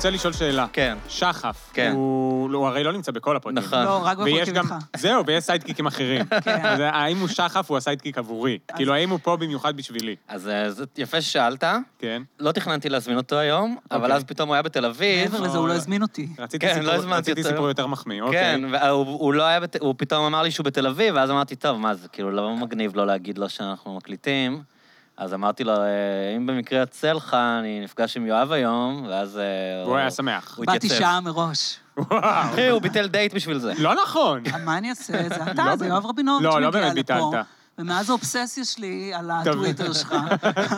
רוצה לשאול שאלה. כן. שחף. כן. הוא הרי לא נמצא בכל הפרקים. נכון. לא, רק בפרקים לך. זהו, ויש סיידקיקים אחרים. כן. אז האם הוא שחף, הוא הסיידקיק עבורי. כאילו, האם הוא פה במיוחד בשבילי. אז יפה ששאלת. כן. לא תכננתי להזמין אותו היום, אבל אז פתאום הוא היה בתל אביב. מעבר לזה, הוא לא הזמין אותי. רציתי סיפור יותר מחמיא. כן, הוא פתאום אמר לי שהוא בתל אביב, ואז אמרתי, טוב, מה זה? כאילו, לא מגניב לא להגיד לו שאנחנו מקליטים. אז אמרתי לו, אם במקרה יצא לך, אני נפגש עם יואב היום, ואז... הוא היה שמח. באתי שעה מראש. אחי, הוא ביטל דייט בשביל זה. לא נכון. מה אני אעשה? זה אתה, זה יואב רבינוביץ שמגיע לפה. ומאז האובססיה שלי על הטוויטר שלך.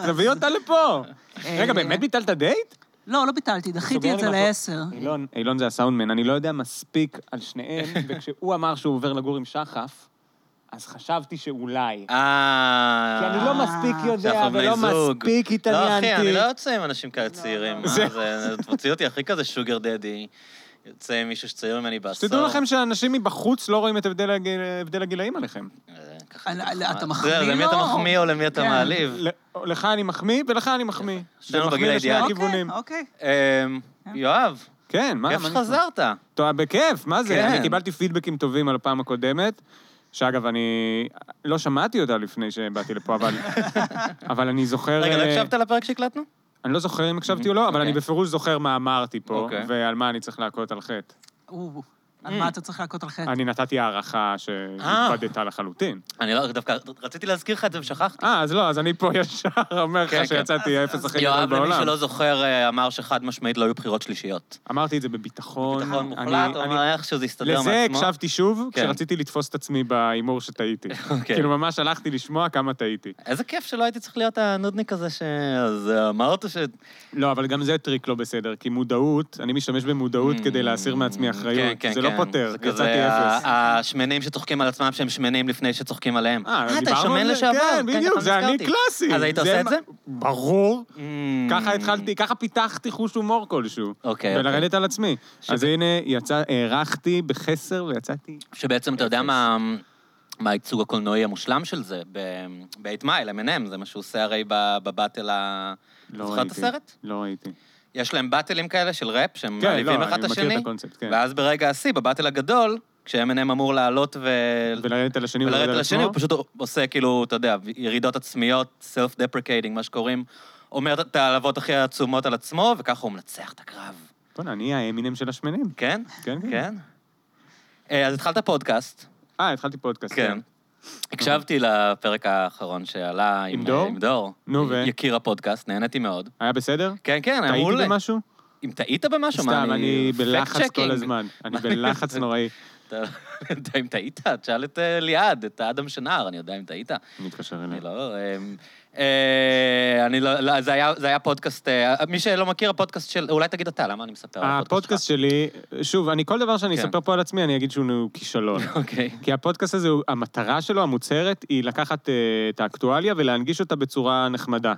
תביא אותה לפה. רגע, באמת ביטלת דייט? לא, לא ביטלתי, דחיתי את זה ל10. אילון זה הסאונדמן, אני לא יודע מספיק על שניהם, וכשהוא אמר שהוא עובר לגור עם שחף, אז חשבתי שאולי. כי אני לא מספיק יודע, ולא מספיק התעניינתי. לא, אחי, אני לא יוצא עם אנשים כאלה צעירים. תוציא אותי הכי כזה שוגר דדי. יוצא עם מישהו שצעיר ממני בעשור. תדעו לכם שאנשים מבחוץ לא רואים את הבדל הגילאים עליכם. אתה מחמיא לו? למי אתה מחמיא או למי אתה מעליב? לך אני מחמיא ולך אני מחמיא. שנינו בגילי דיאל. אוקיי. יואב. כן, מה? כיף שחזרת. בכיף, מה זה? אני קיבלתי פידבקים טובים על הפעם הקודמת. שאגב, אני לא שמעתי אותה לפני שבאתי לפה, אבל אני זוכר... רגע, לא הקשבת על הפרק שהקלטנו? אני לא זוכר אם הקשבתי או לא, אבל אני בפירוש זוכר מה אמרתי פה, ועל מה אני צריך להכות על חטא. על מה אתה צריך להכות על חטא? אני נתתי הערכה שהתפדתה לחלוטין. אני לא, דווקא, רציתי להזכיר לך את זה ושכחתי. אז לא, אז אני פה ישר אומר לך שיצאתי אפס הכי גדול בעולם. יואב, למי שלא זוכר, אמר שחד משמעית לא היו בחירות שלישיות. אמרתי את זה בביטחון. בביטחון מוחלט, הוא אמר איך שזה הסתדר מעצמו. לזה הקשבתי שוב, כשרציתי לתפוס את עצמי באימור שטעיתי. כאילו ממש הלכתי לשמוע כמה טעיתי. איזה כיף שלא הייתי צריך להיות הנודניק הזה שאמרת ש... לא, אבל גם זה טריק לא בסדר, כי מודעות, אני משתמש במודעות כדי להסיר מעצמי אחריות. זה לא פותר, יצאתי אפס. השמנים שצוחקים על עצמם שהם שמנים לפני שצוחקים עליהם. אתה שמן לשעבר? כן, בדיוק, זה אני קלאסי. אז היית עושה את זה? ברור. ככה התחלתי, ככה פיתחתי חוש הומור כלשהו. אוקיי. ולרדת על עצמי. אז הנה, הערכתי בחסר ויצאתי... שבעצם אתה יודע מה... מהייצוג הקולנועי המושלם של זה, ב-8 מייל, M&M, זה מה שהוא עושה הרי בבטל ה... זוכרת הסרט? לא ראיתי. יש להם באטלים כאלה של ראפ, שהם מעליבים אחד את השני, ואז ברגע השיא, בבאטל הגדול, כשהם אמור לעלות ולרדת על השני, הוא פשוט עושה כאילו, אתה יודע, ירידות עצמיות, self-deprecating, מה שקוראים, אומר את העלבות הכי עצומות על עצמו, וככה הוא מנצח את הקרב. בוא, אני האמינם של השמנים. כן? כן, כן. אז התחלת פודקאסט. התחלתי פודקאסט, כן. הקשבתי לפרק האחרון שעלה עם דור, יקיר הפודקאסט, נהניתי מאוד. היה בסדר? כן, כן, היה מעולה. טעית במשהו? אם טעית במשהו, מה אני... סתם, אני בלחץ כל הזמן, אני בלחץ נוראי. אתה יודע אם טעית? תשאל את ליעד, את האדם שנער, אני יודע אם טעית. מתקשר אליי. לא, זה היה פודקאסט, מי שלא מכיר הפודקאסט של, אולי תגיד אתה, למה אני מספר על הפודקאסט שלך? הפודקאסט שלי, שוב, כל דבר שאני אספר פה על עצמי, אני אגיד שהוא כישלון. כי הפודקאסט הזה, המטרה שלו, המוצהרת, היא לקחת את האקטואליה ולהנגיש אותה בצורה נחמדה.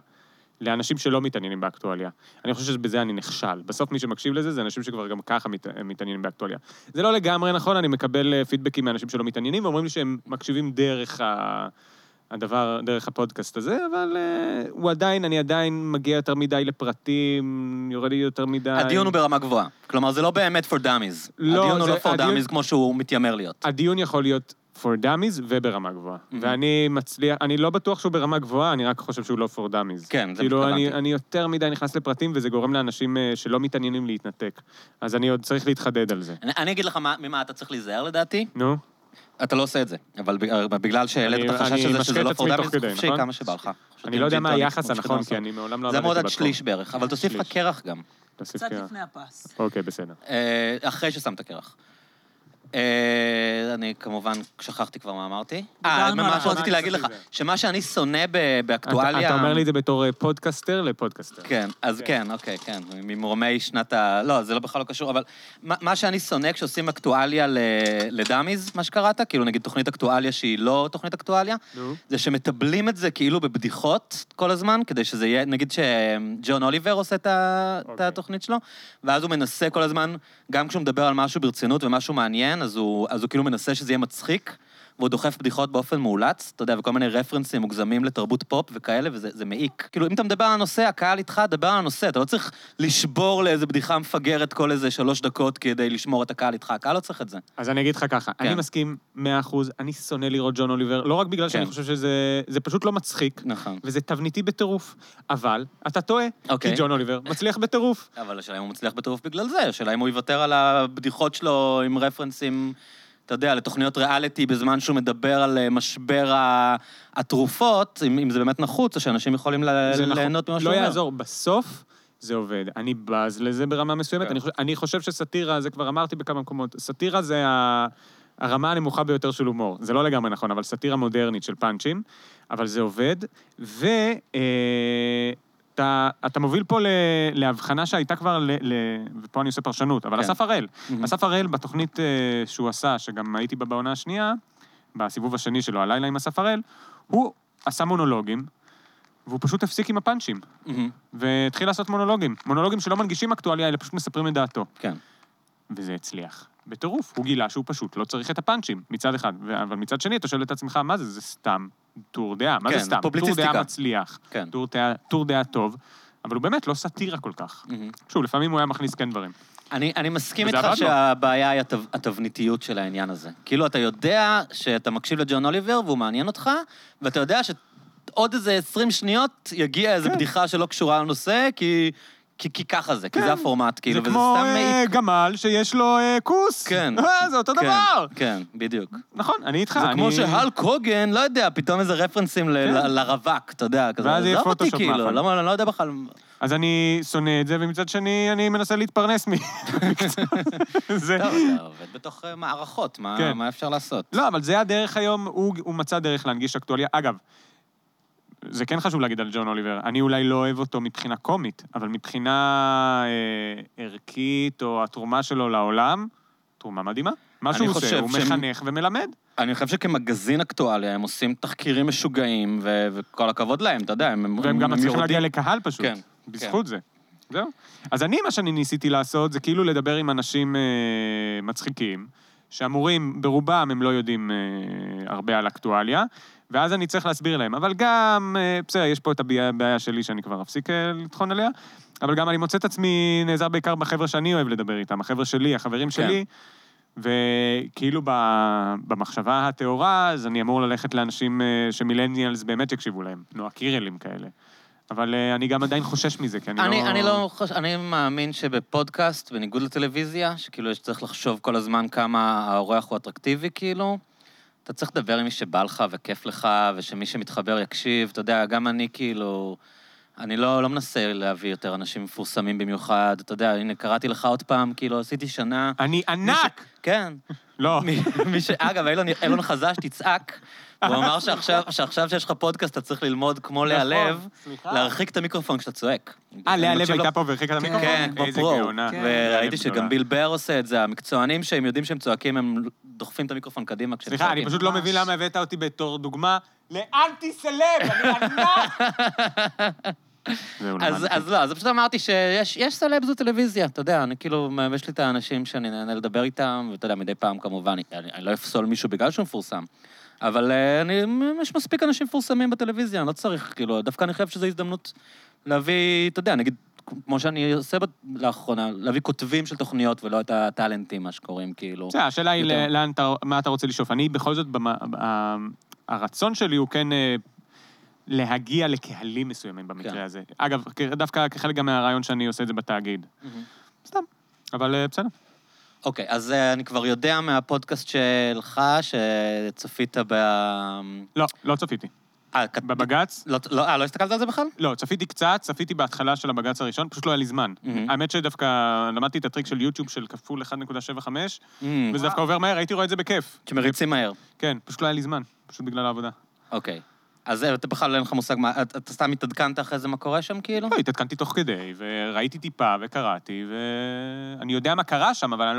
לאנשים שלא מתעניינים באקטואליה. אני חושב שבזה אני נכשל. בסוף מי שמקשיב לזה, זה אנשים שכבר גם ככה מתעניינים באקטואליה. זה לא לגמרי נכון, אני מקבל פידבקים מאנשים שלא מתעניינים, ואומרים לי שהם מקשיבים דרך הדבר, דרך הפודקאסט הזה, אבל אני עדיין מגיע יותר מדי לפרטים, יורד לי יותר מדי... הדיון הוא ברמה גבוהה. כלומר, זה לא באמת for dummies. הדיון הוא לא for dummies כמו שהוא מתיימר להיות. הדיון יכול להיות... for dummies וברמה גבוהה. ואני מצליח, אני לא בטוח שהוא ברמה גבוהה, אני רק חושב שהוא לא for dummies. כן, זה מתקרנתי. כאילו, אני יותר מדי נכנס לפרטים, וזה גורם לאנשים שלא מתעניינים להתנתק. אז אני עוד צריך להתחדד על זה. אני אגיד לך ממה אתה צריך להיזהר, לדעתי. נו. אתה לא עושה את זה, אבל בגלל שהעלית את החשש שזה לא for dummies, חופשי כמה שבא לך. אני לא יודע מה היחס הנכון, כי אני מעולם לא עבדתי בתחום. זה מאוד עד שליש בערך, אבל תוסיף לך קרח גם. קצת לפני הפס. אוקיי, בסדר. אחרי ששמת קרח. אני כמובן שכחתי כבר מה אמרתי. מה שרציתי להגיד לך, שמה שאני שונא באקטואליה... אתה אומר לי את זה בתור פודקאסטר לפודקאסטר. כן, אז כן, אוקיי, כן. ממרומי שנת ה... לא, זה לא בכלל לא קשור, אבל מה שאני שונא כשעושים אקטואליה לדמיז, מה שקראת, כאילו נגיד תוכנית אקטואליה שהיא לא תוכנית אקטואליה, זה שמטבלים את זה כאילו בבדיחות כל הזמן, כדי שזה יהיה, נגיד שג'ון אוליבר עושה את התוכנית שלו, ואז הוא מנסה כל הזמן, גם כשהוא מדבר על משהו ברצינות ומשהו מעניין, אז הוא כאילו מנסה שזה יהיה מצחיק, והוא דוחף בדיחות באופן מאולץ, אתה יודע, וכל מיני רפרנסים מוגזמים לתרבות פופ וכאלה, וזה מעיק. כאילו, אם אתה מדבר על הנושא, הקהל איתך, דבר על הנושא, אתה לא צריך לשבור לאיזה בדיחה מפגרת כל איזה 3 דקות כדי לשמור את הקהל איתך, הקהל לא צריך את זה. אז אני אגיד לך ככה, אני מסכים 100%, אני שונא לראות ג'ון אוליבר, לא רק בגלל שאני חושב שזה פשוט לא מצחיק, וזה תבניתי בטירוף, אבל אתה טועה, כי ג'ון אוליבר מצליח בטירוף. אבל השאלה אם הוא מצליח בטירוף בגלל זה, השאלה אם הוא יוותר על הבדיחות שלו עם רפרנסים, אתה יודע, לתוכניות ריאליטי, בזמן שהוא מדבר על משבר התרופות, אם זה באמת נחוץ, או שאנשים יכולים ליהנות ממה שהוא אומר. לא יעזור, בסוף זה עובד. אני בז לזה ברמה מסוימת. אני חושב שסתירה, זה כבר אמרתי בכמה מקומות, סתירה זה הרמה הנמוכה ביותר של הומור. זה לא לגמרי נכון, אבל סתירה מודרנית של פאנצ'ים, אבל זה עובד, אתה מוביל פה להבחנה שהייתה כבר, ופה אני עושה פרשנות, אבל אסף הראל. אסף הראל בתוכנית שהוא עשה, שגם הייתי בה בעונה השנייה, בסיבוב השני שלו, הלילה עם אסף הראל, הוא עשה מונולוגים, והוא פשוט הפסיק עם הפאנצ'ים, והתחיל לעשות מונולוגים. מונולוגים שלא מנגישים אקטואליה, אלא פשוט מספרים את דעתו. כן. וזה הצליח. בטירוף. הוא גילה שהוא פשוט לא צריך את הפאנצ'ים, מצד אחד. אבל מצד שני, אתה שואל את עצמך, מה זה? זה סתם. טור דעה, מה זה סתם? טור דעה מצליח, טור דעה טוב, אבל הוא באמת לא סתירה כל כך. שוב, לפעמים הוא היה מכניס כן דברים. אני מסכים איתך שהבעיה היא התבניתיות של העניין הזה. כאילו, אתה יודע שאתה מקשיב לג'ון אוליבר והוא מעניין אותך, ואתה יודע שעוד איזה 20 שניות יגיע איזו בדיחה שלא קשורה לנושא, כי ככה זה, כי זה הפורמט, כאילו, וזה סתם מעיק. גמל שיש לו כוס. כן. זה אותו דבר. כן, בדיוק. נכון, אני איתך. זה כמו שהלק הוגן, לא יודע, פתאום איזה רפרנסים לרווק, אתה יודע, כזה. ואז יהיה פוטושופ מאחר. לא יודע בכלל. אז אני שונא את זה, ומצד שני, אני מנסה להתפרנס מקצוע. טוב, אתה עובד בתוך מערכות, מה אפשר לעשות? לא, אבל זה הדרך היום, הוא מצא דרך להנגיש אקטואליה. אגב, זה כן חשוב להגיד על ג'ון אוליבר. אני אולי לא אוהב אותו מבחינה קומית, אבל מבחינה ערכית או התרומה שלו לעולם, תרומה מדהימה. מה שהוא עושה, הוא מחנך ומלמד. אני חושב שכמגזין אקטואליה, הם עושים תחקירים משוגעים, וכל הכבוד להם, אתה יודע, הם יורדים. והם גם מצליחים להגיע לקהל פשוט, בזכות זה. זהו. אז מה שאני ניסיתי לעשות, זה כאילו לדבר עם אנשים מצחיקים, שאמורים ברובם הם לא יודעים הרבה על אקטואליה, ואז אני צריך להסביר להם. אבל גם, בסדר, יש פה את הבעיה שלי שאני כבר אפסיק לתחון עליה, אבל גם אני מוצא את עצמי נעזר בעיקר בחבר'ה שאני אוהב לדבר איתם, החבר'ה שלי, החברים שלי, וכאילו במחשבה התיאורה, אז אני אמור ללכת לאנשים שמילניאלס באמת יקשיבו להם, נועה קירלים כאלה. אבל אני גם עדיין חושש מזה, כי אני לא חושש, אני מאמין שבפודקאסט, בניגוד לטלוויזיה, שכאילו יש צריך לחשוב כל הזמן כמה האורח הוא אטרקטיבי, כאילו, אתה צריך לדבר עם מי שבא לך וכיף לך, ושמי שמתחבר יקשיב, אתה יודע, גם אני כאילו, אני לא מנסה להביא יותר אנשים מפורסמים במיוחד, אתה יודע, הנה, קראתי לך עוד פעם, כאילו, עשיתי שנה. אני ענק! כן. לא. אגב, אילון חזש, תצעק, הוא אמר שעכשיו שיש לך פודקאסט, אתה צריך ללמוד כמו להלב, להרחיק את המיקרופון כשאתה צועק. להלב הייתה פה והרחיק את המיקרופון? כן, בפרו. וראיתי שגם ביל בר עושה את זה, המקצוענים שהם יודעים שהם צועקים, הם דוחפים את המיקרופון קדימה כשהם צועקים. סליחה, אני פשוט לא מבין למה הבאת אותי בתור דוגמה לאנטי סלב, אני ענק! אז לא, אז פשוט אמרתי שיש סלב זו טלוויזיה, אתה יודע, אני כאילו, יש לי את האנשים שאני נהנה לדבר איתם, ואתה יודע, מדי פעם כמובן, אני לא אפסול מישהו בגלל שהוא מפורסם, אבל יש מספיק אנשים מפורסמים בטלוויזיה, אני לא צריך, כאילו, דווקא אני חייב שזו הזדמנות להביא, אתה יודע, נגיד, כמו שאני עושה לאחרונה, להביא כותבים של תוכניות ולא את הטלנטים, מה שקוראים, כאילו. זה, השאלה היא מה אתה רוצה לשאוף. אני בכל זאת, הרצון שלי הוא כן להגיע לקהלים מסוימים במקרה הזה. אגב, דווקא כחלק גם מהרעיון שאני עושה את זה בתאגיד. סתם, אבל בסדר. אוקיי, אז אני כבר יודע מהפודקאסט שלך שצפית ב... לא, לא צפיתי. בבגץ? לא הסתכלת על זה בכלל? לא, צפיתי קצת, צפיתי בהתחלה של הבגץ הראשון, פשוט לא היה לי זמן. האמת שדווקא למדתי את הטריק של יוטיוב של כפול 1.75, וזה דווקא עובר מהר, הייתי רואה את זה בכיף. שמריצים מהר. כן, פשוט לא היה לי זמן, פשוט בגלל העבודה. אוקיי. אז אתה בכלל לא אין לך מושג מה, אתה סתם התעדכנת אחרי זה מה קורה שם כאילו? לא, התעדכנתי תוך כדי, וראיתי טיפה וקראתי, ואני יודע מה קרה שם, אבל אני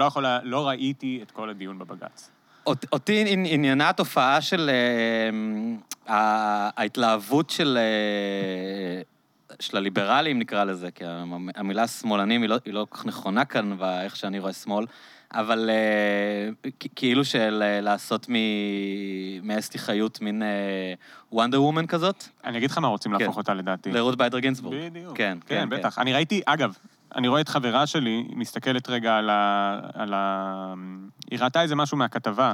לא ראיתי את כל הדיון בבגץ. אותי עניינה התופעה של ההתלהבות של של הליברלים נקרא לזה, כי המילה שמאלנים היא לא כל כך נכונה כאן, ואיך שאני רואה שמאל, אבל כאילו של לעשות מאסתי חיות מין וונדר וומן כזאת. אני אגיד לך מה רוצים להפוך אותה לדעתי. לרות ביידר גינסבורג. בדיוק. כן, כן, בטח. אני ראיתי, אגב, אני רואה את חברה שלי, מסתכלת רגע על ה... היא ראתה איזה משהו מהכתבה,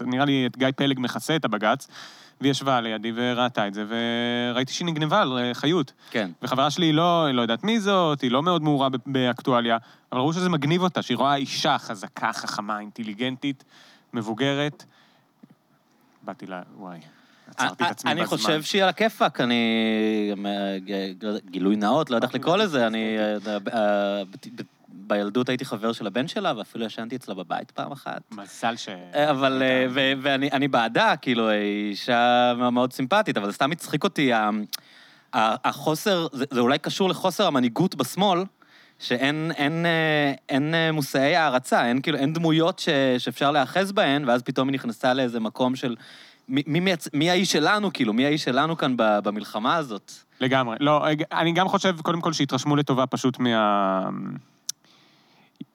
נראה לי את גיא פלג מכסה את הבגץ, והיא ישבה לידי וראתה את זה, וראיתי שהיא נגנבה על חיות. כן. וחברה שלי לא יודעת מי זאת, היא לא מאוד מעורה באקטואליה, אבל ראו שזה מגניב אותה, שהיא רואה אישה חזקה, חכמה, אינטליגנטית, מבוגרת. באתי לה, וואי. אני חושב שהיא על הכיפק, אני גילוי נאות, לא יודעת לקרוא לזה, אני בילדות הייתי חבר של הבן שלה, ואפילו ישנתי אצלה בבית פעם אחת. מזל ש... אבל, ואני בעדה, כאילו, אישה מאוד סימפטית, אבל זה סתם מצחיק אותי, החוסר, זה אולי קשור לחוסר המנהיגות בשמאל, שאין מושאי הערצה, אין דמויות שאפשר להאחז בהן, ואז פתאום היא נכנסה לאיזה מקום של... מי האיש שלנו, כאילו, מי האיש שלנו כאן במלחמה הזאת? לגמרי. לא, אני גם חושב, קודם כל, שהתרשמו לטובה פשוט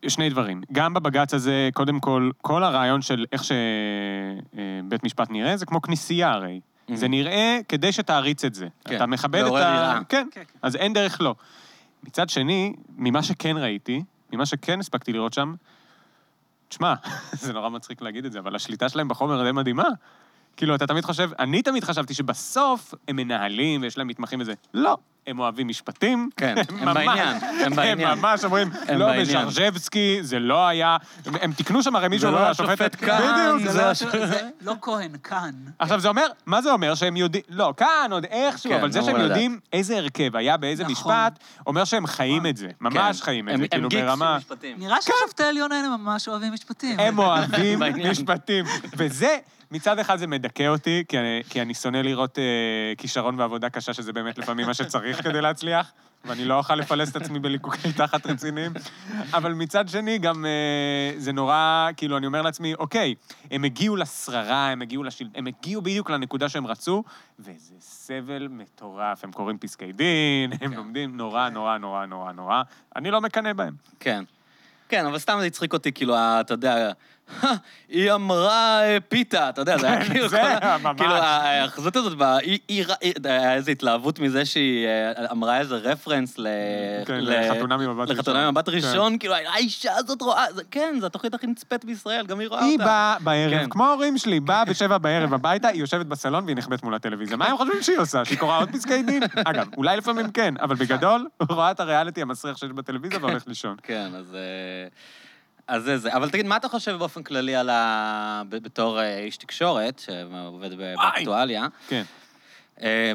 שני דברים. גם בבג"ץ הזה, קודם כל, כל הרעיון של איך שבית משפט נראה, זה כמו כנסייה הרי. זה נראה כדי שתעריץ את זה. אתה מכבד את ה... כן, אז אין דרך לא. מצד שני, ממה שכן ראיתי, ממה שכן הספקתי לראות שם, תשמע, זה נורא מצחיק להגיד את זה, אבל השליטה שלהם בחומר די מדהימה. כאילו, אתה תמיד חושב, אני תמיד חשבתי שבסוף הם מנהלים ויש להם מתמחים וזה. לא, הם אוהבים משפטים. כן, הם בעניין. הם ממש אומרים, לא, בז'רז'בסקי זה לא היה, הם תקנו שם הרי מישהו, לא, השופט כאן. זה לא כהן, כאן. עכשיו, זה אומר, מה זה אומר? שהם יודעים, לא, כאן עוד איכשהו, אבל זה שהם יודעים איזה הרכב היה באיזה משפט, אומר שהם חיים את זה, ממש חיים את זה, כאילו ברמה. נראה שהשופטי העליון האלה ממש אוהבים משפטים. הם אוהבים משפטים, וזה... מצד אחד זה מדכא אותי, כי אני שונא לראות כישרון ועבודה קשה, שזה באמת לפעמים מה שצריך כדי להצליח, ואני לא אוכל לפלס את עצמי בליקוקים תחת רציניים, אבל מצד שני גם זה נורא, כאילו אני אומר לעצמי, אוקיי, הם הגיעו לשררה, הם הגיעו בדיוק לנקודה שהם רצו, וזה סבל מטורף, הם קוראים פסקי דין, הם לומדים נורא, נורא, נורא, נורא, נורא, אני לא מקנא בהם. כן. כן, אבל סתם זה יצחיק אותי, כאילו, אתה יודע, היא אמרה פיתה, אתה יודע, זה היה כאילו... זה ממש. כאילו, ההחזות הזאת, איזו התלהבות מזה שהיא אמרה איזה רפרנס לחתונה ממבט ראשון, כאילו, האישה הזאת רואה, כן, זו התוכנית הכי נצפית בישראל, גם היא רואה אותה. היא באה בערב, כמו ההורים שלי, באה בשבע בערב הביתה, היא יושבת בסלון והיא נחבאת מול הטלוויזיה. מה הם חושבים שהיא עושה? שהיא קוראה עוד פסקי דין? אגב, אולי לפעמים כן, אבל בגדול, רואה את הריאליטי המסריח שיש בטלוויזיה והולך לישון. כן, אז זה. אבל תגיד, מה אתה חושב באופן כללי על בתור איש תקשורת, שעובד באקטואליה? כן.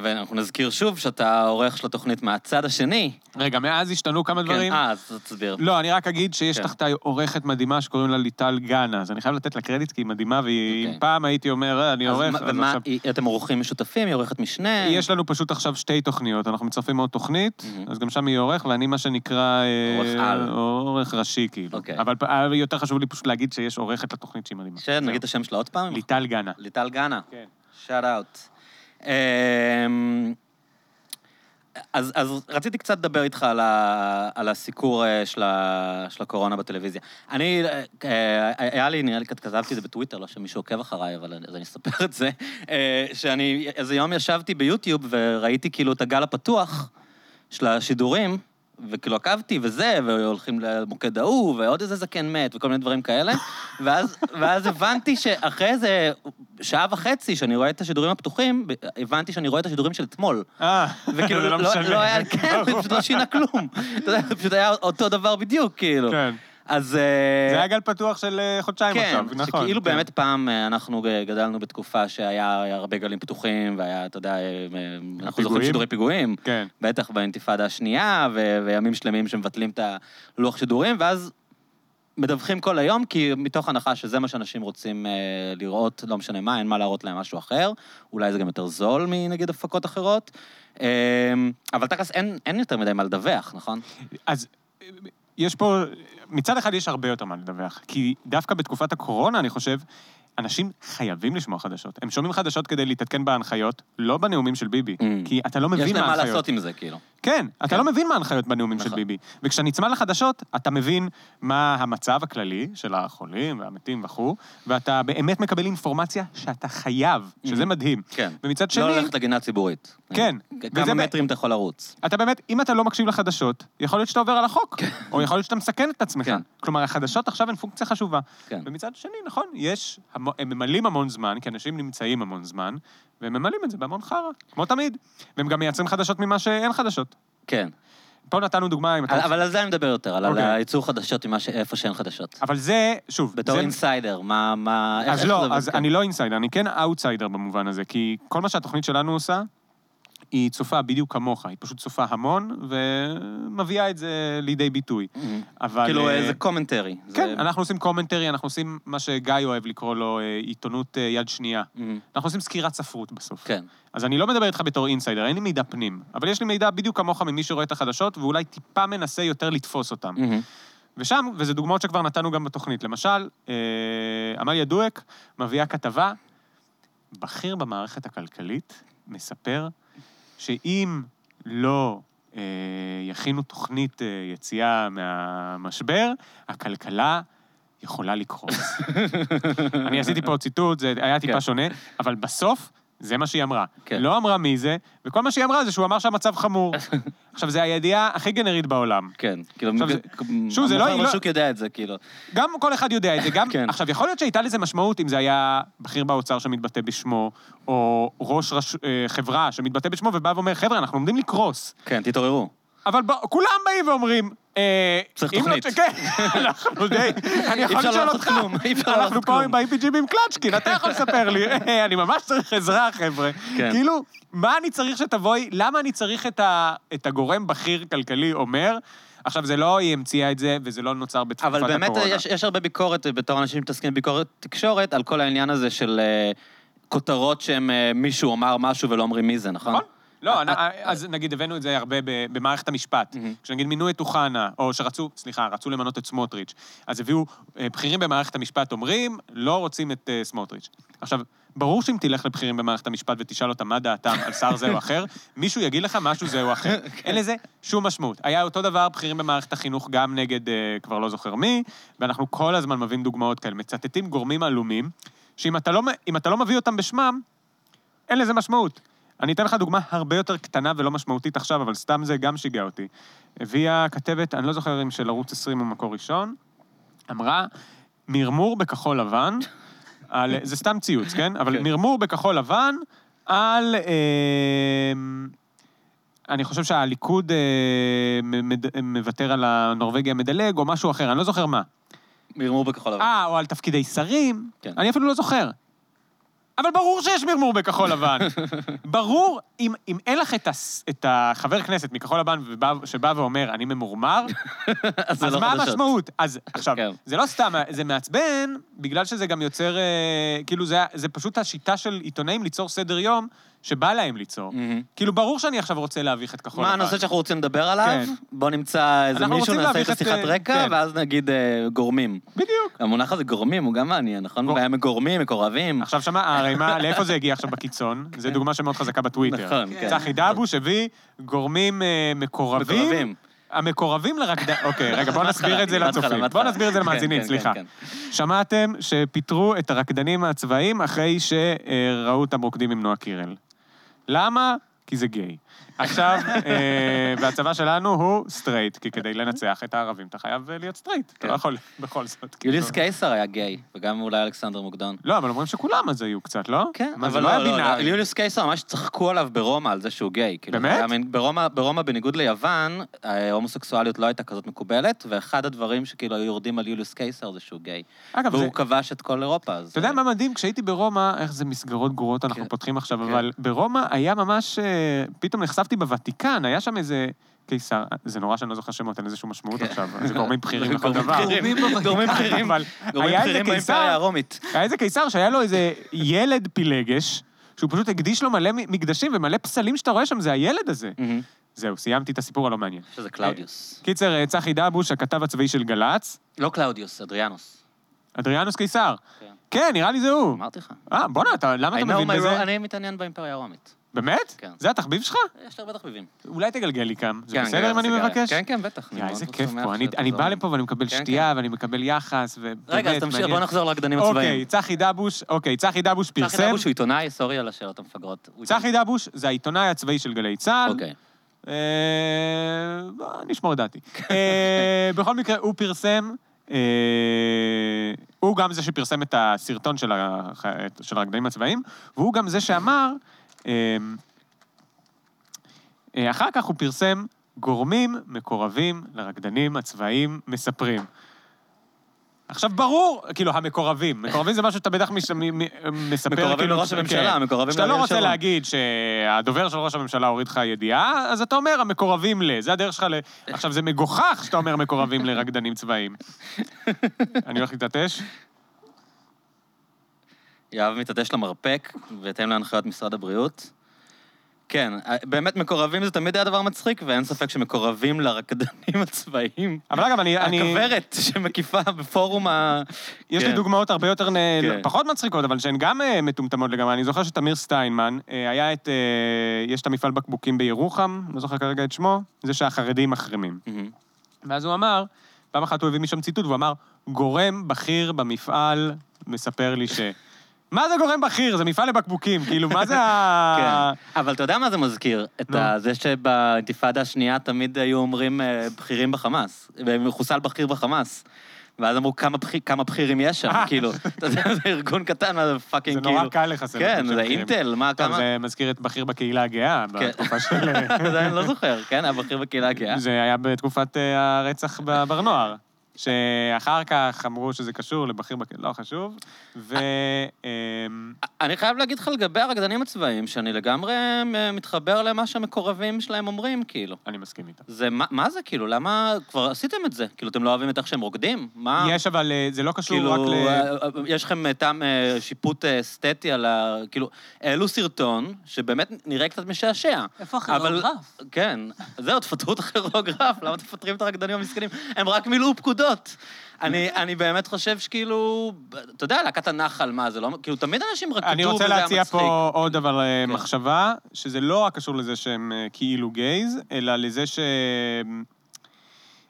ואנחנו נזכיר שוב שאתה עורך של התוכנית מהצד השני. רגע, מאז השתנו כמה דברים. כן, אז תסביר. לא, אני רק אגיד שיש תחתי עורכת מדהימה שקוראים לה ליטל גנה, אז אני חייב לתת לה קרדיט כי היא מדהימה, ואם פעם הייתי אומר, אני עורך... ומה, אתם עורכים משותפים, היא עורכת משנה? יש לנו פשוט עכשיו שתי תוכניות, אנחנו מצרפים עוד תוכנית, אז גם שם היא עורך, ואני מה שנקרא... עורך ראשי, כאילו. אבל יותר חשוב לי פשוט להגיד שיש עורכת לתוכנית שהיא מדהימה. שנגיד את השם שלה עוד פעם? ליטל גנה. ליטל גנה. כן. שאט אאוט. אז רציתי קצת לדבר איתך על הסיקור של הקורונה בטלוויזיה. אני, היה לי, נראה לי, כתבתי את זה בטוויטר, לא שמישהו עוקב אחריי, אבל אז אני אספר את זה, שאני איזה יום ישבתי ביוטיוב וראיתי כאילו את הגל הפתוח של השידורים, וכאילו עקבתי וזה, והולכים למוקד ההוא, ועוד איזה זקן מת, וכל מיני דברים כאלה, ואז הבנתי שאחרי איזה שעה וחצי שאני רואה את השידורים הפתוחים, הבנתי שאני רואה את השידורים של אתמול. וכאילו לא היה, כן, פשוט לא שינה כלום. אתה יודע, פשוט היה אותו דבר בדיוק, כאילו. כן. אז... זה היה גל פתוח של חודשיים עכשיו, נכון. כן, שכאילו באמת פעם אנחנו גדלנו בתקופה שהיה הרבה גלים פתוחים, והיה, אתה יודע, אנחנו זוכרים שידורי פיגועים, בטח באינתיפאדה השנייה, וימים שלמים שמבטלים את הלוח שידורים, ואז מדווחים כל היום, כי מתוך הנחה שזה מה שאנשים רוצים לראות, לא משנה מה, אין מה להראות להם משהו אחר, אולי זה גם יותר זול מנגיד הפקות אחרות, אבל תכלס אין יותר מדי מה לדווח, נכון? אז... יש פה, מצד אחד יש הרבה יותר מה לדווח, כי דווקא בתקופת הקורונה, אני חושב, אנשים חייבים לשמוע חדשות. הם שומעים חדשות כדי להתעדכן בהנחיות, לא בנאומים של ביבי, כי אתה לא מבין מה ההנחיות. יש להם מה לעשות עם זה, כאילו. כן, אתה לא מבין מה ההנחיות בנאומים של ביבי. וכשנצמד לחדשות, אתה מבין מה המצב הכללי של החולים והמתים וכו', ואתה באמת מקבל אינפורמציה שאתה חייב, שזה מדהים. כן. ומצד שני... לא ללכת לגינה ציבורית. כן. כמה מטרים אתה יכול לרוץ. אתה באמת, אם אתה לא מקשיב לחדשות, יכול להיות שאתה עובר על החוק, או יכול להיות שאתה מסכן את עצמך. כלומר, החדשות עכשיו הן פונקציה חשובה. ומצד שני, נכון, יש, הם ממלאים המון זמן, כי אנשים נמצאים המון זמן, והם ממלאים את זה בהמון חרה, כמו תמיד. והם גם מייצרים חדשות ממה שאין חדשות. כן. פה נתנו דוגמה... אבל על זה אני מדבר יותר, על הייצור חדשות מאיפה שאין חדשות. אבל זה, שוב... בתור אינסיידר, מה... אז לא, אז אני לא אינסיידר, אני כן אאוטסיידר במובן הזה, כי כל מה שהתוכנית שלנו עושה, היא צופה בדיוק כמוך, היא פשוט צופה המון, ומביאה את זה לידי ביטוי. אבל... כאילו זה קומנטרי. כן, אנחנו עושים קומנטרי, אנחנו עושים מה שגיא אוהב לקרוא לו עיתונות יד שנייה. אנחנו עושים סקירת ספרות בסוף. כן. אז אני לא מדבר איתך בתור אינסיידר, אין לי מידע פנים, אבל יש לי מידע בדיוק כמוך ממי שרואה את החדשות, ואולי טיפה מנסה יותר לתפוס אותם. ושם, וזה דוגמאות שכבר נתנו גם בתוכנית, למשל, עמליה דואק מביאה כתבה, בכיר במערכת הכלכלית מספר שאם לא יכינו תוכנית יציאה מהמשבר, הכלכלה יכולה לקרוס. אני עשיתי פה ציטוט, זה היה טיפה שונה, אבל בסוף זה מה שהיא אמרה. לא אמרה מי זה, וכל מה שהיא אמרה זה שהוא אמר שהמצב חמור. עכשיו, זה הידיעה הכי גנרית בעולם. כן. שוב, זה לא... המחר בשוק יודע את זה, כאילו. גם כל אחד יודע את זה. עכשיו, יכול להיות שהייתה לזה משמעות, אם זה היה בכיר באוצר שמתבטא בשמו, או ראש חברה שמתבטא בשמו, ובא ואומר, חבר'ה, אנחנו עומדים לקרוס. כן, תתעוררו. אבל כולם באים ואומרים... צריך תוכנית. כן, אנחנו די... אני יכול לשאול אותך. אנחנו פה ב-IPG עם קלאצ'קין, אתה יכול לספר לי, אני ממש צריך עזרה, חבר'ה. כאילו, מה אני צריך שתבואי, למה אני צריך את הגורם בכיר כלכלי אומר, עכשיו זה לא, היא המציאה את זה, וזה לא נוצר בתקופת הקורונה. אבל באמת יש הרבה ביקורת, בתור אנשים שמתעסקים בביקורת תקשורת, על כל העניין הזה של כותרות שהם מישהו אמר משהו ולא אומרים מי זה, נכון? לא, אז נגיד הבאנו את זה הרבה במערכת המשפט. כשנגיד מינו את אוחנה, או שרצו, סליחה, רצו למנות את סמוטריץ', אז הביאו בכירים במערכת המשפט אומרים, לא רוצים את סמוטריץ'. עכשיו, ברור שאם תלך לבכירים במערכת המשפט ותשאל אותם מה דעתם על שר זה או אחר, מישהו יגיד לך משהו זה או אחר. אין לזה שום משמעות. היה אותו דבר, בכירים במערכת החינוך גם נגד כבר לא זוכר מי, ואנחנו כל הזמן מביאים דוגמאות כאלה. מצטטים גורמים עלומים, שאם אתה לא מביא אותם בשמם, אין לזה משמעות. אני אתן לך דוגמה הרבה יותר קטנה ולא משמעותית עכשיו, אבל סתם זה גם שיגע אותי. הביאה כתבת, אני לא זוכר אם של ערוץ 20 הוא מקור ראשון, אמרה, מרמור בכחול לבן, על, זה סתם ציוץ, כן? אבל מרמור בכחול לבן על... אני חושב שהליכוד מוותר על הנורבגיה מדלג, או משהו אחר, אני לא זוכר מה. מרמור בכחול לבן. או על תפקידי שרים, כן. אני אפילו לא זוכר. אבל ברור שיש מרמור בכחול לבן. ברור, אם אין לך את החבר כנסת מכחול לבן שבא ואומר, אני ממורמר, אז מה המשמעות? אז עכשיו, זה לא סתם, זה מעצבן, בגלל שזה גם יוצר, כאילו זה פשוט השיטה של עיתונאים ליצור סדר יום, שבא להם ליצור. כאילו, ברור שאני עכשיו רוצה להביך את כחול לבן. מה הנושא שאנחנו רוצים לדבר עליו? בוא נמצא איזה מישהו, נעשה איזה שיחת רקע, ואז נגיד גורמים. בדיוק. המונח הזה גורמים, הוא גם מעניין, נכון? והם מגורמים, מקורבים. עכשיו שמה, הרי מה, לאיפה זה הגיע עכשיו בקיצון? זו דוגמה שמאוד חזקה בטוויטר. נכון. צחי דאבוש הביא גורמים מקורבים. המקורבים לרקדן... אוקיי, רגע, בואו נסביר את זה לצופים. בואו נסביר את זה למאזינים, סליחה. שמעתם שפיטרו את הרקדנים הצבאיים אחרי שראו אותם רוקדים עם נועה קירל. למה? כי זה גיי. עכשיו, והצבא שלנו הוא סטרייט, כי כדי לנצח את הערבים, אתה חייב להיות סטרייט. אתה לא יכול בכל זאת. יוליוס קייסר היה גיי, וגם אולי אלכסנדר מוקדון. לא, אבל אומרים שכולם אז היו קצת, לא? כן, אבל לא, יוליוס קייסר ממש צחקו עליו ברומא על זה שהוא גיי. באמת? ברומא, בניגוד ליוון, ההומוסקסואליות לא הייתה כזאת מקובלת, ואחד הדברים שכאילו היו יורדים על יוליוס קייסר זה שהוא גיי. והוא כבש את כל אירופה. אתה יודע מה מדהים? כשהייתי ברומא, איך זה מסגרות גרועות אנחנו פותחים עכשיו, אבל ברומא היה ממש, פתאום חשבתי בוותיקן, היה שם איזה קיסר, זה נורא שאני לא זוכר שמות, אין איזשהו משמעות עכשיו, זה גורמים בכירים לכל דבר. גורמים בכירים, אבל היה איזה קיסר, היה איזה קיסר שהיה לו איזה ילד פילגש, שהוא פשוט הקדיש לו מלא מקדשים ומלא פסלים שאתה רואה שם, זה הילד הזה. זהו, סיימתי את הסיפור הלא מעניין. שזה קלאודיוס. קיצר, צחי דאבוש, הכתב הצבאי של גל"צ. לא קלאודיוס, אדריאנוס. אדריאנוס קייסר. כן, נראה לי זה הוא. אמרתי לך. בוא'נה, למה אתה מבין בזה? אני מתעניין באימפריה הרומית. באמת? כן. זה התחביב שלך? יש לי הרבה תחביבים. אולי תגלגל לי כאן. זה בסדר אם אני מבקש? כן, כן, בטח. איזה כיף פה. אני בא לפה ואני מקבל שתייה ואני מקבל יחס. רגע, אז תמשיך, בוא נחזור לגדנים הצבאיים. אוקיי, צחי דאבוש פרסם. צחי דאבוש הוא עיתונאי, סורי על השאלות המפגרות. צחי דאבוש זה העיתונאי הצבאי של גלי צה"ל. אוקיי. נשמור דעתי. בכל מקרה, הוא פרסם, הוא גם זה שפרסם את הסרטון של הרקדנים הצבאיים, והוא גם זה שאמר, אחר כך הוא פרסם, גורמים מקורבים לרקדנים הצבאיים מספרים. עכשיו ברור, כאילו, המקורבים. מקורבים זה משהו שאתה בטח מספר... מקורבים לראש הממשלה, מקורבים... שאתה לא רוצה להגיד שהדובר של ראש הממשלה הוריד לך ידיעה, אז אתה אומר, המקורבים ל... זה הדרך שלך ל... עכשיו, זה מגוחך שאתה אומר מקורבים לרקדנים צבאיים. אני הולך להתעטש. יואב מתעטש למרפק, בהתאם להנחיות משרד הבריאות. כן, באמת מקורבים זה תמיד היה דבר מצחיק, ואין ספק שמקורבים לרקדנים הצבאיים. אבל גם אני... הכברת שמקיפה בפורום ה... יש לי דוגמאות הרבה יותר פחות מצחיקות, אבל שהן גם מטומטמות לגמרי. אני זוכר שתמיר סטיינמן, היה את... יש את המפעל בקבוקים בירוחם, לא זוכר כרגע את שמו, זה שהחרדים מחרימים. ואז הוא אמר, פעם אחת הוא הביא משם ציטוט, והוא אמר, גורם בכיר במפעל מספר לי ש... מה זה גורם בכיר? זה מפעל לבקבוקים, כאילו, מה זה ה... כן, אבל אתה יודע מה זה מזכיר? את זה שבאינתיפאדה השנייה תמיד היו אומרים בכירים בחמאס, מחוסל בכיר בחמאס, ואז אמרו כמה בכירים יש שם, כאילו, אתה יודע, זה ארגון קטן, זה פאקינג כאילו... זה נורא קל לחסל. כן, זה אינטל, מה, כמה... זה מזכיר את בכיר בקהילה הגאה, בתקופה של... זה אני לא זוכר, כן, הבכיר בקהילה הגאה. זה היה בתקופת הרצח בבר נוער. שאחר כך אמרו שזה קשור לבכיר בקהילה, לא חשוב, ו... אני חייב להגיד לך לגבי הרקדנים הצבאיים, שאני לגמרי מתחבר למה שהמקורבים שלהם אומרים, כאילו. אני מסכים איתם. מה זה, כאילו? למה כבר עשיתם את זה? כאילו, אתם לא אוהבים את איך שהם רוקדים? יש, אבל זה לא קשור רק ל... יש לכם טעם שיפוט אסתטי על ה... כאילו, העלו סרטון שבאמת נראה קצת משעשע. איפה הכירוגרף? כן. זהו, תפטרו את הכירוגרף, למה תפטרים את הרקדנים המסכנים? הם רק מילאו פקודות. אני באמת חושב שכאילו, אתה יודע, להקת הנחל, מה זה לא, כאילו תמיד אנשים רק כתוב, אני רוצה להציע פה עוד אבל מחשבה, שזה לא רק קשור לזה שהם כאילו גייז, אלא לזה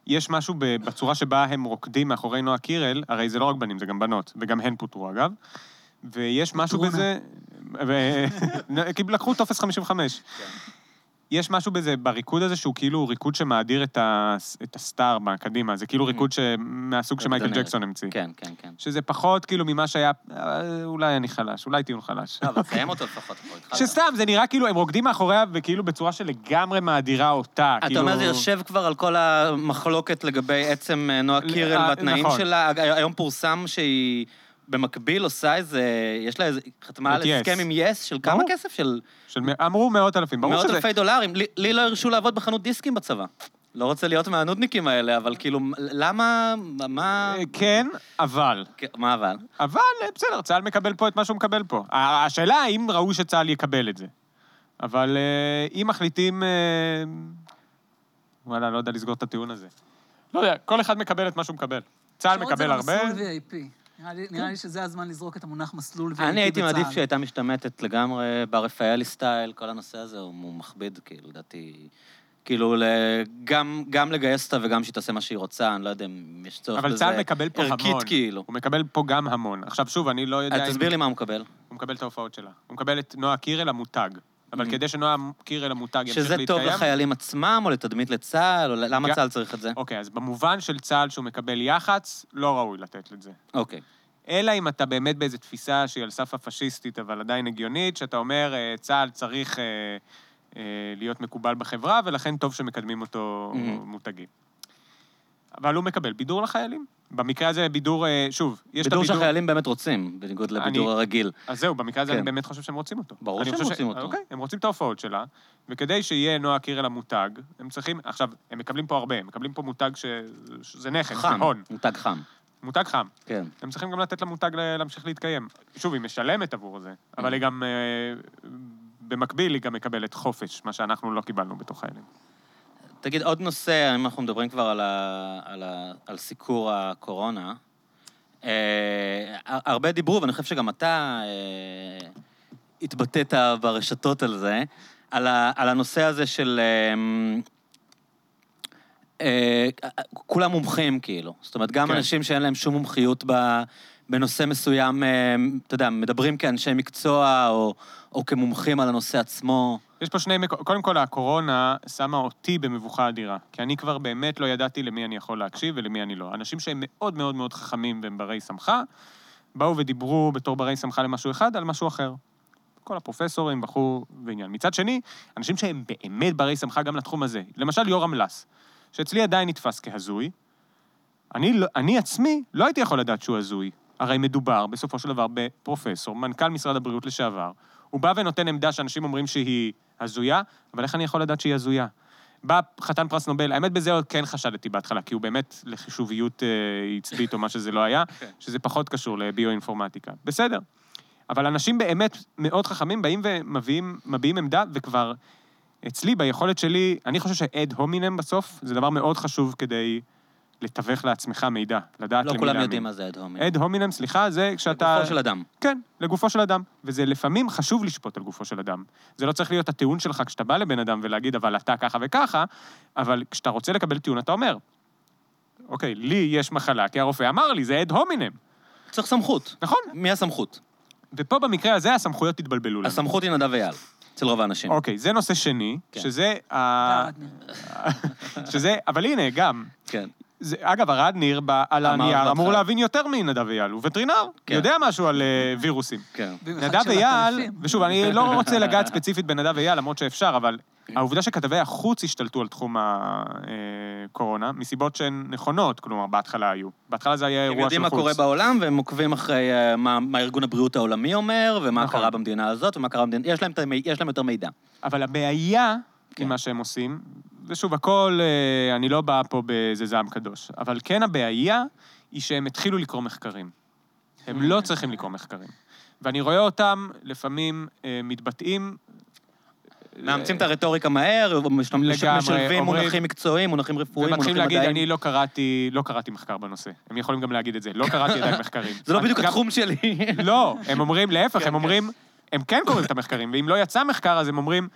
שיש משהו בצורה שבה הם רוקדים מאחורי נועה קירל, הרי זה לא רק בנים, זה גם בנות, וגם הן פוטרו אגב, ויש משהו בזה, לקחו תופס 55. יש משהו בזה, בריקוד הזה, שהוא כאילו ריקוד שמאדיר את הסטאר בקדימה, זה כאילו ריקוד מהסוג שמייקל ג'קסון המציא. כן, כן, כן. שזה פחות כאילו ממה שהיה, אולי אני חלש, אולי טיעון חלש. אבל קיים אותו לפחות. שסתם, זה נראה כאילו, הם רוקדים מאחוריה, וכאילו בצורה שלגמרי מאדירה אותה. אתה אומר, זה יושב כבר על כל המחלוקת לגבי עצם נועה קירל והתנאים שלה. היום פורסם שהיא... במקביל עושה איזה, יש לה איזה, חתמה על הסכם עם יס, של כמה כסף? של... אמרו $100,000. $100,000. לי לא הרשו לעבוד בחנות דיסקים בצבא. לא רוצה להיות מהנודניקים האלה, אבל כאילו, למה, מה... כן, אבל. מה אבל? אבל, בסדר, צהל מקבל פה את מה שהוא מקבל פה. השאלה האם ראו שצהל יקבל את זה. אבל אם מחליטים... וואלה, לא יודע לסגור את הטיעון הזה. לא יודע, כל אחד מקבל את מה שהוא מקבל. צהל מקבל הרבה. נראה לי שזה הזמן לזרוק את המונח מסלול ואיתי בצהל. אני הייתי מעדיף שהייתה משתמטת לגמרי, ברפאלי סטייל, כל הנושא הזה הוא מכביד, כאילו, לדעתי, כאילו, גם לגייס אותה וגם שהיא תעשה מה שהיא רוצה, אני לא יודע אם יש צורך בזה. אבל צהל מקבל פה המון. הוא מקבל פה גם המון. עכשיו, שוב, אני לא יודע... תסביר לי מה הוא מקבל. הוא מקבל את ההופעות שלה. הוא מקבל את נועה קירל המותג. אבל כדי שנועה קירל המותג ימשיך להתקיים... שזה טוב לחיילים עצמם, או לתדמית לצה"ל, או למה צה"ל צריך את זה? אוקיי, אז במובן של צה"ל שהוא מקבל יח"צ, לא ראוי לתת לזה. אוקיי. אלא אם אתה באמת באיזו תפיסה שהיא על סף הפשיסטית, אבל עדיין הגיונית, שאתה אומר, צה"ל צריך להיות מקובל בחברה, ולכן טוב שמקדמים אותו מותגים. אבל הוא מקבל בידור לחיילים. במקרה הזה בידור, שוב, יש את הבידור... בידור שהחיילים באמת רוצים, בניגוד לבידור הרגיל. אז זהו, במקרה הזה אני באמת חושב שהם רוצים אותו. ברור שהם רוצים אותו. אוקיי, הם רוצים את ההופעות שלה, וכדי שיהיה נועה קירל המותג, הם צריכים... עכשיו, הם מקבלים פה הרבה, הם מקבלים פה מותג שזה נכן, חם, מותג חם. מותג חם. כן. הם צריכים גם לתת למותג להמשיך להתקיים. שוב, היא משלמת עבור זה, אבל היא גם במקביל היא גם מקבלת חופש, מה שאנחנו לא קיבלנו בתוך האלים. תגיד, עוד נושא, אם אנחנו מדברים כבר על סיקור הקורונה, הרבה דיברו, ואני חושב שגם אתה התבטאת ברשתות על זה, על הנושא הזה של... כולם מומחים, כאילו. זאת אומרת, גם אנשים שאין להם שום מומחיות בנושא מסוים, אתה יודע, מדברים כאנשי מקצוע או כמומחים על הנושא עצמו. יש פה שני, קודם כל, הקורונה שמה אותי במבוכה אדירה, כי אני כבר באמת לא ידעתי למי אני יכול להקשיב ולמי אני לא. אנשים שהם מאוד מאוד מאוד חכמים והם ברי סמכה, באו ודיברו בתור ברי סמכה למשהו אחד על משהו אחר. כל הפרופסורים בחרו בעניין. מצד שני, אנשים שהם באמת ברי סמכה גם לתחום הזה. למשל, יורם לס, שאצלי עדיין נתפס כהזוי, אני עצמי לא הייתי יכול לדעת שהוא הזוי. הרי מדובר בסופו של דבר בפרופסור, מנכ"ל משרד הבריאות לשעבר, הוא בא ונותן עמדה שאנשים אומרים שהיא הזויה, אבל איך אני יכול לדעת שהיא הזויה? בא חתן פרס נובל, האמת בזה עוד כן חשדתי בהתחלה, כי הוא באמת לחישוביות עצבית או מה שזה לא היה, שזה פחות קשור לביו-אינפורמטיקה. בסדר. אבל אנשים באמת מאוד חכמים באים ומביאים עמדה, וכבר אצלי, ביכולת שלי, אני חושב שעד הומינם בסוף, זה דבר מאוד חשוב כדי לתווך לעצמך מידע, לדעת למילה. לא כולם יודעים מה זה עד הומינם. עד הומינם, סליחה, זה כשאתה... לגופו של אדם. כן, לגופו של אדם. וזה לפעמים חשוב לשפוט על גופו של אדם. זה לא צריך להיות הטיעון שלך כשאתה בא לבן אדם ולהגיד, אבל אתה ככה וככה, אבל כשאתה רוצה לקבל טיעון, אתה אומר, אוקיי, לי יש מחלה, כי הרופא אמר לי, זה עד הומינם. צריך סמכות. נכון? מי הסמכות? ופה במקרה הזה, הסמכויות תתבלבלו לנו. הסמכות היא נדב ויאל. אצל רוב האנשים. אוקיי, זה נושא שני, שזה, אבל הנה, גם. כן. אגב, הרד ניר על הנייר אמור להבין יותר מנדב ויאל, הוא וטרינר, יודע משהו על וירוסים. כן. נדב ויאל, ושוב, אני לא רוצה לגעת ספציפית בנדב ויאל, למרות שאפשר, אבל העובדה שכתבי החוץ השתלטו על תחום הקורונה, מסיבות שהן נכונות, כלומר, בהתחלה היו. בהתחלה זה היה אירוע של חוץ. הם יודעים מה קורה בעולם, והם עוקבים אחרי מה ארגון הבריאות העולמי אומר, ומה קרה במדינה הזאת, ומה קרה במדינה... יש להם יותר מידע. אבל הבעיה עם מה שהם עושים, ושוב, הכל, אני לא בא פה באיזה זעם קדוש, אבל כן הבעיה היא שהם התחילו לקרוא מחקרים. הם לא צריכים לקרוא מחקרים. ואני רואה אותם לפעמים מתבטאים, מאמצים את הרטוריקה מהר, משלבים מונחים מקצועיים, מונחים רפואיים, ומתחילים להגיד, אני לא קראתי מחקר בנושא. הם יכולים גם להגיד את זה, לא קראתי עדיין מחקרים. זה לא בדיוק התחום שלי. לא, הם אומרים, להפך, הם אומרים, הם כן קוראים את המחקרים, ואם לא יצא מחקר, אז הם אומרים,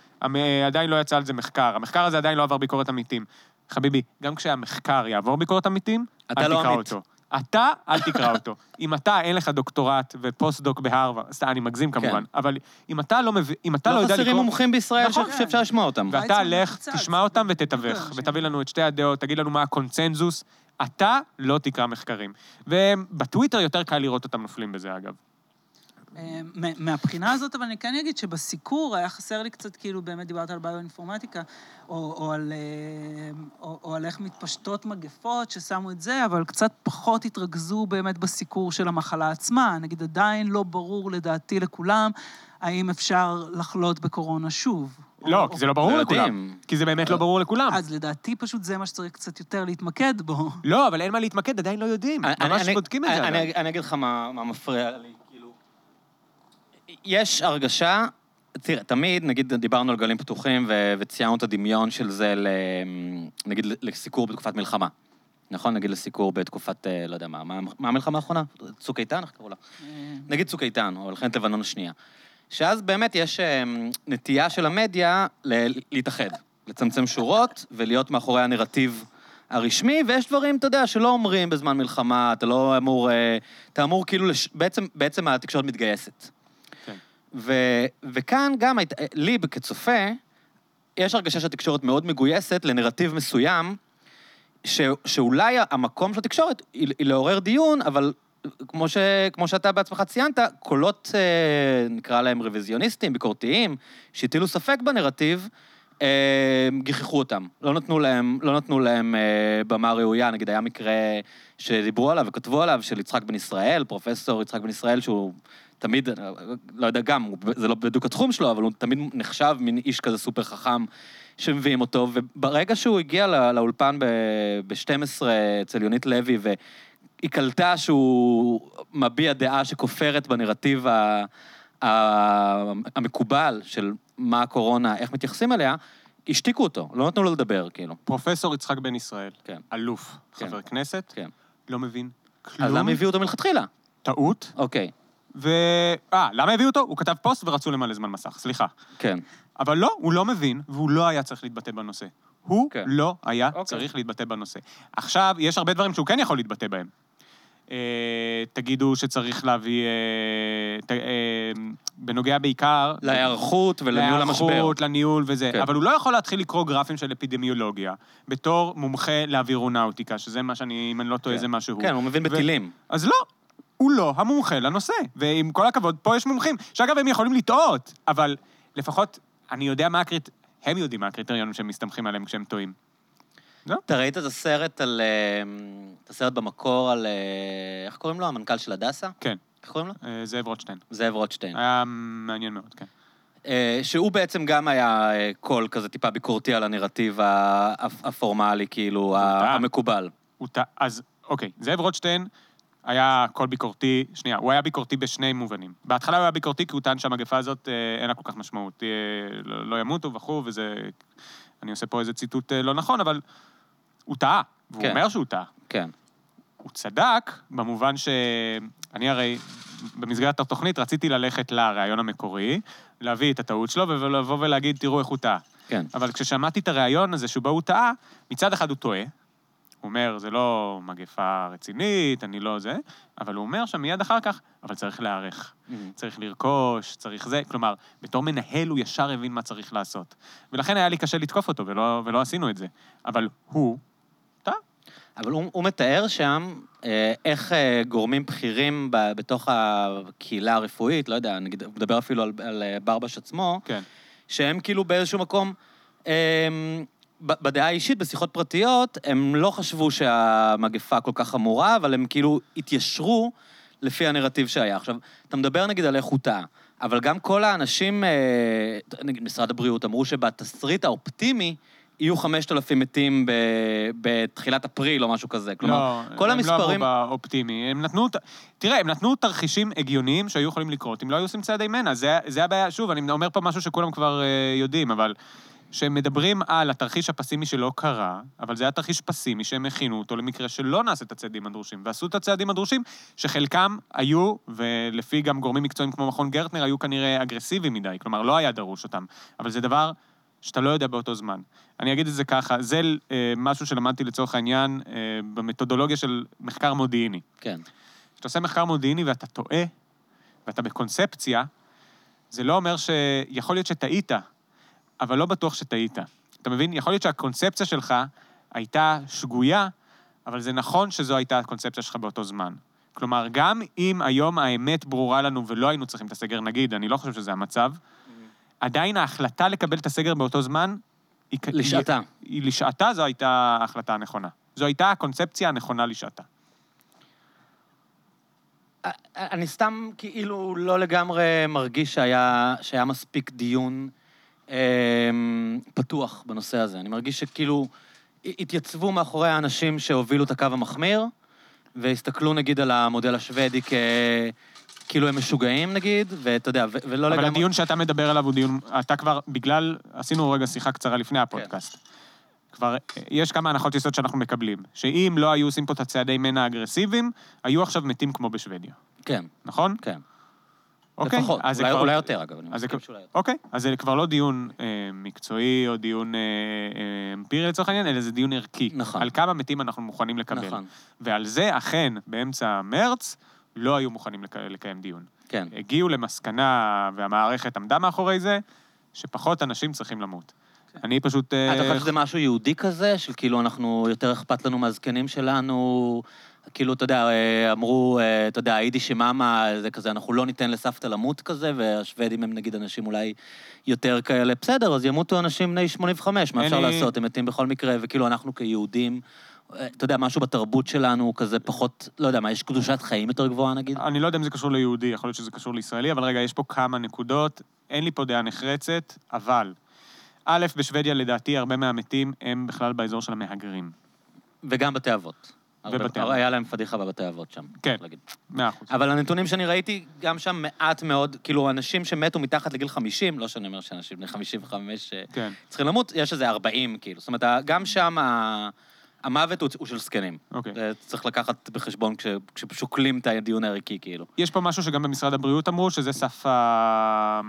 עדיין לא יצא על זה מחקר, המחקר הזה עדיין לא עבר ביקורת עמיתים. חביבי, גם כשהמחקר יעבור ביקורת עמיתים, אל תקרא אותו. אתה, אל תקרא אותו. אם אתה, אין לך דוקטורט ופוסט-דוק בהרווארד, אני מגזים כמובן, אבל אם אתה לא מבין, אם אתה לא יודע לקרוא... לא חסרים מומחים בישראל שאפשר לשמוע אותם. ואתה לך, תשמע אותם ותתווך, ותביא לנו את שתי הדעות, תגיד לנו מה הקונצנזוס, אתה לא תקרא מחקרים. ובטוויטר יותר קל לראות אותם נופלים בזה, אגב. מהבחינה הזאת, אבל אני כן אגיד שבסיקור היה חסר לי קצת, כאילו באמת דיברת על ביו-אינפורמטיקה, או על איך מתפשטות מגפות ששמו את זה, אבל קצת פחות התרכזו באמת בסיקור של המחלה עצמה. נגיד, עדיין לא ברור לדעתי לכולם, האם אפשר לחלות בקורונה שוב. לא, כי זה לא ברור לכולם. כי זה באמת לא ברור לכולם. אז לדעתי פשוט זה מה שצריך קצת יותר להתמקד בו. לא, אבל אין מה להתמקד, עדיין לא יודעים. ממש בודקים את זה. אני אגיד לך מה מפריע לי. יש הרגשה, תראה, תמיד, נגיד, דיברנו על גלים פתוחים וציינו את הדמיון של זה, נגיד, לסיקור בתקופת מלחמה. נכון? נגיד, לסיקור בתקופת, לא יודע מה, מה המלחמה האחרונה? צוק איתן, איך קראו לה? נגיד צוק איתן, או מלחמת לבנון השנייה. שאז באמת יש נטייה של המדיה להתאחד, לצמצם שורות ולהיות מאחורי הנרטיב הרשמי, ויש דברים, אתה יודע, שלא אומרים בזמן מלחמה, אתה לא אמור, אתה אמור כאילו, בעצם התקשורת מתגייסת. וכאן גם, לי כצופה, יש הרגשה שהתקשורת מאוד מגויסת לנרטיב מסוים, שאולי המקום של התקשורת היא לעורר דיון, אבל כמו שאתה בעצמך ציינת, קולות, נקרא להם רוויזיוניסטים, ביקורתיים, שהטילו ספק בנרטיב, גיחכו אותם. לא נתנו להם במה ראויה, נגיד, היה מקרה שדיברו עליו וכתבו עליו, של יצחק בן ישראל, פרופסור יצחק בן ישראל, שהוא... תמיד, לא יודע גם, זה לא בדיוק התחום שלו, אבל הוא תמיד נחשב מין איש כזה סופר חכם שמביאים אותו, וברגע שהוא הגיע לאולפן ב-12 אצל יונית לוי, והיא קלטה שהוא מביע דעה שכופרת בנרטיב המקובל של מה הקורונה, איך מתייחסים אליה, השתיקו אותו, לא נתנו לו לדבר, כאילו. פרופסור יצחק בן ישראל, אלוף, חבר כנסת, לא מבין כלום. אז למה הביאו אותו מלכתחילה? טעות. אוקיי. למה הביאו אותו? הוא כתב פוסט ורצו למלא זמן מסך, סליחה. כן. אבל לא, הוא לא מבין, והוא לא היה צריך להתבטא בנושא. הוא לא היה צריך להתבטא בנושא. עכשיו, יש הרבה דברים שהוא כן יכול להתבטא בהם. תגידו שצריך להביא, בנוגע בעיקר... להיערכות ולניהול המשבר. להיערכות, לניהול וזה. אבל הוא לא יכול להתחיל לקרוא גרפים של אפידמיולוגיה, בתור מומחה לאווירונאוטיקה, שזה מה שאני, אם אני לא טועה, זה מה שהוא. כן, הוא מבין בטילים. אז לא, הוא לא המומחה לנושא. ועם כל הכבוד, פה יש מומחים, שאגב, הם יכולים לטעות, אבל לפחות אני יודע מה הם יודעים מה הקריטריונים שהם מסתמכים עליהם כשהם טועים. אתה ראית את הסרט על... את הסרט במקור על... איך קוראים לו? המנכ"ל של הדסה? כן. איך קוראים לו? זאב רוטשטיין. זאב רוטשטיין. היה מעניין מאוד, כן. שהוא בעצם גם היה קול כזה טיפה ביקורתי על הנרטיב הפורמלי, כאילו, המקובל. אז, אוקיי, זאב רוטשטיין היה קול ביקורתי, שנייה, הוא היה ביקורתי בשני מובנים. בהתחלה הוא היה ביקורתי כי הוא טען שהמגפה הזאת אין לה כל כך משמעות. לא ימותו וכו' וזה... אני עושה פה איזה ציטוט לא נכון, אבל הוא טעה, והוא אומר שהוא טעה. כן. הוא צדק, במובן שאני הרי, במסגרת התוכנית, רציתי ללכת לרעיון המקורי, להביא את הטעות שלו, ולבוא ולהגיד, תראו איך הוא טעה. כן. אבל כששמעתי את הרעיון הזה שבו הוא טעה, מצד אחד הוא טועה, הוא אומר, זה לא מגפה רצינית, אני לא זה, אבל הוא אומר שמיד אחר כך, אבל צריך להערך, צריך לרכוש, צריך זה, כלומר, בתור מנהל הוא ישר הבין מה צריך לעשות. ולכן היה לי קשה לתקוף אותו, ולא עשינו את זה. אבל הוא, אבל הוא מתאר שם איך גורמים בכירים בתוך הקהילה הרפואית, לא יודע, אני מדבר אפילו על ברבש עצמו, שהם כאילו באיזשהו מקום... בדעה האישית, בשיחות פרטיות, הם לא חשבו שהמגפה כל כך חמורה, אבל הם כאילו התיישרו לפי הנרטיב שהיה. עכשיו, אתה מדבר נגיד על איכותה, אבל גם כל האנשים, נגיד משרד הבריאות, אמרו שבתסריט האופטימי, יהיו 5,000 מתים בתחילת אפריל או משהו כזה. כלומר, כל המספרים... הם לא אמרו באופטימי. תראה, הם נתנו תרחישים הגיוניים שהיו יכולים לקרות. אם לא היו עושים צעדי מנע, זה הבעיה. שוב, אני אומר פה משהו שכולם כבר יודעים, אבל... שמדברים על התרחיש הפסימי שלא קרה, אבל זה היה תרחיש פסימי שהם הכינו אותו למקרה שלא נעשה את הצעדים הדרושים, ועשו את הצעדים הדרושים שחלקם היו, ולפי גם גורמים מקצועיים כמו מכון גרטנר, היו כנראה אגרסיביים מדי, כלומר לא היה דרוש אותם, אבל זה דבר שאתה לא יודע באותו זמן. אני אגיד את זה ככה, זה משהו שלמדתי לצורך העניין במתודולוגיה של מחקר מודיעיני. כן. כשאתה עושה מחקר מודיעיני ואתה טועה, ואתה בקונספציה, זה לא אומר שיכול להיות שטעית, אבל לא בטוח שטעית. אתה מבין? יכול להיות שהקונספציה שלך הייתה שגויה, אבל זה נכון שזו הייתה הקונספציה שלך באותו זמן. כלומר, גם אם היום האמת ברורה לנו ולא היינו צריכים את הסגר, נגיד, אני לא חושב שזה המצב, עדיין ההחלטה לקבל את הסגר באותו זמן, לשעתה. לשעתה זו הייתה ההחלטה הנכונה. זו הייתה הקונספציה הנכונה לשעתה. אני סתם כאילו לא לגמרי מרגיש שהיה מספיק דיון... פתוח בנושא הזה. אני מרגיש שכאילו התייצבו מאחורי האנשים שהובילו את הקו המחמיר, והסתכלו נגיד על המודל השוודי כאילו הם משוגעים נגיד, ואתה יודע, ולא לגמרי... אבל הדיון שאתה מדבר עליו הוא דיון, אתה כבר, בגלל, עשינו רגע שיחה קצרה לפני הפודקאסט. כבר יש כמה הנחות יסוד שאנחנו מקבלים, שאם לא היו עושים פה את הצעדי מנע אגרסיביים, היו עכשיו מתים כמו בשוודיה. כן. נכון? כן. לפחות, אולי יותר אגב. אוקיי, אז זה כבר לא דיון מקצועי או דיון אמפירי לצורך העניין, אלא זה דיון ערכי. על כמה מתים אנחנו מוכנים לקבל. ועל זה אכן, באמצע מרץ, לא היו מוכנים לקיים דיון. הגיעו למסקנה, והמערכת עמדה מאחורי זה, שפחות אנשים צריכים למות. אני פשוט... אתה חושב שזה משהו יהודי כזה, של כאילו אנחנו יותר אכפת לנו מהזקנים שלנו... כאילו, אתה יודע, אמרו, אתה יודע, היידיש אמא, זה כזה, אנחנו לא ניתן לסבתא למות כזה, והשוודים הם נגיד אנשים אולי יותר כאלה, בסדר, אז ימותו אנשים בני 85, מה אפשר לעשות, הם מתים בכל מקרה, וכאילו אנחנו כיהודים, אתה יודע, משהו בתרבות שלנו כזה פחות, לא יודע, מה, יש קדושת חיים יותר גבוהה נגיד? אני לא יודע אם זה קשור ליהודי, יכול להיות שזה קשור לישראלי, אבל רגע, יש פה כמה נקודות, אין לי פה דעה נחרצת, אבל, א', בשוודיה לדעתי הרבה מהמתים הם בכלל באזור של המהגרים. וגם בתאבות. ובתי אבות. היה להם פדיחה בבתי אבות שם. כן, 100%. אבל הנתונים שאני ראיתי, גם שם מעט מאוד, כאילו אנשים שמתו מתחת לגיל 50, לא שאני אומר שאנשים בני 55 צריכים למות, יש איזה 40, כאילו. זאת אומרת, גם שם המוות הוא של זקנים. צריך לקחת בחשבון כששוקלים את הדיון הערכי, כאילו. יש פה משהו שגם במשרד הבריאות אמרו, שזה סף ה...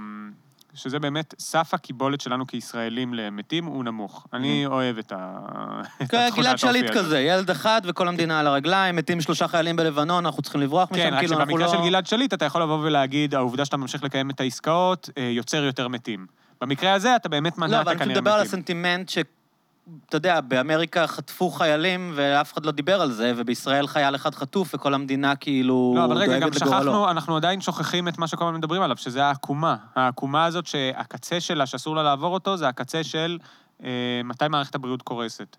שזה באמת, סף הקיבולת שלנו כישראלים למתים הוא נמוך. אני אוהב את התכונה. גלעד שליט כזה, ילד אחד וכל המדינה על הרגליים, מתים 3 חיילים בלבנון, אנחנו צריכים לברוח משם. כן, רק שבמקרה של גלעד שליט אתה יכול לבוא ולהגיד, העובדה שאתה ממשיך לקיים את העסקאות, יוצר יותר מתים. במקרה הזה אתה באמת מנעת כנראה מתים. לא, אבל אני מדבר על הסנטימנט ש... אתה יודע, באמריקה חטפו חיילים, ואף אחד לא דיבר על זה, ובישראל חייל אחד חטוף, וכל המדינה כאילו דואגת לגורלו. לא, אבל רגע, גם שכחנו, אנחנו עדיין שוכחים את מה שכל הזמן מדברים עליו, שזה העקומה. העקומה הזאת שהקצה שלה, שאסור לה לעבור אותו, זה הקצה של מתי מערכת הבריאות קורסת.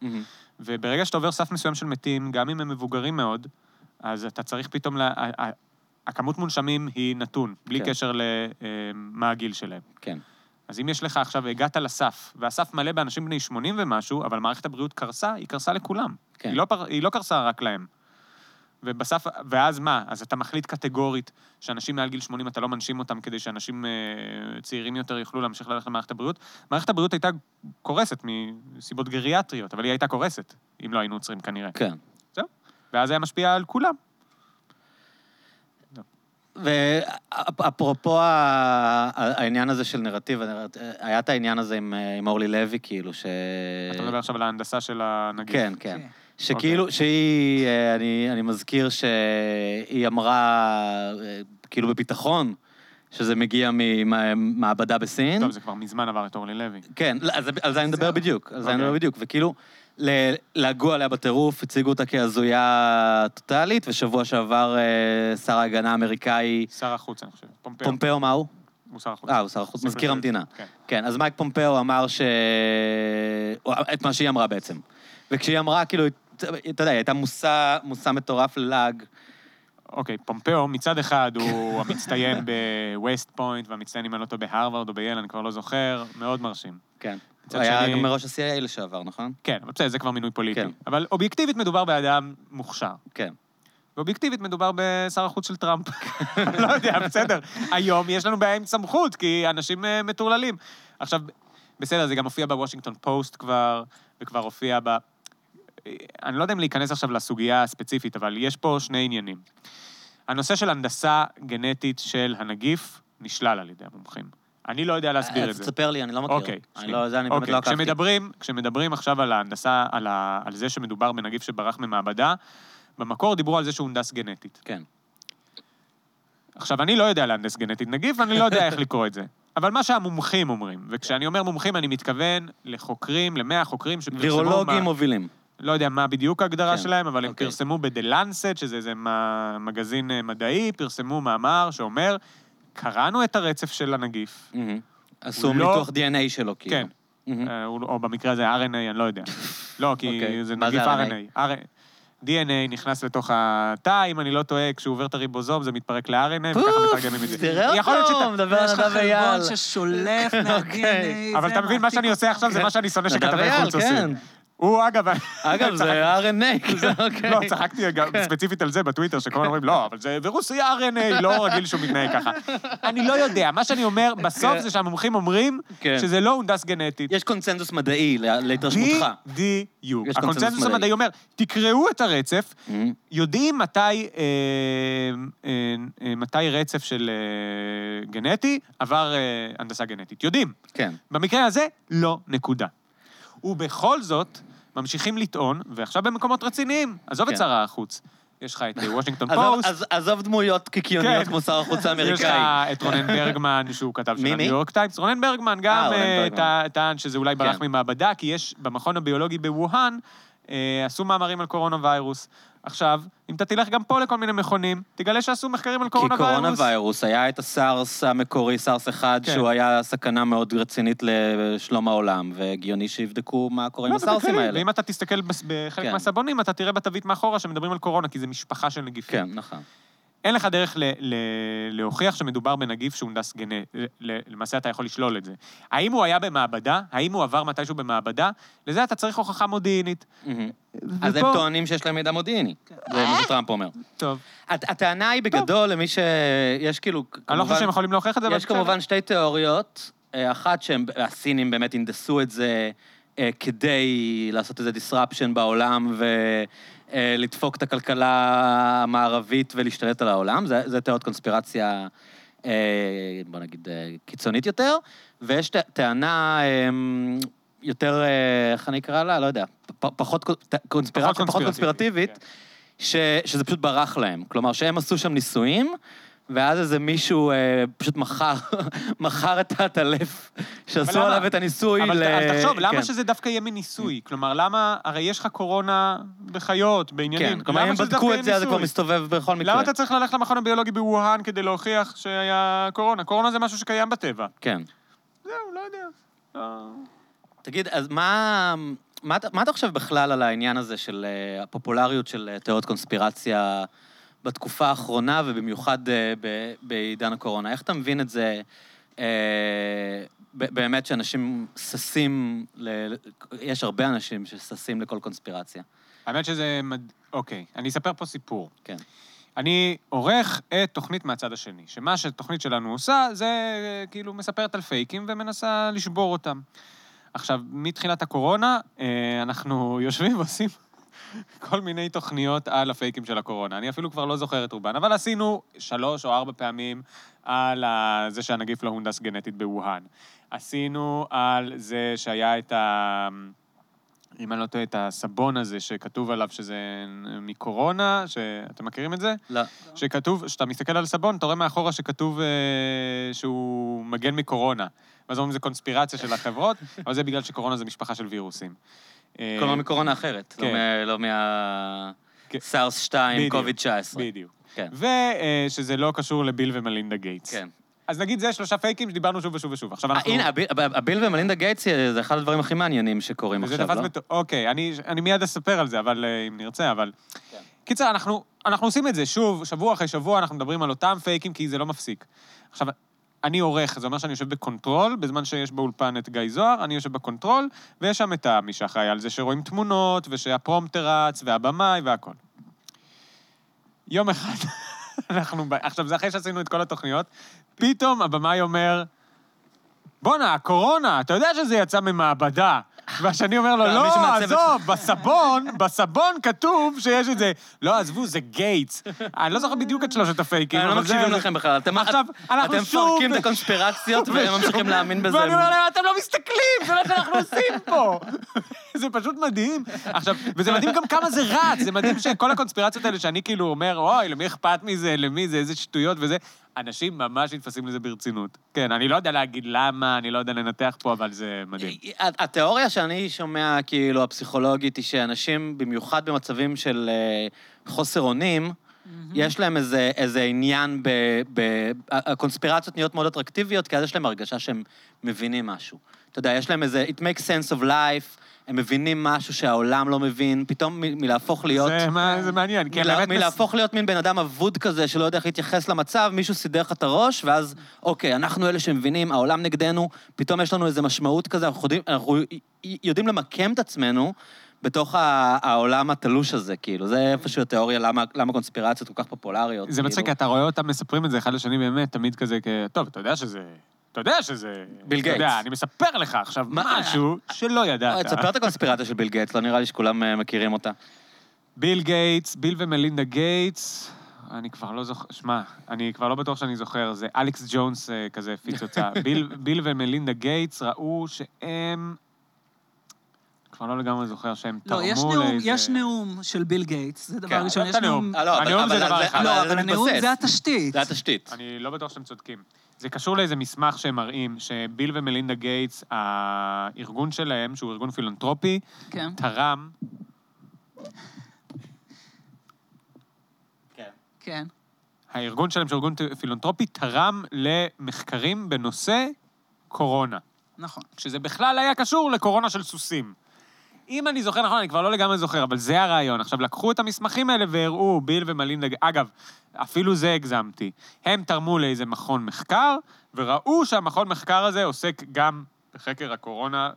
וברגע שאתה עובר סף מסוים של מתים, גם אם הם מבוגרים מאוד, אז אתה צריך פתאום... הכמות מונשמים היא נתון, בלי קשר למה הגיל שלהם. כן. אז אם יש לך עכשיו, הגעת לסף, והסף מלא באנשים בני 80 ומשהו, אבל מערכת הבריאות קרסה, היא קרסה לכולם. כן. היא לא קרסה רק להם. ובסף, ואז מה? אז אתה מחליט קטגורית שאנשים מעל גיל 80, אתה לא מנשים אותם כדי שאנשים צעירים יותר יוכלו להמשיך ללכת למערכת הבריאות. מערכת הבריאות הייתה קורסת מסיבות גריאטריות, אבל היא הייתה קורסת, אם לא היינו עוצרים כנראה. כן. זהו. ואז היה משפיע על כולם. ואפרופו העניין הזה של נרטיב, היה את העניין הזה עם אורלי לוי, כאילו ש... אתה מדבר עכשיו על ההנדסה של הנגיף. כן, כן. שכאילו, שהיא, אני מזכיר שהיא אמרה, כאילו בביטחון, שזה מגיע ממעבדה בסין. טוב, זה כבר מזמן עבר את אורלי לוי. כן, על זה אני מדבר בדיוק, וכאילו... להגוע עליה בטירוף, הציגו אותה כהזויה טוטלית, ושבוע שעבר שר ההגנה האמריקאי... שר החוץ, אני חושב. פומפאו. פומפאו מה הוא? הוא שר החוץ. הוא שר החוץ, מזכיר המדינה. כן, אז מייק פומפאו אמר ש... את מה שהיא אמרה בעצם. וכשהיא אמרה, כאילו, אתה יודע, היא הייתה מוסה מטורף ללאג. אוקיי, פומפאו מצד אחד הוא המצטיין בווסט פוינט, והמצטיין אם אני לא טועה בהרווארד או ביל, אני כבר לא זוכר, מאוד מרשים. כן. היה גם מראש ה-CIA לשעבר, נכון? כן, אבל בסדר, זה כבר מינוי פוליטי. אבל אובייקטיבית מדובר באדם מוכשר. כן. ואובייקטיבית מדובר בשר החוץ של טראמפ. לא יודע, בסדר. היום יש לנו בעיה עם סמכות, כי אנשים מטורללים. עכשיו, בסדר, זה גם הופיע בוושינגטון פוסט כבר, וכבר הופיע ב... אני לא יודע אם להיכנס עכשיו לסוגיה הספציפית, אבל יש פה שני עניינים. הנושא של הנדסה גנטית של הנגיף נשלל על ידי המומחים. אני לא יודע להסביר את זה. תספר לי, אני לא מכיר. אוקיי. זה אני באמת לא עקבתי. כשמדברים עכשיו על ההנדסה, על זה שמדובר בנגיף שברח ממעבדה, במקור דיברו על זה שהוא הנדס גנטית. כן. עכשיו, אני לא יודע להנדס גנטית נגיף, אני לא יודע איך לקרוא את זה. אבל מה שהמומחים אומרים, וכשאני אומר מומחים, אני מתכוון לחוקרים, ל100 חוקרים שפרסמו... וירולוגים מובילים. לא יודע מה בדיוק ההגדרה שלהם, אבל הם פרסמו בדלנסט, שזה איזה מגזין מדעי, פרסמו מאמר שאומר קראנו את הרצף של הנגיף. עשו מתוך DNA שלו, כאילו. כן. או במקרה הזה RNA, אני לא יודע. לא, כי זה נגיף RNA. DNA נכנס לתוך התא, אם אני לא טועה, כשהוא עובר את הריבוזום, זה מתפרק ל-RNA, וככה מתרגמים את זה. תראה אותו, מדבר על נדב ויאל. יש לך חלבון ששולף מה-DNA. אבל אתה מבין, מה שאני עושה עכשיו, זה מה שאני שונא שכתבי חוץ עושים. הוא, אגב, זה RNA. לא, צחקתי ספציפית על זה בטוויטר, שכמובן אומרים, לא, אבל זה וירוסי RNA, לא רגיל שהוא מתנהג ככה. אני לא יודע, מה שאני אומר, בסוף זה שהמומחים אומרים, שזה לא הונדס גנטית. יש קונצנזוס מדעי להתרשמותך. בדיוק. הקונצנזוס המדעי אומר, תקראו את הרצף, יודעים מתי רצף של גנטי עבר הנדסה גנטית. יודעים. כן. במקרה הזה, לא נקודה. ובכל זאת, ממשיכים לטעון, ועכשיו במקומות רציניים. עזוב את שר החוץ. יש לך את וושינגטון פוסט. עזוב דמויות קיקיוניות כמו שר החוץ האמריקאי. יש לך את רונן ברגמן, שהוא כתב של הניו יורק טיימס. רונן ברגמן גם טען שזה אולי ברח ממעבדה, כי יש במכון הביולוגי בווהאן, עשו מאמרים על קורונה ויירוס. עכשיו, אם אתה תלך גם פה לכל מיני מכונים, תגלה שעשו מחקרים על קורונה ויירוס. כי קורונה ויירוס היה את הסארס המקורי, סארס אחד, שהוא היה סכנה מאוד רצינית לשלום העולם, והגיוני שיבדקו מה קורה עם הסארסים האלה. ואם אתה תסתכל בחלק מהסבונים, אתה תראה בתווית מאחורה שמדברים על קורונה, כי זה משפחה של נגיפים. כן, נכון. אין לך דרך להוכיח שמדובר בנגיף שהוא נדס גנטי, למעשה אתה יכול לשלול את זה. האם הוא היה במעבדה? האם הוא עבר מתישהו במעבדה? לזה אתה צריך הוכחה מודיעינית. אז הם טוענים שיש להם מידע מודיעיני. זה מה שטראמפ אומר. טוב. הטענה היא בגדול למי שיש כאילו... אני לא חושב שהם יכולים להוכיח את זה. יש כמובן שתי תיאוריות. אחת שהסינים באמת הנדסו את זה כדי לעשות איזה disruption בעולם ו... לדפוק את הכלכלה המערבית ולהשתלט על העולם, זה תיאוריות קונספירציה, בוא נגיד, קיצונית יותר, ויש טענה יותר, איך אני אקרא לה? לא יודע, פחות קונספירציה, פחות קונספירטיבית, שזה פשוט ברח להם, כלומר שהם עשו שם ניסויים, ואז איזה מישהו פשוט מכר את התלף שעשו עליו את הניסוי. אבל תחשוב, למה שזה דווקא יהיה מניסוי? כלומר, למה, הרי יש לך קורונה בחיות, בעניינים. כן, כלומר, אם בדקו את זה, אז זה כבר מסתובב בכל מקרה. למה אתה צריך ללכת למכון הביולוגי בווהאן כדי להוכיח שהיה קורונה? קורונה זה משהו שקיים בטבע. כן. זהו, לא יודע. תגיד, אז מה אתה חושב בכלל על העניין הזה של הפופולריות של תיאוריות קונספירציה בתקופה האחרונה, ובמיוחד בעידן הקורונה? איך אתה מבין את זה, באמת שאנשים ססים, יש הרבה אנשים שססים לכל קונספירציה? האמת שזה, אוקיי, אני אספר פה סיפור. כן. אני עורך את תוכנית מהצד השני, שמה שתוכנית שלנו עושה, זה כאילו מספרת על פייקים ומנסה לשבור אותם. עכשיו, מתחילת הקורונה, אנחנו יושבים ועושים כל מיני תוכניות על הפייקים של הקורונה. אני אפילו כבר לא זוכר את רובן, אבל עשינו 3 או 4 פעמים על זה שהנגיף לא הונדס גנטית בווהאן. עשינו על זה שהיה את ה... אם אני לא טועה, את הסבון הזה שכתוב עליו שזה מקורונה, שאתם מכירים את זה? לא. שכתוב, שאתה מסתכל על סבון, אתה רואה מאחורה שכתוב שהוא מגן מקורונה. ואז אומרים, זה קונספירציה של החברות, אבל זה בגלל שקורונה זה משפחה של וירוסים. כלומר, מקורונה אחרת, לא מהסארס 2, קוביד 19. בדיוק. ושזה לא קשור לביל ומלינדה גייטס. כן. אז נגיד, זה 3 פייקים שדיברנו שוב ושוב ושוב. הנה, הביל ומלינדה גייטס זה אחד הדברים הכי מעניינים שקורים עכשיו, לא? אוקיי, אני מיד אספר על זה, אבל אם נרצה, אבל... קיצר, אנחנו עושים את זה שוב, שבוע אחרי שבוע, אנחנו מדברים על אותם פייקים, כי זה לא מפסיק. עכשיו... אני עורך, זה אומר שאני יושב בקונטרול, בזמן שיש באולפן את גיא זוהר, אני יושב בקונטרול, ויש שם את מי שאחראי על זה, שרואים תמונות, ושהפרומטר רץ, והבמאי, והכל. יום אחד, עכשיו, זה אחרי שעשינו את כל התוכניות, פתאום הבמאי אומר, בונה, הקורונה, אתה יודע שזה יצא ממעבדה. והשני אומר לו, לא, עזוב, בסבון כתוב שיש את זה. לא, עזבו, זה גייטס. אני לא זוכר בדיוק את 3 הפייקים. אני לא מקשיבים לכם בכלל. אתם פורקים את הקונספירציות והם ממשיכים להאמין בזה. ואני אומר להם, אתם לא מסתכלים, זה מה שאנחנו עושים פה. זה פשוט מדהים. עכשיו, וזה מדהים גם כמה זה רץ. זה מדהים שכל הקונספירציות האלה שאני כאילו אומר, אוי, למי אכפת מזה, למי זה, איזה שטויות וזה. אנשים ממש נתפסים לזה ברצינות. כן, אני לא יודע להגיד למה, אני לא יודע לנתח פה, אבל זה מדהים. התיאוריה שאני שומע, כאילו, הפסיכולוגית, היא שאנשים, במיוחד במצבים של חוסר אונים, יש להם איזה עניין הקונספירציות נהיות מאוד אטרקטיביות, כי אז יש להם הרגשה שהם מבינים משהו. אתה יודע, יש להם איזה, it makes sense of life, הם מבינים משהו שהעולם לא מבין, פתאום מלהפוך להיות... זה מעניין. מלהפוך להיות מין בן אדם עבוד כזה, שלא יודע איך להתייחס למצב, מישהו סידר לך את הראש, ואז, אוקיי, אנחנו אלה שמבינים, העולם נגדנו, פתאום יש לנו איזו משמעות כזה, אנחנו יודעים למקם את עצמנו, בתוך העולם התלוש הזה, כאילו. זה פשוט תיאוריה, למה קונספירציות כל כך פופולריות. זה מצחיק, אתה רואה אותם מספרים את זה אחד לשני באמת, תמיד כזה, טוב, אתה יודע שזה... ביל גייטס. אתה יודע, אני מספר לך עכשיו משהו שלא ידעת. תספר את הקונספירציה של ביל גייטס, לא נראה לי שכולם מכירים אותה. ביל גייטס, ביל ומלינדה גייטס, אני כבר לא זוכר, שמע, אני כבר לא בטוח שאני זוכר, זה אלכס ג'ונס כזה פיץ אותה. ביל ומלינדה גייטס ראו שהם... כבר לא לגמרי זוכר שהם תרמו לאיזה... יש נאום של ביל גייטס, זה דבר ראשון, יש נאום... הנאום זה דבר אחד. לא, אבל הנאום זה התשתית. זה התשתית. אני לא בטוח שהם צודקים. זה קשור לאיזה מסמך שהם מראים, שביל ומלינדה גייטס, הארגון שלהם, שהוא ארגון פילנטרופי, תרם... כן. הארגון שלהם, שהוא ארגון פילנטרופי, תרם למחקרים בנושא קורונה. נכון. שזה בכלל היה קשור לקורונה של סוסים. אם אני זוכר, נכון, אני כבר לא לגמרי זוכר, אבל זה הרעיון. עכשיו, לקחו את המסמכים האלה והראו, ביל ומלינדה, אגב, אפילו זה הגזמתי. הם תרמו לאיזה מכון מחקר, וראו שהמכון מחקר הזה עוסק גם בחקר הקורונה,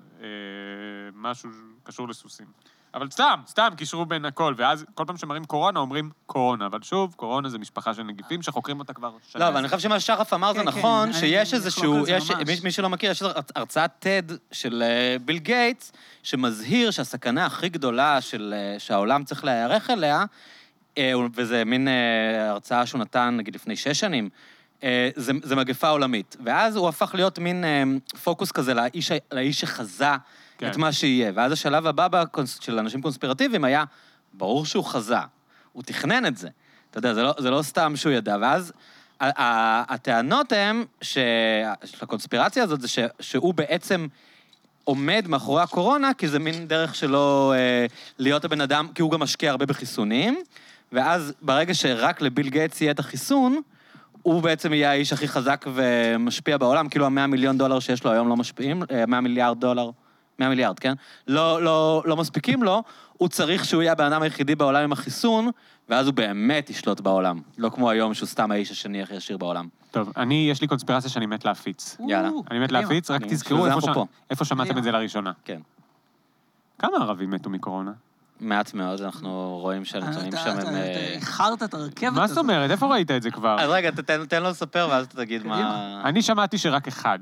משהו קשור לסוסים. אבל סתם, קישרו בין הכל, ואז כל פעם שמראים קורונה, אומרים קורונה, אבל שוב, קורונה זה משפחה של נגיפים, שחוקרים אותה כבר שנים. לא, אבל אני חושב שמה שחף אמר זה נכון, שיש איזשהו, מי שלא מכיר, יש הרצאת TED של ביל גייטס, שמזהיר שהסכנה הכי גדולה שהעולם צריך להיערך אליה, וזה מין הרצאה שהוא נתן, נגיד, לפני 6 שנים, זה מגפה עולמית. ואז הוא הפך להיות מין פוקוס כזה לאיש שחזה, כן. את מה שיהיה. ואז השלב הבא של אנשים קונספירטיביים היה, ברור שהוא חזה, הוא תכנן את זה. אתה יודע, זה לא סתם שהוא ידע. ואז הטענות הן של הקונספירציה הזאת, זה שהוא בעצם עומד מאחורי הקורונה, כי זה מין דרך שלו להיות הבן אדם, כי הוא גם משקיע הרבה בחיסונים, ואז ברגע שרק לביל גייטס יהיה את החיסון, הוא בעצם יהיה האיש הכי חזק ומשפיע בעולם, כאילו ה$100 מיליון שיש לו היום לא משפיעים, $100 מיליארד, 100 מיליארד, כן? לא מספיקים לו, הוא צריך שהוא יהיה הבן אדם היחידי בעולם עם החיסון, ואז הוא באמת ישלוט בעולם. לא כמו היום שהוא סתם האיש השני הכי עשיר בעולם. טוב, יש לי קונספירציה שאני מת להפיץ. יאללה. אני מת להפיץ, רק תזכרו איפה שמעתם את זה לראשונה. כן. כמה ערבים מתו מקורונה? מעט מאוד, אנחנו רואים שהנתונים שם הם... איחרת את הרכבת הזאת. מה זאת אומרת? איפה ראית את זה כבר? אז רגע, תן לו לספר ואז תגיד מה... אני שמעתי שרק אחד.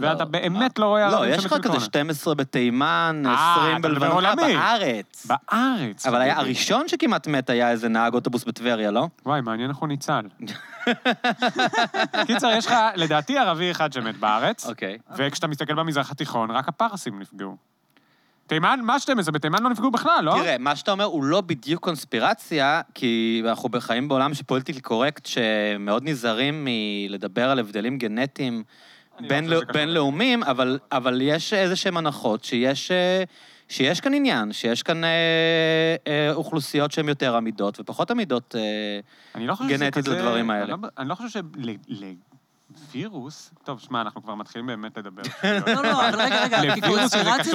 ואתה באמת לא רואה... לא, יש לך כזה 12 בתימן, 20 בלבנון, בארץ. בארץ. אבל הראשון שכמעט מת היה איזה נהג אוטובוס בטבריה, לא? וואי, מעניין איך הוא ניצל. קיצר, יש לך, לדעתי, ערבי אחד שמת בארץ, וכשאתה מסתכל במזרח התיכון, רק הפרסים נפגעו. תימן, מה שאתם עושים? בתימן לא נפגעו בכלל, לא? תראה, מה שאתה אומר הוא לא בדיוק קונספירציה, כי אנחנו בחיים בעולם שפוליטיקלי קורקט, שמאוד נזהרים מלדבר על הבדלים גנטיים בינלאומיים, אבל יש איזשהם הנחות שיש כאן עניין, שיש כאן אוכלוסיות שהן יותר עמידות ופחות עמידות גנטית לדברים האלה. אני לא חושב וירוס, טוב, שמה, אנחנו כבר מתחילים באמת לדבר. לא, אבל רגע, כי קונספירציה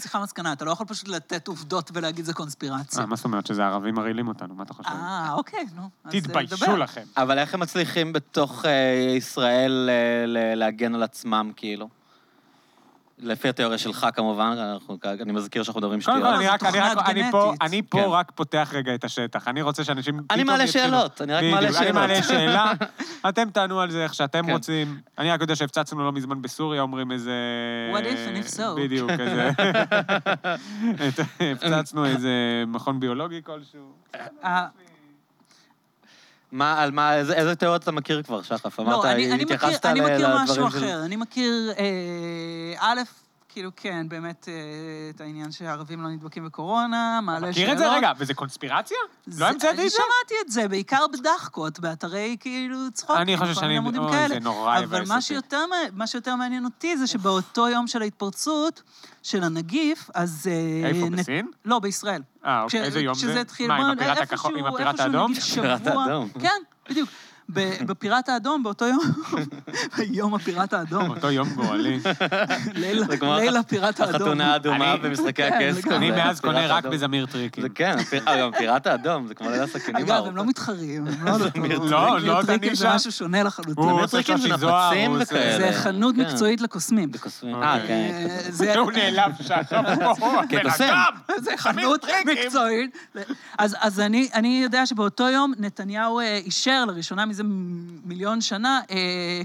צריכה מסקנה, אתה לא יכול פשוט לתת עובדות ולהגיד זה קונספירציה. מה זאת אומרת, שזה הערבים מרעילים אותנו, מה אתה חושב? אוקיי, נו. תתביישו לכם. אבל איך הם מצליחים בתוך ישראל להגן על עצמם, כאילו? לפי התיאוריה שלך, כמובן, אני מזכיר שאנחנו מדברים שתיאוריה. אני פה רק פותח רגע את השטח. אני רוצה שאנשים... אני מעלה שאלות, אני רק מעלה שאלה. אתם טענו על זה איך שאתם רוצים. אני רק יודע שהפצצנו לא מזמן בסוריה, אומרים איזה... What if so? בדיוק, איזה... הפצצנו איזה מכון ביולוגי כלשהו. איזה תיאוריות אתה מכיר כבר, שחף? אמרת, התייחסת לדברים של... אני מכיר משהו אחר. אני מכיר, א', כאילו כן, באמת את העניין שהערבים לא נדבקים בקורונה, מעלה שאלות. מכיר את זה? רגע, וזה קונספירציה? לא המצאתי את זה? שמעתי את זה, בעיקר בדחקות, באתרי כאילו צחוקים. אני חושב שאני... אוי, זה נורא יבאס אותי. אבל מה שיותר מעניין אותי זה שבאותו יום של ההתפרצות של הנגיף, אז... איפה, בסין? לא, בישראל. איזה יום זה? מה, עם הפיראט האדום? כן, בדיוק. בפיראט האדום, באותו יום, היום הפיראט האדום. באותו יום גואלי. ליל הפיראט האדום. החתונה האדומה במשחקי הכס. אני מאז קונה רק בזמיר טריקים. זה כן, גם פיראט האדום, זה כמו ליל הסכינים. אגב, הם לא מתחרים. לא, טריקים זה משהו שונה לחלוטין. הוא עושה שושי זוהר. זה חנות מקצועית לקוסמים. הוא נעלם שחם. כקוסם. זה חנות מקצועית. אז אני יודע שבאותו יום נתניהו אישר לראשונה מזה 1,000,000 שנה,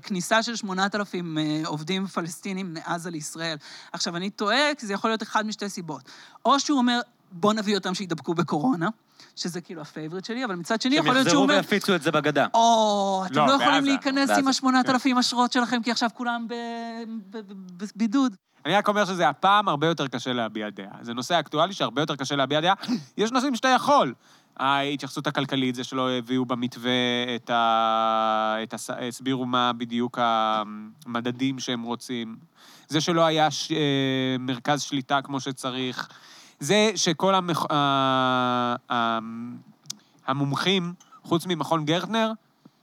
כניסה של 8,000 עובדים פלסטינים מעזה לישראל. עכשיו, אני טועה, כי זה יכול להיות אחד משתי סיבות. או שהוא אומר, בוא נביא אותם שידבקו בקורונה, שזה כאילו הפייבריט שלי, אבל מצד שני יכול להיות שהוא אומר... שמחזרו ויפיצו את זה בגדה. או, אתם לא יכולים להיכנס עם 8,000 אשרות שלכם, כי עכשיו כולם בבידוד. אני רק אומר שזה הפעם הרבה יותר קשה להביע דעה. זה נושא אקטואלי שהרבה יותר קשה להביע דעה. יש נושאים שאתה יכול. ההתייחסות הכלכלית, זה שלא הביאו במתווה את הסבירו מה בדיוק המדדים שהם רוצים. זה שלא היה מרכז שליטה כמו שצריך. זה שכל המומחים, חוץ ממכון גרטנר,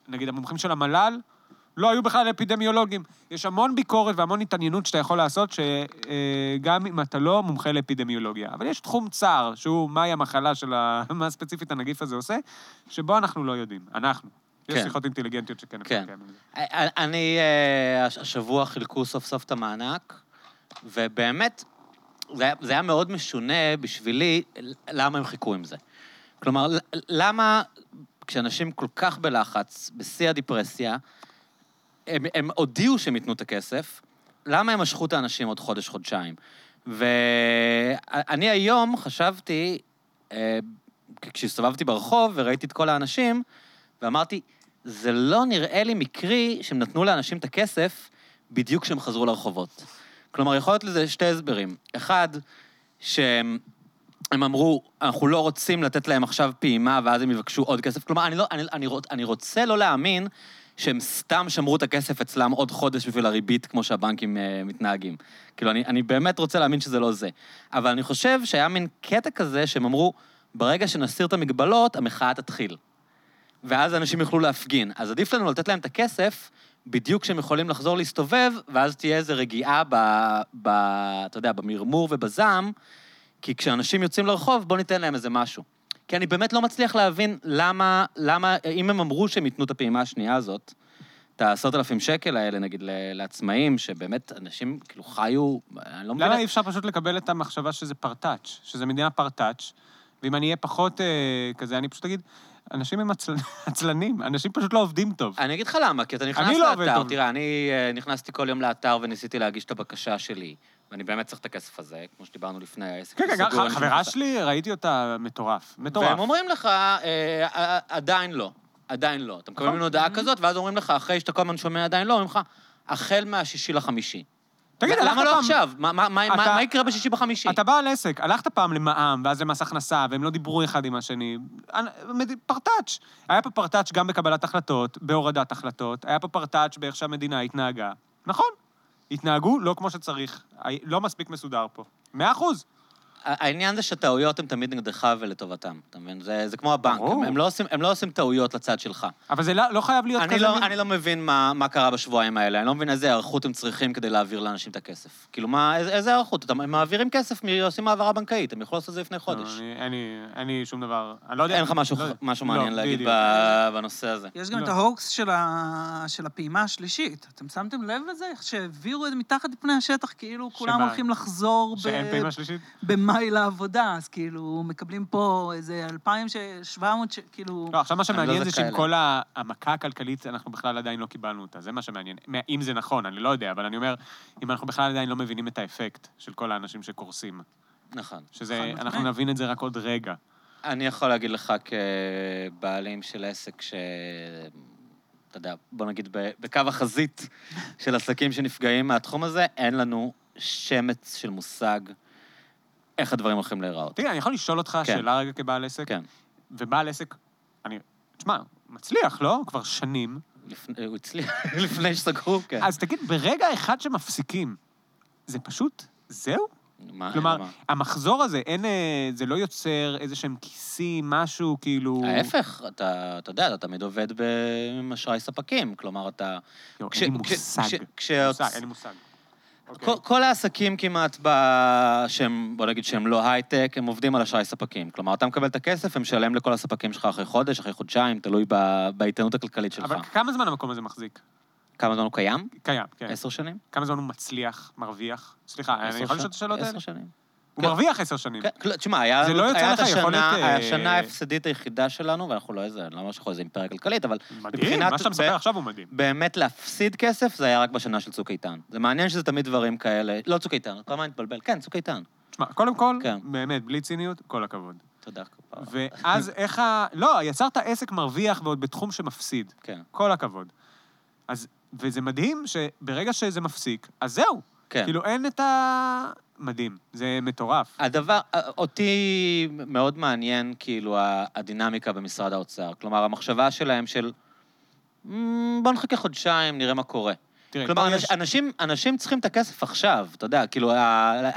נגיד המומחים של המל"ל, לא היו בכלל אפידמיולוגים. יש המון ביקורת והמון התעניינות שאתה יכול לעשות, שגם אם אתה לא מומחה לאפידמיולוגיה. אבל יש תחום צער, שהוא מהי המחלה של מה הספציפית הנגיף הזה עושה, שבו אנחנו לא יודעים, אנחנו. יש שיחות אינטליגנטיות שכן. אני השבוע חילקו סוף סוף את המענק, ובאמת, זה היה מאוד משונה בשבילי, למה הם חיכו עם זה. כלומר, למה כשאנשים כל כך בלחץ, בשיא הדיפרסיה, הם הודיעו שהם ייתנו את הכסף, למה הם משכו את האנשים עוד חודש, חודשיים? ואני היום חשבתי, כשסובבתי ברחוב וראיתי את כל האנשים, ואמרתי, זה לא נראה לי מקרי שהם נתנו לאנשים את הכסף בדיוק כשהם חזרו לרחובות. כלומר, יכול להיות לזה שתי הסברים. אחד, שהם אמרו, אנחנו לא רוצים לתת להם עכשיו פעימה, ואז הם יבקשו עוד כסף. כלומר, אני רוצה לא להאמין שהם סתם שמרו את הכסף אצלם עוד חודש בשביל הריבית, כמו שהבנקים מתנהגים. כאילו, אני באמת רוצה להאמין שזה לא זה. אבל אני חושב שהיה מין קטע כזה שהם אמרו, ברגע שנסיר את המגבלות, המחאה תתחיל. ואז אנשים יוכלו להפגין. אז עדיף לנו לתת להם את הכסף, בדיוק כשהם יכולים לחזור להסתובב, ואז תהיה איזו רגיעה אתה יודע, במרמור ובזעם, כי כשאנשים יוצאים לרחוב, בוא ניתן להם איזה משהו. כי אני באמת לא מצליח להבין למה אם הם אמרו שהם ייתנו את הפעימה השנייה הזאת, את ה10,000 שקל האלה, נגיד, לעצמאים, שבאמת אנשים כאילו חיו, אני לא מבין. למה אי אפשר פשוט לקבל את המחשבה שזה פרטאץ', שזה מדינה פרטאץ', ואם אני אהיה פחות כזה, אני פשוט אגיד, אנשים הם עצלנים, אנשים פשוט לא עובדים טוב. אני אגיד לך למה, כי אתה נכנס לאתר, תראה, אני נכנסתי כל יום לאתר וניסיתי להגיש את הבקשה שלי, ואני באמת צריך את הכסף הזה, כמו שדיברנו לפני העסק. כן, חברה שלי, ראיתי אותה מטורף. והם אומרים לך, עדיין לא, עדיין לא. אתה מקבל לנו הודעה כזאת, ואז אומרים לך, אחרי שאתה כל הזמן שומע עדיין לא, אומרים לך, החל מה6 ל5. תגיד, למה לא עכשיו? מה יקרה ב6 ב5? אתה בא על עסק, הלכת פעם למע"מ, ואז למס הכנסה, והם לא דיברו אחד עם השני. פרטאץ'. היה פה פרטאץ' גם בקבלת החלטות, בהורדת החלטות, היה פה פרטאץ' באיך שהמדינה התנהגה. נכון? התנהגו לא כמו שצריך, לא מספיק מסודר פה. 100%. העניין זה שטעויות הם תמיד נגדך ולטובתם, אתה מבין? זה כמו הבנק, הם לא עושים טעויות לצד שלך. אבל זה לא חייב להיות כזה. אני לא מבין מה קרה בשבועיים האלה, אני לא מבין איזה הערכות הם צריכים כדי להעביר לאנשים את הכסף. כאילו, איזה הערכות? הם מעבירים כסף, עושים העברה בנקאית, הם יכולים לעשות את זה לפני חודש. אין לי שום דבר, אני לא יודע. אין לך משהו מעניין להגיד בנושא הזה. יש גם את ההוקס של הפעימה השלישית. אתם שמתם לב לזה? שהעבירו מתחת לפני השטח, כאילו כולם הולכים לחזור מהי לעבודה, אז כאילו מקבלים פה איזה 2,700, כאילו... לא, עכשיו מה שמעניין זה שעם כל המכה הכלכלית, אנחנו בכלל עדיין לא קיבלנו אותה, זה מה שמעניין. אם זה נכון, אני לא יודע, אבל אני אומר, אם אנחנו בכלל עדיין לא מבינים את האפקט של כל האנשים שקורסים. נכון. שזה, אנחנו נבין את זה רק עוד רגע. אני יכול להגיד לך כבעלים של עסק ש... אתה יודע, בוא נגיד, בקו החזית של עסקים שנפגעים מהתחום הזה, אין לנו שמץ של מושג איך הדברים הולכים להיראות. תראה, אני יכול לשאול אותך שאלה רגע כבעל עסק? כן. ובעל עסק, תשמע, מצליח, לא? כבר שנים. הוא הצליח לפני שסגרו, כן. אז תגיד, ברגע אחד שמפסיקים, זה פשוט, זהו? כלומר, המחזור הזה, זה לא יוצר איזה שהם כיסים, משהו כאילו... ההפך, אתה יודע, אתה תמיד עובד במשרי ספקים, כלומר, אתה... אין לי מושג. אין לי מושג. כל העסקים כמעט שהם, בוא נגיד שהם לא הייטק, הם עובדים על אשראי ספקים. כלומר, אתה מקבל את הכסף, הם שלם לכל הספקים שלך אחרי חודש, אחרי חודשיים, תלוי בהתענות הכלכלית שלך. אבל כמה זמן המקום הזה מחזיק? כמה זמן הוא קיים? קיים, כן. 10 שנים? כמה זמן הוא מצליח, מרוויח? סליחה, אני יכול לשאול את השאלות האלה? 10 שנים. הוא מרוויח 10 שנים. תשמע, היה השנה ההפסדית היחידה שלנו, ואנחנו לא איזה, לא משהו, איזה אימפריה כלכלית, אבל מבחינת... מה שאתה מספר עכשיו הוא מדהים. באמת להפסיד כסף, זה היה רק בשנה של צוק איתן. זה מעניין שזה תמיד דברים כאלה, לא צוק איתן, אתה מה נתבלבל, כן, צוק איתן. תשמע, קודם כל, באמת, בלי ציניות, כל הכבוד. תודה כבר. ואז איך לא, יצרת עסק מרוויח ועוד בתחום שמפסיד. כן. כל הכבוד. אז, וזה מדהים שברגע שזה מפסיק, אז זהו. כן. כאילו אין את מדהים, זה מטורף. הדבר, אותי מאוד מעניין, כאילו, הדינמיקה במשרד האוצר. כלומר, המחשבה שלהם של, בוא נחכה חודשיים, נראה מה קורה. תראה, כלומר, אנשים צריכים את הכסף עכשיו, אתה יודע, כאילו,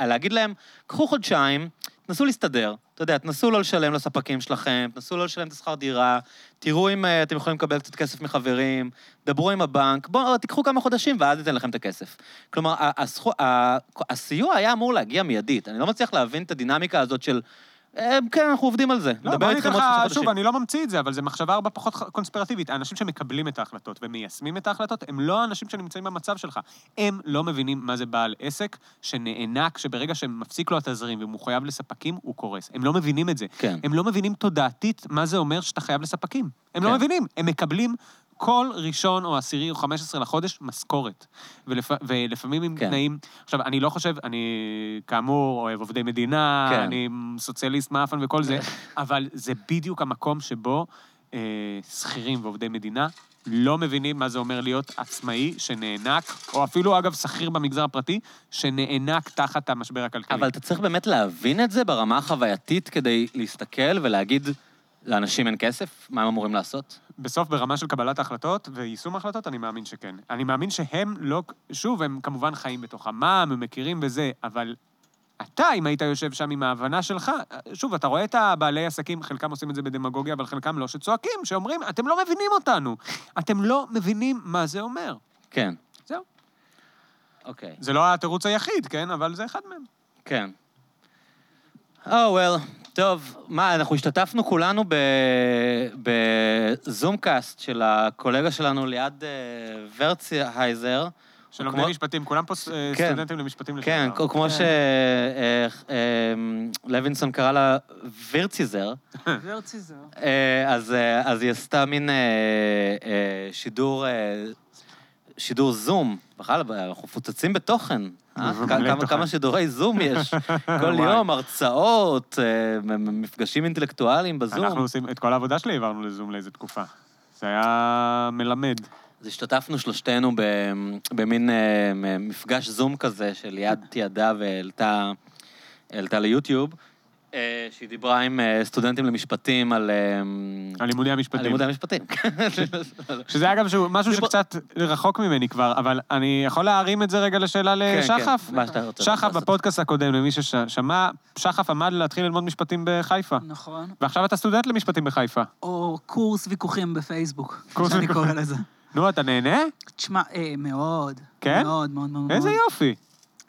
להגיד להם, קחו חודשיים, תנסו להסתדר, אתה יודע, תנסו לא לשלם לספקים שלכם, תנסו לא לשלם את השכר דירה, תראו אם אתם יכולים לקבל קצת כסף מחברים, דברו עם הבנק, בואו, תיקחו כמה חודשים ואז ניתן לכם את הכסף. כלומר, הסיוע היה אמור להגיע מיידית, אני לא מצליח להבין את הדינמיקה הזאת של, כן, אנחנו עובדים על זה. לא, בוא נגיד לך, שוב, אני לא ממציא את זה, אבל זה מחשבה הרבה פחות קונספירטיבית. האנשים שמקבלים את ההחלטות ומיישמים את ההחלטות, הם לא האנשים שנמצאים במצב שלך. הם לא מבינים מה זה בעל עסק שנענק, שברגע שמפסיק לו התזרים והוא חייב לספקים, הוא קורס. הם לא מבינים את זה. הם לא מבינים תודעתית מה זה אומר שאתה חייב לספקים. הם לא מבינים. הם מקבלים כל ראשון או עשירי או 15 לחודש משכורת. ולפעמים עם תנאים. עכשיו, אני לא חושב, אני כאמור אוהב עובדי מדינה, אני סוציאליסט מאפן וכל זה, אבל זה בדיוק המקום שבו שכירים ועובדי מדינה לא מבינים מה זה אומר להיות עצמאי שנענק, או אפילו, אגב, שכיר במגזר הפרטי, שנענק תחת המשבר הכלכלי. אבל אתה צריך באמת להבין את זה ברמה החווייתית כדי להסתכל ולהגיד, לאנשים אין כסף? מה הם אמורים לעשות? בסוף, ברמה של קבלת ההחלטות ויישום ההחלטות, אני מאמין שכן. אני מאמין שהם לא... שוב, הם כמובן חיים בתוך המם, הם מכירים וזה, אבל אתה, אם היית יושב שם עם ההבנה שלך, שוב, אתה רואה את הבעלי עסקים, חלקם עושים את זה בדמגוגיה, אבל חלקם לא, שצועקים, שאומרים, אתם לא מבינים אותנו. אתם לא מבינים מה זה אומר. כן. זהו. אוקיי. זה לא התירוץ היחיד, כן? אבל זה אחד מהם. כן. Oh, well. טוב, מה, אנחנו השתתפנו כולנו בזום-קאסט של הקולגה שלנו ליד ורצייזר. שלומדי משפטים, כולם פה סטודנטים למשפטים לשעבר. כן, או כמו שלוינסון קרא לה ורצייזר. ורצייזר. אז היא עשתה מין שידור זום. בכלל, אנחנו פוצצים בתוכן. כמה שידורי זום יש. כל יום, הרצאות, מפגשים אינטלקטואליים בזום. אנחנו עושים את כל העבודה שלי, העברנו לזום לאיזו תקופה. זה היה מלמד. אז השתתפנו שלושתנו במין מפגש זום כזה, של יד תיעדה והעלתה ליוטיוב, שהיא דיברה עם סטודנטים למשפטים על... על לימודי המשפטים. על לימודי המשפטים. שזה היה גם משהו שקצת רחוק ממני כבר, אבל אני יכול להרים את זה רגע לשאלה לשחף. שחף בפודקאסט הקודם, למי ששמע, שחף עמד להתחיל ללמוד משפטים בחיפה. נכון. ועכשיו אתה סטודנט למשפטים בחיפה. או קורס ויכוחים בפייסבוק, שאני קורא לזה. נו, אתה נהנה? תשמע, מאוד. כן? מאוד, מאוד, מאוד. איזה יופי.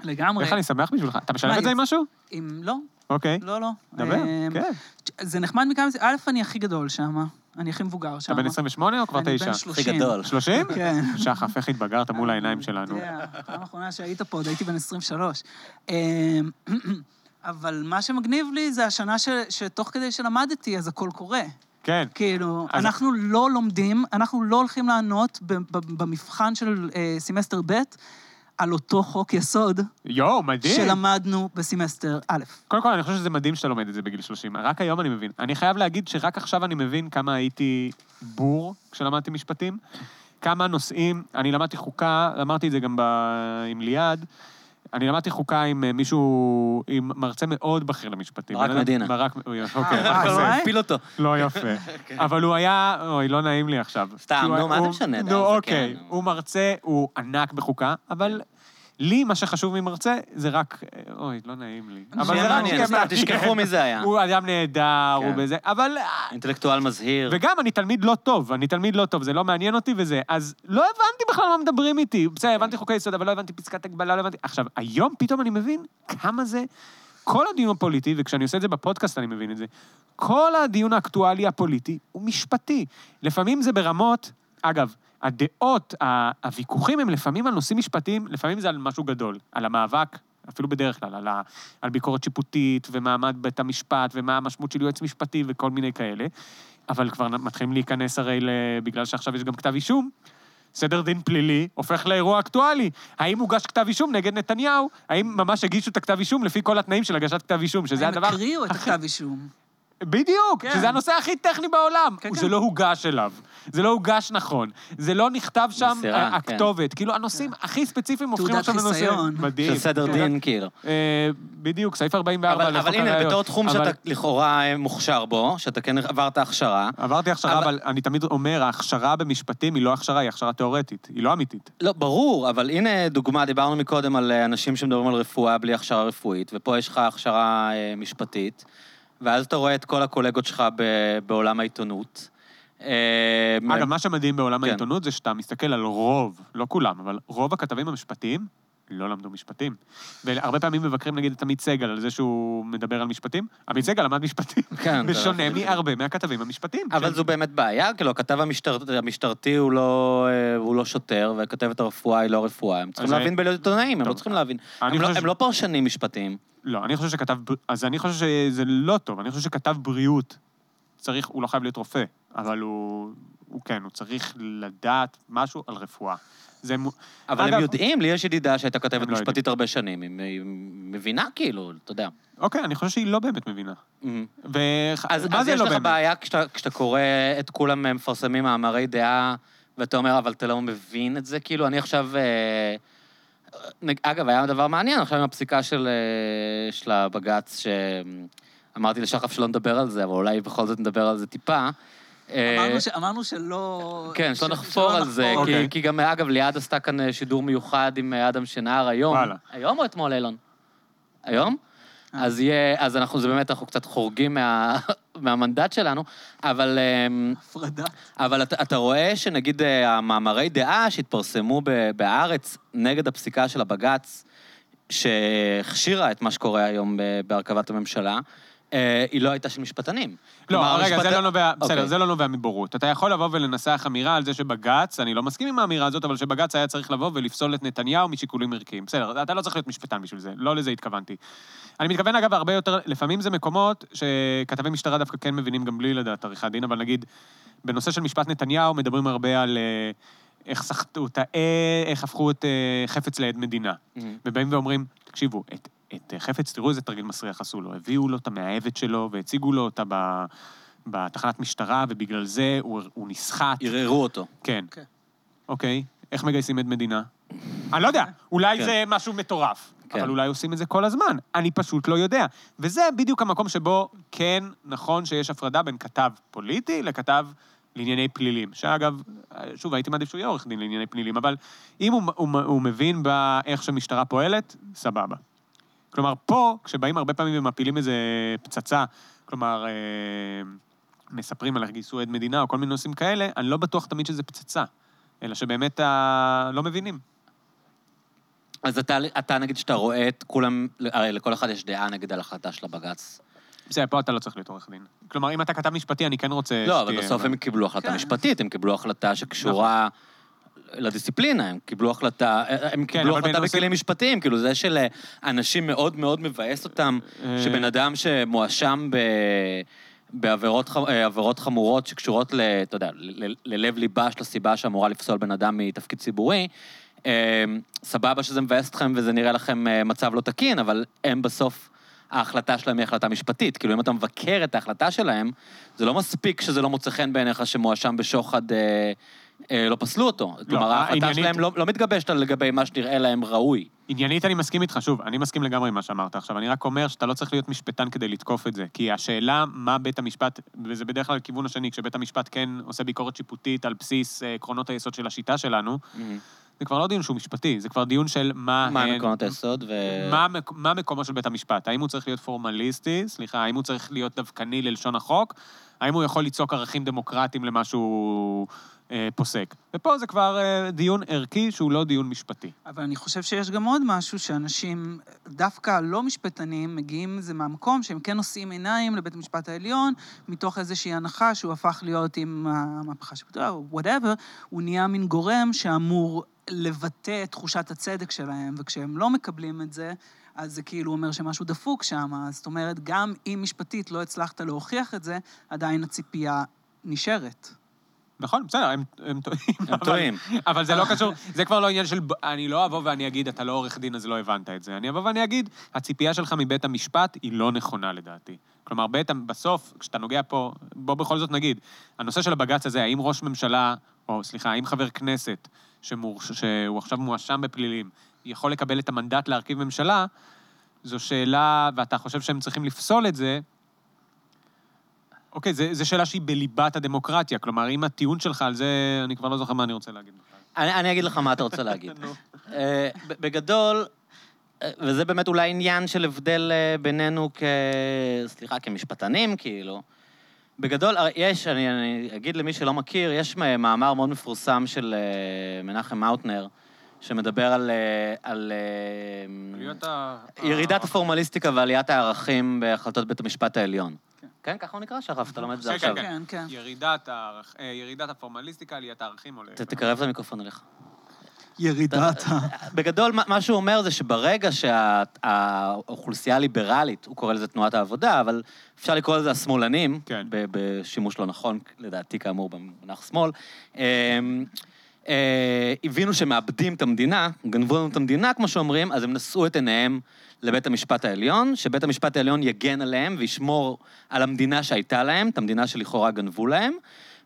לגמרי. איך אני שמח בשבילך. אתה משלב את זה עם משהו? אם לא. אוקיי. לא, לא. דבר, כן. זה נחמד מכמה... א', אני הכי גדול שם, אני הכי מבוגר שם. אתה בן 28 או כבר 9? אני בן 30. הכי גדול. 30? כן. שחף, איך התבגרת מול העיניים שלנו? פעם האחרונה שהיית פה, עוד הייתי בן 23. אבל מה שמגניב לי זה השנה שתוך כדי שלמדתי, אז הכל קורה. כן. כאילו, אנחנו לא לומדים, אנחנו לא הולכים לענות במבחן של סמסטר ב', על אותו חוק יסוד, שלמדנו בסמסטר א'. קודם כל, אני חושב שזה מדהים שאתה לומד את זה בגיל 30. רק היום אני מבין. אני חייב להגיד שרק עכשיו אני מבין כמה הייתי בור כשלמדתי משפטים, כמה נושאים, אני למדתי חוקה, אמרתי את זה גם עם ליעד, אני למדתי חוקה עם מישהו, עם מרצה מאוד בכיר למשפטים. ברק מדינה. ברק, אוקיי. פיל אותו. לא יפה. אבל הוא היה, אוי, לא נעים לי עכשיו. סתם, נו, מה אתה משנה? נו, אוקיי. הוא מרצה, הוא ענק בחוקה, אבל לי מה שחשוב ממרצה זה רק, אוי, לא נעים לי. אבל זה רק... תשכחו מזה היה. הוא אדם נהדר, הוא בזה, אבל... אינטלקטואל מזהיר. וגם אני תלמיד לא טוב, זה לא מעניין אותי וזה, אז לא הבנתי בכלל מה מדברים איתי. בסדר, הבנתי חוקי יסוד, אבל לא הבנתי פסקת הגבלה, לא הבנתי... עכשיו, היום פתאום אני מבין כמה זה... כל הדיון הפוליטי, וכשאני עושה את זה בפודקאסט אני מבין את זה, כל הדיון האקטואלי הפוליטי הוא משפטי. לפעמים זה ברמות, אגב, הדעות, הוויכוחים הם לפעמים על נושאים משפטיים, לפעמים זה על משהו גדול, על המאבק, אפילו בדרך כלל, על ביקורת שיפוטית ומעמד בית המשפט ומה המשמעות של יועץ משפטי וכל מיני כאלה, אבל כבר מתחילים להיכנס הרי בגלל שעכשיו יש גם כתב אישום, סדר דין פלילי הופך לאירוע אקטואלי. האם הוגש כתב אישום נגד נתניהו? האם ממש הגישו את הכתב אישום לפי כל התנאים של הגשת כתב אישום, שזה הדבר... האם הקריאו את הכתב אישום? בדיוק, שזה הנושא הכי טכני בעולם. זה לא הוגש אליו, זה לא הוגש נכון, זה לא נכתב שם הכתובת. כאילו, הנושאים הכי ספציפיים הופכים עכשיו לנושאים. של סדר דין, כאילו. בדיוק, סעיף 44. אבל הנה, בתור תחום שאתה לכאורה מוכשר בו, שאתה כן עברת הכשרה. עברתי הכשרה, אבל אני תמיד אומר, ההכשרה במשפטים היא לא הכשרה, היא הכשרה תיאורטית, היא לא אמיתית. לא, ברור, אבל הנה דוגמה, דיברנו מקודם על אנשים שמדברים על רפואה בלי הכשרה רפואית, ופה יש לך הכשרה משפטית. ואז אתה רואה את כל הקולגות שלך בעולם העיתונות. אגב, מה שמדהים בעולם העיתונות זה שאתה מסתכל על רוב, לא כולם, אבל רוב הכתבים המשפטיים לא למדו משפטים. והרבה פעמים מבקרים, נגיד, את עמית סגל על זה שהוא מדבר על משפטים. עמית סגל למד משפטים. ושונה מהרבה מהכתבים המשפטיים. אבל זו באמת בעיה, כאילו, הכתב המשטרתי הוא לא שוטר, וכתבת הרפואה היא לא רפואה. הם צריכים להבין בלהיות עיתונאים, הם לא צריכים להבין. הם לא פרשנים משפטיים. לא, אני חושב שכתב... אז אני חושב שזה לא טוב, אני חושב שכתב בריאות צריך, הוא לא חייב להיות רופא, אבל הוא כן, הוא צריך לדעת משהו על רפואה. אבל הם יודעים, לי יש ידידה שהייתה כתבת משפטית הרבה שנים, היא מבינה כאילו, אתה יודע. אוקיי, אני חושב שהיא לא באמת מבינה. אז יש לך בעיה כשאתה קורא את כולם מפרסמים מאמרי דעה, ואתה אומר, אבל אתה לא מבין את זה, כאילו, אני עכשיו... אגב, היה דבר מעניין, עכשיו עם הפסיקה של הבג"ץ, שאמרתי לשחף שלא נדבר על זה, אבל אולי בכל זאת נדבר על זה טיפה. אמרנו שלא... כן, שלא נחפור על זה, כי גם, אגב, ליעד עשתה כאן שידור מיוחד עם אדם שנער היום. היום או אתמול, אילון? היום? אז אנחנו, זה באמת, אנחנו קצת חורגים מהמנדט שלנו, אבל... הפרדה. אבל אתה רואה שנגיד המאמרי דעה שהתפרסמו בארץ נגד הפסיקה של הבג"ץ, שהכשירה את מה שקורה היום בהרכבת הממשלה, היא לא הייתה של משפטנים. לא, רגע, זה לא נובע מבורות. אתה יכול לבוא ולנסח אמירה על זה שבג"ץ, אני לא מסכים עם האמירה הזאת, אבל שבג"ץ היה צריך לבוא ולפסול את נתניהו משיקולים ערכיים. בסדר, אתה לא צריך להיות משפטן בשביל זה, לא לזה התכוונתי. אני מתכוון, אגב, הרבה יותר, לפעמים זה מקומות שכתבי משטרה דווקא כן מבינים גם בלי לדעת עריכת דין, אבל נגיד, בנושא של משפט נתניהו מדברים הרבה על... איך סחטו את איך הפכו את חפץ לעד מדינה. ובאים ואומרים, תקשיבו, את חפץ, תראו איזה תרגיל מסריח עשו לו. הביאו לו את המאהבת שלו, והציגו לו אותה בתחנת משטרה, ובגלל זה הוא נסחט. ערערו אותו. כן. אוקיי, איך מגייסים עד מדינה? אני לא יודע, אולי זה משהו מטורף. אבל אולי עושים את זה כל הזמן. אני פשוט לא יודע. וזה בדיוק המקום שבו כן נכון שיש הפרדה בין כתב פוליטי לכתב לענייני פלילים, שאגב, שוב, הייתי מעדיף שהוא יהיה עורך דין לענייני פלילים, אבל אם הוא מבין באיך שמשטרה פועלת, סבבה. כלומר, פה, כשבאים הרבה פעמים ומפילים איזה פצצה, כלומר, מספרים על איך גייסו עד מדינה, או כל מיני נושאים כאלה, אני לא בטוח תמיד שזה פצצה, אלא שבאמת לא מבינים. אז אתה נגיד שאתה רואה את כולם, הרי לכל אחד יש דעה נגד על החלטה של הבג"ץ, בסדר, פה אתה לא צריך להיות עורך דין. כלומר, אם אתה כתב משפטי, אני כן רוצה... לא, אבל בסוף הם קיבלו החלטה משפטית, הם קיבלו החלטה שקשורה לדיסציפלינה, הם קיבלו החלטה... הם קיבלו החלטה בכלים משפטיים, כאילו זה של אנשים מאוד מאוד מבאס אותם, שבן אדם שמואשם בעבירות חמורות שקשורות ללב ליבה של הסיבה שאמורה לפסול בן אדם מתפקיד ציבורי, סבבה שזה מבאס אתכם וזה נראה לכם מצב לא תקין, אבל הם בסוף... ההחלטה שלהם היא החלטה משפטית, כאילו אם אתה מבקר את ההחלטה שלהם, זה לא מספיק שזה לא מוצא חן בעיניך שמואשם בשוחד, לא פסלו אותו. כלומר, ההחלטה שלהם לא מתגבשת לגבי מה שנראה להם ראוי. עניינית אני מסכים איתך, שוב, אני מסכים לגמרי עם מה שאמרת עכשיו, אני רק אומר שאתה לא צריך להיות משפטן כדי לתקוף את זה, כי השאלה מה בית המשפט, וזה בדרך כלל כיוון השני, כשבית המשפט כן עושה ביקורת שיפוטית על בסיס עקרונות היסוד של השיטה שלנו, זה כבר לא דיון שהוא משפטי, זה כבר דיון של מה מקומות היסוד ו... מה מקומו של בית המשפט, האם הוא צריך להיות פורמליסטי, סליחה, האם הוא צריך להיות דווקני ללשון החוק, האם הוא יכול ליצוק ערכים דמוקרטיים למשהו פוסק. ופה זה כבר דיון ערכי שהוא לא דיון משפטי. אבל אני חושב שיש גם עוד משהו שאנשים דווקא לא משפטנים מגיעים זה מהמקום שהם כן נושאים עיניים לבית המשפט העליון, מתוך איזושהי הנחה שהוא הפך להיות עם המהפכה שפטרה, whatever, הוא נהיה מין גורם שאמור לבטא את תחושת הצדק שלהם, וכשהם לא מקבלים את זה, אז זה כאילו אומר שמשהו דפוק שם, אז זאת אומרת, גם אם משפטית לא הצלחת להוכיח את זה, עדיין הציפייה נשארת. נכון, בסדר, הם טועים. אבל זה לא קשור, זה כבר לא עניין של, אני לא אבוא ואני אגיד, אתה לא עורך דין, אז לא הבנת את זה. אני אבוא ואני אגיד, הציפייה שלך מבית המשפט היא לא נכונה לדעתי. כלומר, בסוף, כשאתה נוגע פה, בוא בכל זאת נגיד, הנושא של הבג"ץ הזה, האם ראש ממשלה, או סליחה, האם חבר כנסת, שהוא עכשיו מואשם בפלילים, יכול לקבל את המנדט להרכיב ממשלה, זו שאלה, ואתה חושב שהם צריכים לפסול את זה, אוקיי, זו שאלה שהיא בליבת הדמוקרטיה, כלומר, אם הטיעון שלך על זה, אני כבר לא זוכר מה אני רוצה להגיד. אני אגיד לך מה אתה רוצה להגיד. בגדול, וזה באמת אולי עניין של הבדל בינינו כמשפטנים, כאילו. בגדול, יש, אני אגיד למי שלא מכיר, יש מאמר מאוד מפורסם של מנחם מאוטנר, שמדבר על ירידת הפורמליסטיקה ועליית הערכים בהחלטות בית המשפט העליון. כן, ככה הוא נקרא, שחף, אתה לומד זה עכשיו. כן, כן. ירידת הפורמליסטיקה, עליית הערכים עולה. תקרב את המיקרופון אליך. ירידת ה... בגדול, מה שהוא אומר זה שברגע שהאוכלוסייה הליברלית, הוא קורא לזה תנועת העבודה, אבל אפשר לקרוא לזה השמאלנים, בשימוש לא נכון, לדעתי כאמור במונח שמאל, הבינו שמאבדים את המדינה, גנבו לנו את המדינה, כמו שאומרים, אז הם נשאו את עיניהם לבית המשפט העליון, שבית המשפט העליון יגן עליהם וישמור על המדינה שהייתה להם, את המדינה שלכאורה גנבו להם,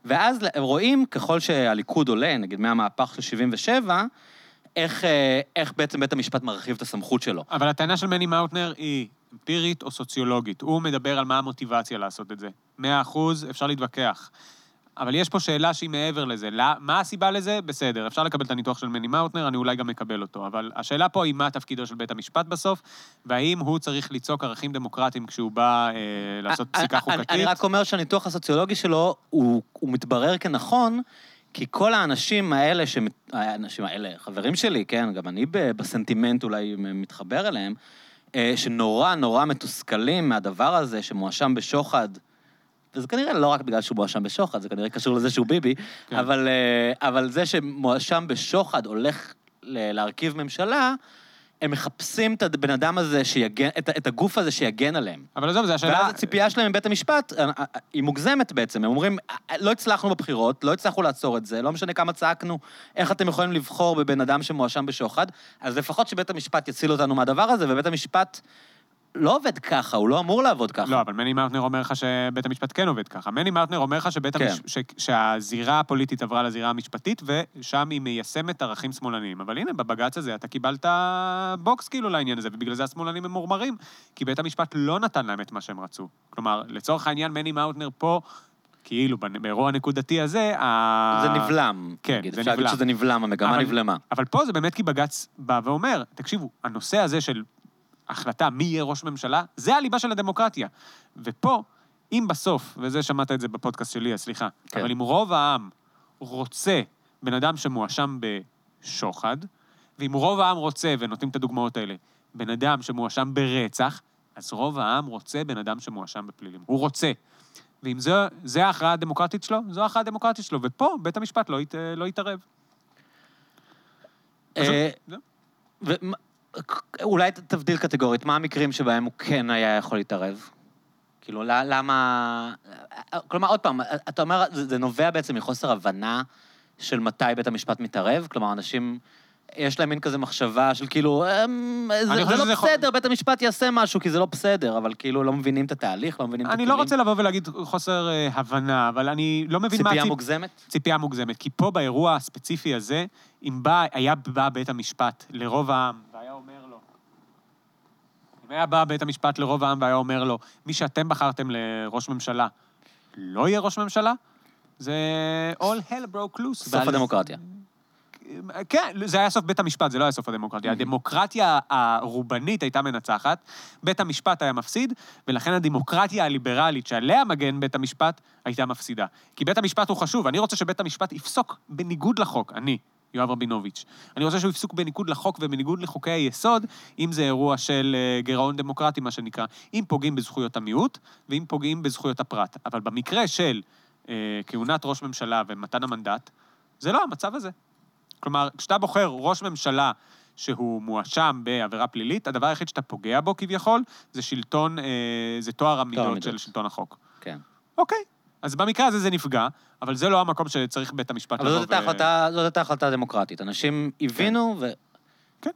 ואז רואים, ככל שהליכוד עולה, נגיד מהמהפך של 77, איך בעצם בית המשפט מרחיב את הסמכות שלו. אבל הטענה של מני מאוטנר היא אמפירית או סוציולוגית. הוא מדבר על מה המוטיבציה לעשות את זה. 100% אפשר להתווכח. אבל יש פה שאלה שהיא מעבר לזה. מה הסיבה לזה? בסדר, אפשר לקבל את הניתוח של מני מאוטנר, אני אולי גם מקבל אותו. אבל השאלה פה היא מה תפקידו של בית המשפט בסוף, והאם הוא צריך ליצוק ערכים דמוקרטיים כשהוא בא לעשות פסיקה חוקתית. אני רק אומר שהניתוח הסוציולוגי שלו, הוא מתברר כנכון, כי כל האנשים האלה, חברים שלי, כן, גם אני בסנטימנט אולי מתחבר אליהם, שנורא נורא מתוסכלים מהדבר הזה, שמואשם בשוחד, וזה כנראה לא רק בגלל שהוא מואשם בשוחד, זה כנראה קשור לזה שהוא ביבי, כן. אבל זה שמואשם בשוחד הולך להרכיב ממשלה, הם מחפשים את הבן אדם הזה, את הגוף הזה שיגן עליהם. אבל זו, זה השאלה... ואז הציפייה שלהם מבית המשפט, היא מוגזמת בעצם, הם אומרים, לא הצלחנו בבחירות, לא הצלחנו לעצור את זה, לא משנה כמה צעקנו, איך אתם יכולים לבחור בבן אדם שמואשם בשוחד, אז לפחות שבית המשפט יציל אותנו מהדבר הזה, ובית המשפט... לא עובד ככה, הוא לא אמור לעבוד ככה. לא, אבל מני מאוטנר אומר לך שבית המשפט כן עובד ככה. מני מאוטנר אומר לך שהזירה הפוליטית עברה לזירה המשפטית, ושם היא מיישמת ערכים שמאלניים. אבל הנה, בבג"ץ הזה, אתה קיבלת בוקס כאילו לעניין הזה, ובגלל זה השמאלנים הם מורמרים, כי בית המשפט לא נתן להם את מה שהם רצו. כלומר, לצורך העניין, מני מאוטנר פה, כאילו, באירוע הנקודתי הזה... זה נבלם. כן, זה נבלם. שזה נבלם, המגמה נבלמה. אבל פה זה באמת כי בג"ץ בא ואומר, תקשיבו, הנושא הזה של החלטה מי יהיה ראש ממשלה, זה הליבה של הדמוקרטיה. ופה, אם בסוף, וזה שמעת את זה בפודקאסט שלי, סליחה, כן. אבל אם רוב העם רוצה בן אדם שמואשם בשוחד, ואם רוב העם רוצה, ונותנים את הדוגמאות האלה, בן אדם שמואשם ברצח, אז רוב העם רוצה בן אדם שמואשם בפלילים. הוא רוצה. ואם זה ההכרעה הדמוקרטית שלו, זו ההכרעה הדמוקרטית שלו, ופה בית המשפט לא יתערב. אולי תבדיל קטגורית, מה המקרים שבהם הוא כן היה יכול להתערב? כאילו, למה... כלומר, עוד פעם, אתה אומר, זה נובע בעצם מחוסר הבנה של מתי בית המשפט מתערב, כלומר, אנשים, יש להם מין כזה מחשבה של כאילו, זה לא בסדר, בית המשפט יעשה משהו, כי זה לא בסדר, אבל כאילו לא מבינים את התהליך, לא מבינים את הכלים. אני לא רוצה לבוא ולהגיד חוסר הבנה, אבל אני לא מבין מה... ציפייה מוגזמת? ציפייה מוגזמת, כי פה באירוע הספציפי הזה, אם היה בא בית המשפט לרוב העם, והיה אומר לו, אם היה בא בית המשפט לרוב העם והיה אומר לו, מי שאתם בחרתם לראש ממשלה, לא יהיה ראש ממשלה, זה all hell broke loose. סוף הדמוקרטיה. כן, זה היה סוף בית המשפט, זה לא היה סוף הדמוקרטיה. הדמוקרטיה הרובנית הייתה מנצחת, בית המשפט היה מפסיד, ולכן הדמוקרטיה הליברלית שעליה מגן בית המשפט הייתה מפסידה. כי בית המשפט הוא חשוב, אני רוצה שבית המשפט יפסוק בניגוד לחוק, אני, יואב רבינוביץ'. אני רוצה שהוא יפסוק בניגוד לחוק ובניגוד לחוקי היסוד, אם זה אירוע של גירעון דמוקרטי, מה שנקרא, אם פוגעים בזכויות המיעוט, ואם פוגעים בזכויות הפרט. אבל במקרה של כהונת ראש ממשלה ומתן המנדט, זה לא המצב הזה. כלומר, כשאתה בוחר ראש ממשלה שהוא מואשם בעבירה פלילית, הדבר היחיד שאתה פוגע בו כביכול, זה שלטון, זה תואר המידות של שלטון החוק. כן. אוקיי. אז במקרה הזה זה נפגע, אבל זה לא המקום שצריך בית המשפט לבוא. אבל זאת הייתה החלטה דמוקרטית. אנשים הבינו ו... כן.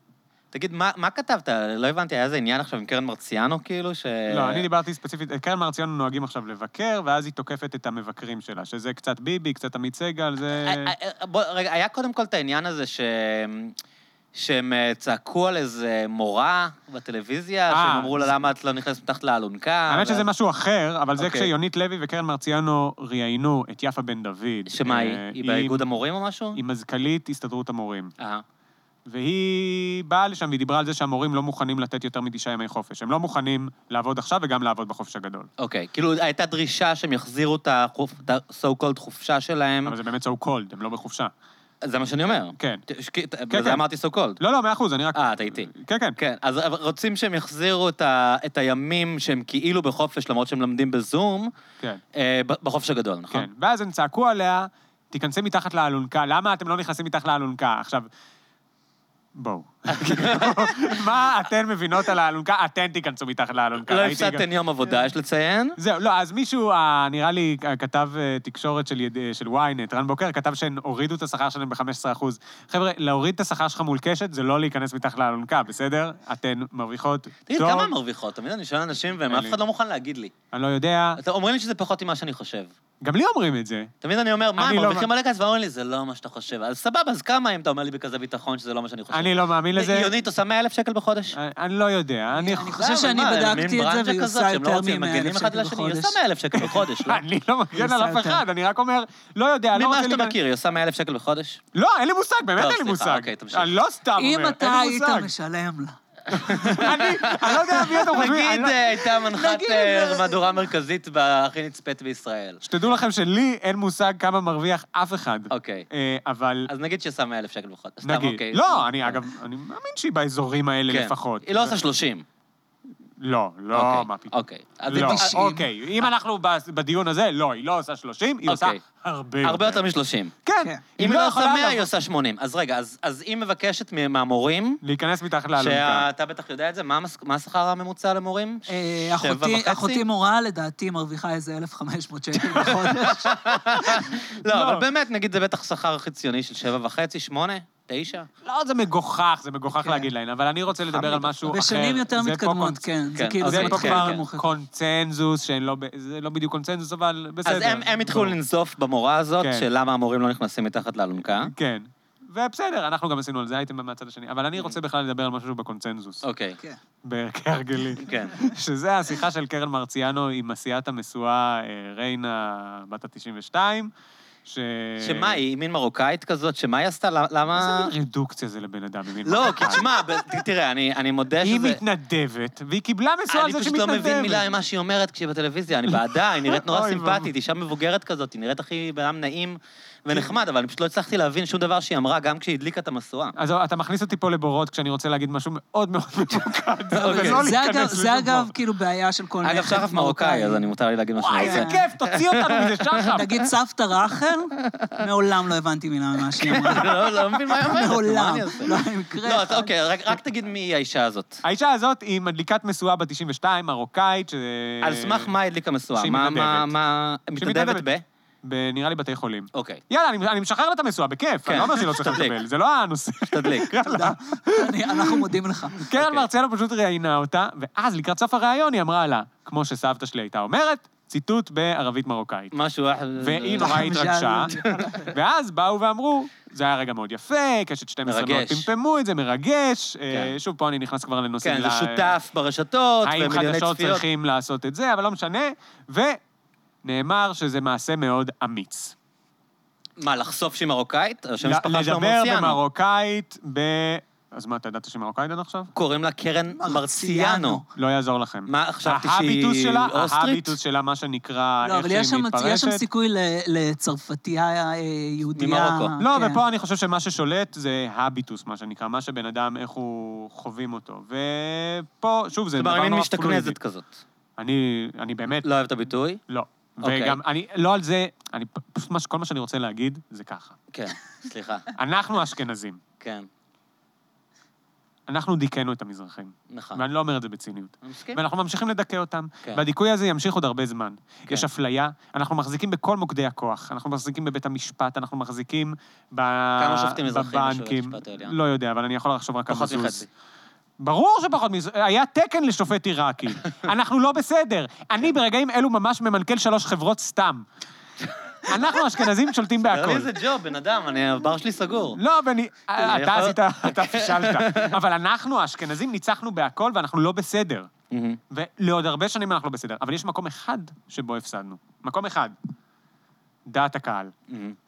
תגיד, מה כתבת? לא הבנתי, היה איזה עניין עכשיו עם קרן מרציאנו, כאילו ש... לא, אני דיברתי ספציפית, קרן מרציאנו נוהגים עכשיו לבקר, ואז היא תוקפת את המבקרים שלה, שזה קצת ביבי, קצת עמית סגל, זה... רגע, היה קודם כל את העניין הזה ש... שהם צעקו על איזה מורה בטלוויזיה, שהם אמרו לה למה את לא נכנסת מתחת לאלונקה. האמת שזה משהו אחר, אבל זה כשיונית לוי וקרן מרציאנו ראיינו את יפה בן דוד. שמה היא? היא באיגוד המורים או משהו? היא מזכ"לית הסתדרות המורים. והיא באה לשם והיא דיברה על זה שהמורים לא מוכנים לתת יותר מ9 ימי חופש. הם לא מוכנים לעבוד עכשיו וגם לעבוד בחופש הגדול. אוקיי, כאילו הייתה דרישה שהם יחזירו את ה-so-called חופשה שלהם. אבל זה באמת so-called, הם לא בחופשה. זה מה שאני אומר. כן. זה אמרתי סוקולד. לא, 100%, אני רק... אתה איתי. כן, כן. אז רוצים שהם יחזירו את הימים שהם כאילו בחופש, למרות שהם למדים בזום, בחופש הגדול, נכון? כן. ואז הם צעקו עליה, תיכנסי מתחת לאלונקה, למה אתם לא נכנסים מתחת לאלונקה? עכשיו, בואו. מה אתן מבינות על האלונקה? אתן תיכנסו מתחת לאלונקה. לא הפסדתן יום עבודה, יש לציין? זהו, לא, אז מישהו, נראה לי, כתב תקשורת של וויינט, רן בוקר, כתב שהן הורידו את השכר שלהם ב-15%. חבר'ה, להוריד את השכר שלך מול קשת, זה לא להיכנס מתחת לאלונקה, בסדר? אתן מרוויחות. תגיד, כמה מרוויחות? תמיד אני שואל אנשים, והם אף אחד לא מוכן להגיד לי. אני לא יודע. אתם אומרים לי שזה פחות ממה שאני חושב. גם לי אומרים את זה. תמיד אני אומר, מה, הם מרוויחים מלא כסף, ואומרים לי, זה לא מה שאתה חושב. אז סבבה, אז כמה אם אתה אומר לי בכזה ביטחון שזה לא מה שאני חושב? אני לא מאמין לזה. יונית, עושה 100,000 שקל בחודש? אני לא יודע. אני חושב שאני בדקתי את זה, והיא עושה יותר מ-100,000 שקל בחודש. היא עושה 100,000 שקל בחודש, לא? אני לא מגן על אף אחד, אני רק אומר, לא יודע. ממה שאתה מכיר, היא עושה 100,000 שקל בחודש? לא, אין לי מושג, באמת אין לי מושג. אני לא סתם אומר, אין לי מושג. אני לא יודע מי אתם חושבים. נגיד הייתה מנחת מהדורה מרכזית והכי נצפית בישראל. שתדעו לכם שלי אין מושג כמה מרוויח אף אחד. אוקיי. אבל... אז נגיד ששם 100,000 שקל בחודש. נגיד. לא, אני אגב, אני מאמין שהיא באזורים האלה לפחות. היא לא עושה 30. לא, לא, מה פתאום. אוקיי. אוקיי, אם אנחנו בדיון הזה, לא, היא לא עושה 30, היא עושה הרבה יותר. הרבה יותר מ-30. כן. אם לא עושה 100, היא עושה 80. אז רגע, אז היא מבקשת מהמורים... להיכנס מתחת לאלונקה. שאתה בטח יודע את זה, מה השכר הממוצע למורים? 7.5? אחותי מורה, לדעתי, מרוויחה איזה 1,500 שקל בחודש. לא, אבל באמת, נגיד, זה בטח שכר חציוני של 7.5, 8. 9? לא, זה מגוחך, זה מגוחך להגיד להן, אבל אני רוצה לדבר על משהו אחר. בשנים יותר מתקדמות, כן. זה פה כבר קונצנזוס, זה לא בדיוק קונצנזוס, אבל בסדר. אז הם התחילו לנזוף במורה הזאת, שלמה המורים לא נכנסים מתחת לאלונקה. כן. ובסדר, אנחנו גם עשינו על זה, הייתם מהצד השני, אבל אני רוצה בכלל לדבר על משהו בקונצנזוס. אוקיי. בערכי הרגלי. כן. שזה השיחה של קרן מרציאנו עם מסיעת המשואה ריינה בת ה-92, שמה, היא מין מרוקאית כזאת, שמה היא עשתה, למה... איזה רדוקציה זה לבן אדם, היא מין מרוקאית. לא, כי תשמע, תראה, אני מודה שזה... היא מתנדבת, והיא קיבלה מסועה על זה שמתנדבת. אני פשוט לא מבין מילה ממה שהיא אומרת כשהיא בטלוויזיה, אני בעדה, היא נראית נורא סימפטית, אישה מבוגרת כזאת, היא נראית הכי בנם נעים ונחמד, אבל אני פשוט לא הצלחתי להבין שום דבר שהיא אמרה, גם כשהיא הדליקה את המסועה. אז אתה מכניס אותי פה לבורות, כשאני רוצה להגיד משהו מאוד מאוד מרוקאי. זה אגב כאילו בעיה של כל מיני... אגב, שחף מרוקאי, אז אני מותר לי להגיד משהו. וואי, איזה כיף, תוציא אותנו מזה שחף. נגיד סבתא רחל, מעולם לא הבנתי מילה ממה שהיא אמרה. לא מבין מה היא אומרת. מעולם, לא היה מקרה. לא, אוקיי, רק תגיד מי היא האישה הזאת. האישה הזאת היא מדליקת מסועה ב-92, מרוקאית, ש... על סמך מה הדליקה מסועה? נראה לי בתי חולים. אוקיי. יאללה, אני משחרר את המסועה, בכיף. אני לא אומר שהיא לא צריכה לקבל, זה לא הנושא. תדליק. יאללה. אנחנו מודים לך. קרן מרציאנו פשוט ראיינה אותה, ואז לקראת סוף הראיון היא אמרה לה, כמו שסבתא שלי הייתה אומרת, ציטוט בערבית מרוקאית. משהו... והיא נורא התרגשה. ואז באו ואמרו, זה היה רגע מאוד יפה, קשת 12 מאוד פמפמו את זה, מרגש. שוב, פה אני נכנס כבר לנושאים... כן, זה שותף ברשתות, נאמר שזה מעשה מאוד אמיץ. מה, לחשוף שהיא מרוקאית? לדבר במרוקאית ב... אז מה, אתה ידעת שהיא מרוקאית עד עכשיו? קוראים לה קרן מרציאנו. לא יעזור לכם. מה, חשבתי שהיא אוסטרית? ההביטוס שלה, מה שנקרא, איך שהיא מתפרשת. לא, אבל יש שם סיכוי לצרפתייה יהודיה. ממרוקו. לא, ופה אני חושב שמה ששולט זה הביטוס, מה שנקרא, מה שבן אדם, איך הוא חווים אותו. ופה, שוב, זה דבר מאוד פלואידי. אני באמת... לא אוהב את הביטוי? לא. וגם, אני, לא על זה, אני, פשוט כל מה שאני רוצה להגיד, זה ככה. כן, סליחה. אנחנו אשכנזים. כן. אנחנו דיכאנו את המזרחים. נכון. ואני לא אומר את זה בציניות. מסכים. ואנחנו ממשיכים לדכא אותם, כן. והדיכוי הזה ימשיך עוד הרבה זמן. כן. יש אפליה, אנחנו מחזיקים בכל מוקדי הכוח, אנחנו מחזיקים בבית המשפט, אנחנו מחזיקים כמה שופטים מזרחים בשביל המשפט העליון? לא יודע, אבל אני יכול לחשוב רק פחות מחצי. ברור שפחות מזרחים, היה תקן לשופט עיראקי. אנחנו לא בסדר. אני ברגעים אלו ממש ממנכ"ל 3 חברות סתם. אנחנו אשכנזים שולטים בהכל. איזה ג'וב, בן אדם, הבר שלי סגור. לא, בני, אתה עשית, אתה פשלת. אבל אנחנו, האשכנזים, ניצחנו בהכל, ואנחנו לא בסדר. ולעוד הרבה שנים אנחנו לא בסדר. אבל יש מקום אחד שבו הפסדנו. מקום אחד. דעת הקהל.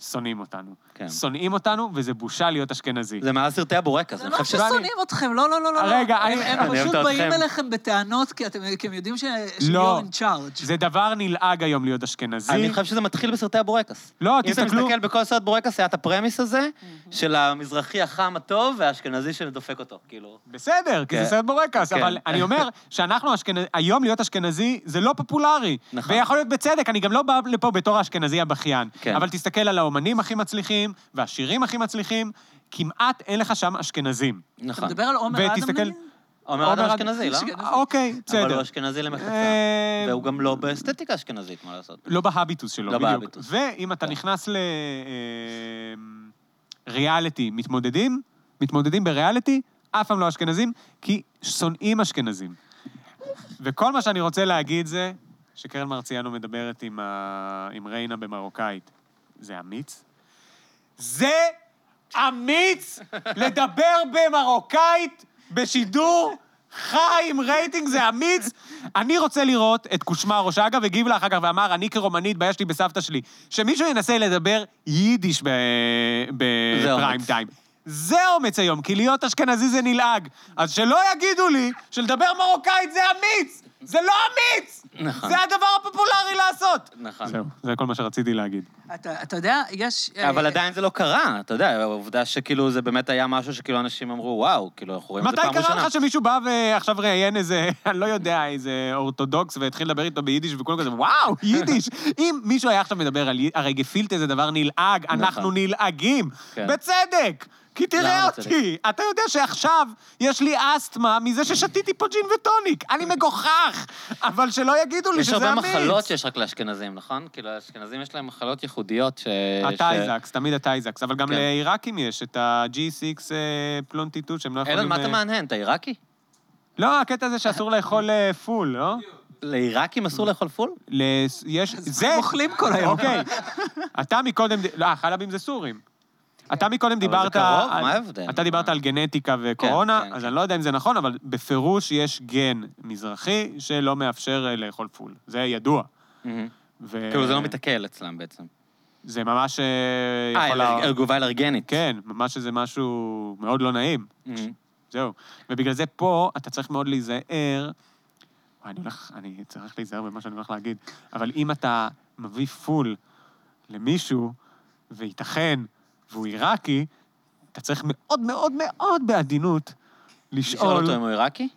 שונאים אותנו. שונאים אותנו, וזה בושה להיות אשכנזי. זה מעל סרטי הבורקס. זה לא ששונאים אתכם, לא, לא, לא, לא. רגע, הם פשוט באים אליכם בטענות, כי אתם יודעים שיור אין צ'ארג'. זה דבר נלעג היום להיות אשכנזי. אני חושב שזה מתחיל בסרטי הבורקס. לא, תסתכלו. אם אתה מסתכל בכל סרט בורקס, היה את הפרמיס הזה, של המזרחי החם הטוב, והאשכנזי שדופק אותו, כאילו. בסדר, כי זה סרט בורקס, אבל אני אומר שאנחנו היום להיות אשכנזי זה לא פופולרי, ויכול להיות בצדק, אני גם לא בא לפה בתור האשכנזי הבכיין, אבל תסתכל על האומנים הכי מצליחים, והשירים הכי מצליחים, כמעט אין לך שם אשכנזים. נכון. אתה מדבר על עומר אדם? עומר אדם אשכנזי, לא? אוקיי, בסדר. אבל הוא אשכנזי למחצה. והוא גם לא באסתטיקה אשכנזית, מה לעשות? לא בהביטוס שלו, בדיוק. לא בהביטוס. ואם אתה נכנס לריאליטי, מתמודדים בריאליטי, אף פעם לא אשכנזים, כי שונאים אשכנזים. וכל מה שאני רוצה להגיד זה, שקרן מרציאנו מדברת עם ריינה במרוקאית. זה אמיץ? זה אמיץ לדבר במרוקאית בשידור חי עם רייטינג, זה אמיץ. אני רוצה לראות את קושמרו, שאגב הגיב לה אחר כך ואמר, אני כרומנית, בעיה שלי בסבתא שלי, שמישהו ינסה לדבר יידיש בפריים טיים. זה אומץ היום, כי להיות אשכנזי זה נלעג. אז שלא יגידו לי שלדבר מרוקאית זה אמיץ. זה לא אמיץ! נכון. זה הדבר הפופולרי לעשות. נכון. זהו, זה כל מה שרציתי להגיד. אתה יודע, יש... אבל עדיין זה לא קרה, אתה יודע, העובדה שכאילו זה באמת היה משהו שכאילו אנשים אמרו, וואו, כאילו אנחנו רואים את זה פעם ראשונה. מתי קרה לך שמישהו בא ועכשיו ראיין איזה, אני לא יודע, איזה אורתודוקס, והתחיל לדבר איתו ביידיש וכולם כזה, וואו, יידיש! אם מישהו היה עכשיו מדבר על הרי גפילט איזה דבר נלעג, אנחנו נלעגים, בצדק! כי תראה אותי, אתה יודע שעכשיו יש לי אסתמה מזה ששתיתי פה ג'ין וטוניק, אני מגוחך, אבל שלא יגידו לי שזה אמיץ. יש הרבה מחלות שיש רק לאשכנזים, נכון? כאילו, האשכנזים יש להם מחלות ייחודיות ש... הטייזקס, תמיד הטייזקס, אבל גם לעיראקים יש את ה-G6 פלונטיטות שהם לא יכולים... אלון, מה אתה מענהן? אתה עיראקי? לא, הקטע הזה שאסור לאכול פול, לא? לעיראקים אסור לאכול פול? יש... זה... אוכלים כל היום. אוקיי. אתה מקודם... לא, חלבים זה סורים. אתה מקודם דיברת... אתה דיברת על גנטיקה וקורונה, אז אני לא יודע אם זה נכון, אבל בפירוש יש גן מזרחי שלא מאפשר לאכול פול. זה ידוע. כאילו זה לא מתעכל אצלם בעצם. זה ממש... תגובה אלרגנית. כן, ממש שזה משהו מאוד לא נעים. זהו. ובגלל זה פה אתה צריך מאוד להיזהר, אני צריך להיזהר במה שאני הולך להגיד, אבל אם אתה מביא פול למישהו, וייתכן... והוא עיראקי, אתה צריך מאוד מאוד מאוד בעדינות לשאול אותו אם הוא עיראקי?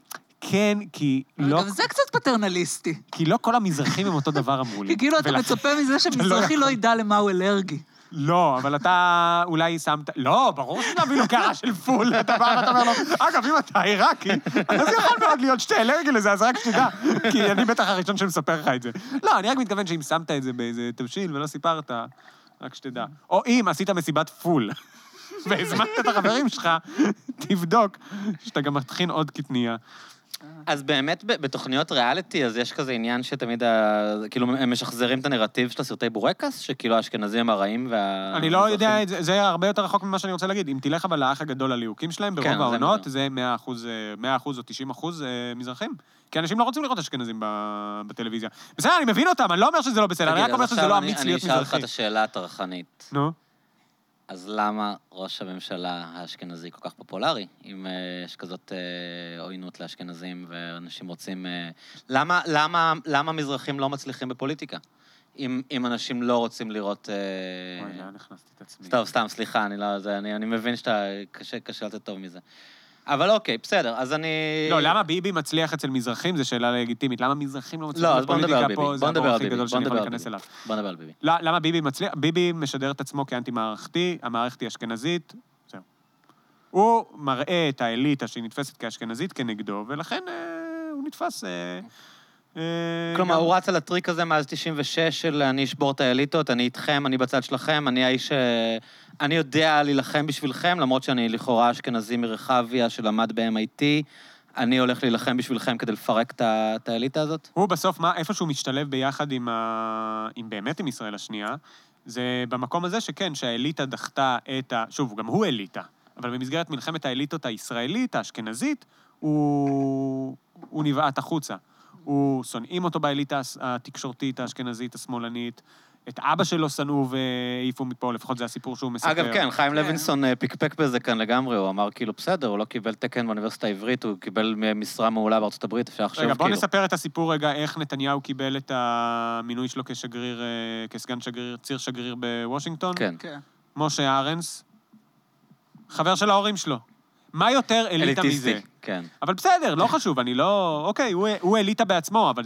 כן, כי לא... גם זה קצת פטרנליסטי. כי לא כל המזרחים הם אותו דבר אמרו לי. כי כאילו אתה מצפה מזה שמזרחי לא ידע למה הוא אלרגי. לא, אבל אתה אולי שמת... לא, ברור שאתה מביא לו קרה של פול, אתה בא ואתה אומר לו, אגב, אם אתה עיראקי, אז יכול מאוד להיות שאתה אלרגי לזה, אז רק שתדע, כי אני בטח הראשון שמספר לך את זה. לא, אני רק מתכוון שאם שמת את זה באיזה תבשיל ולא סיפרת... רק שתדע. או אם עשית מסיבת פול, והזמנת את החברים שלך, תבדוק שאתה גם מתחין עוד קטניה. אז באמת, בתוכניות ריאליטי, אז יש כזה עניין שתמיד, כאילו, הם משחזרים את הנרטיב של הסרטי בורקס, שכאילו האשכנזים הרעים וה... אני לא יודע, זה הרבה יותר רחוק ממה שאני רוצה להגיד. אם תלך אבל לאח הגדול הליהוקים שלהם, ברוב העונות, זה 100% או 90% מזרחים. כי אנשים לא רוצים לראות אשכנזים בטלוויזיה. בסדר, אני מבין אותם, אני לא אומר שזה לא בסדר, אני רק אומר שזה לא אמיץ להיות מזרחי. אני אשאל לך את השאלה התרחנית. נו? אז למה ראש הממשלה האשכנזי כל כך פופולרי, אם יש כזאת עוינות לאשכנזים ואנשים רוצים... למה מזרחים לא מצליחים בפוליטיקה? אם אנשים לא רוצים לראות... אוי, לא נכנסתי את עצמי. טוב, סתם, סליחה, אני מבין שאתה קשה לתת טוב מזה. אבל אוקיי, בסדר, אז אני... לא, למה ביבי מצליח אצל מזרחים? זו שאלה לגיטימית. למה מזרחים לא מצליחים? לא, אז בוא נדבר על ביבי. בוא נדבר על ביבי. למה ביבי מצליח? ביבי משדר את עצמו כאנטי מערכתי, המערכת היא אשכנזית, זהו. הוא מראה את האליטה שהיא נתפסת כאשכנזית כנגדו, ולכן הוא נתפס... כלומר, הוא רץ על הטריק הזה מאז 96 של אני אשבור את האליטות, אני איתכם, אני בצד שלכם, אני האיש... אני יודע להילחם בשבילכם, למרות שאני לכאורה אשכנזי מרחביה שלמד ב-MIT, אני הולך להילחם בשבילכם כדי לפרק את האליטה הזאת. הוא בסוף, איפשהו משתלב ביחד עם באמת עם ישראל השנייה, זה במקום הזה שכן, שהאליטה דחתה את ה... שוב, גם הוא אליטה, אבל במסגרת מלחמת האליטות הישראלית, האשכנזית, הוא נבעט החוצה. הוא שונאים אותו באליטה התקשורתית, האשכנזית, השמאלנית, את אבא שלו שנאו והעיפו מפה, לפחות זה הסיפור שהוא מספר. אגב, כן, חיים לוינסון פיקפק בזה כאן לגמרי, הוא אמר כאילו בסדר, הוא לא קיבל תקן באוניברסיטה העברית, הוא קיבל משרה מעולה בארצות הברית, אפשר עכשיו כאילו... רגע, בוא נספר את הסיפור רגע, איך נתניהו קיבל את המינוי שלו כשגריר, כסגן שגריר, ציר שגריר בוושינגטון. כן. משה ארנס, חבר של ההורים שלו. מה יותר אליטה מזה? כן. אבל בסדר, לא חשוב, אני לא... אוקיי, הוא אליטה בעצמו, אבל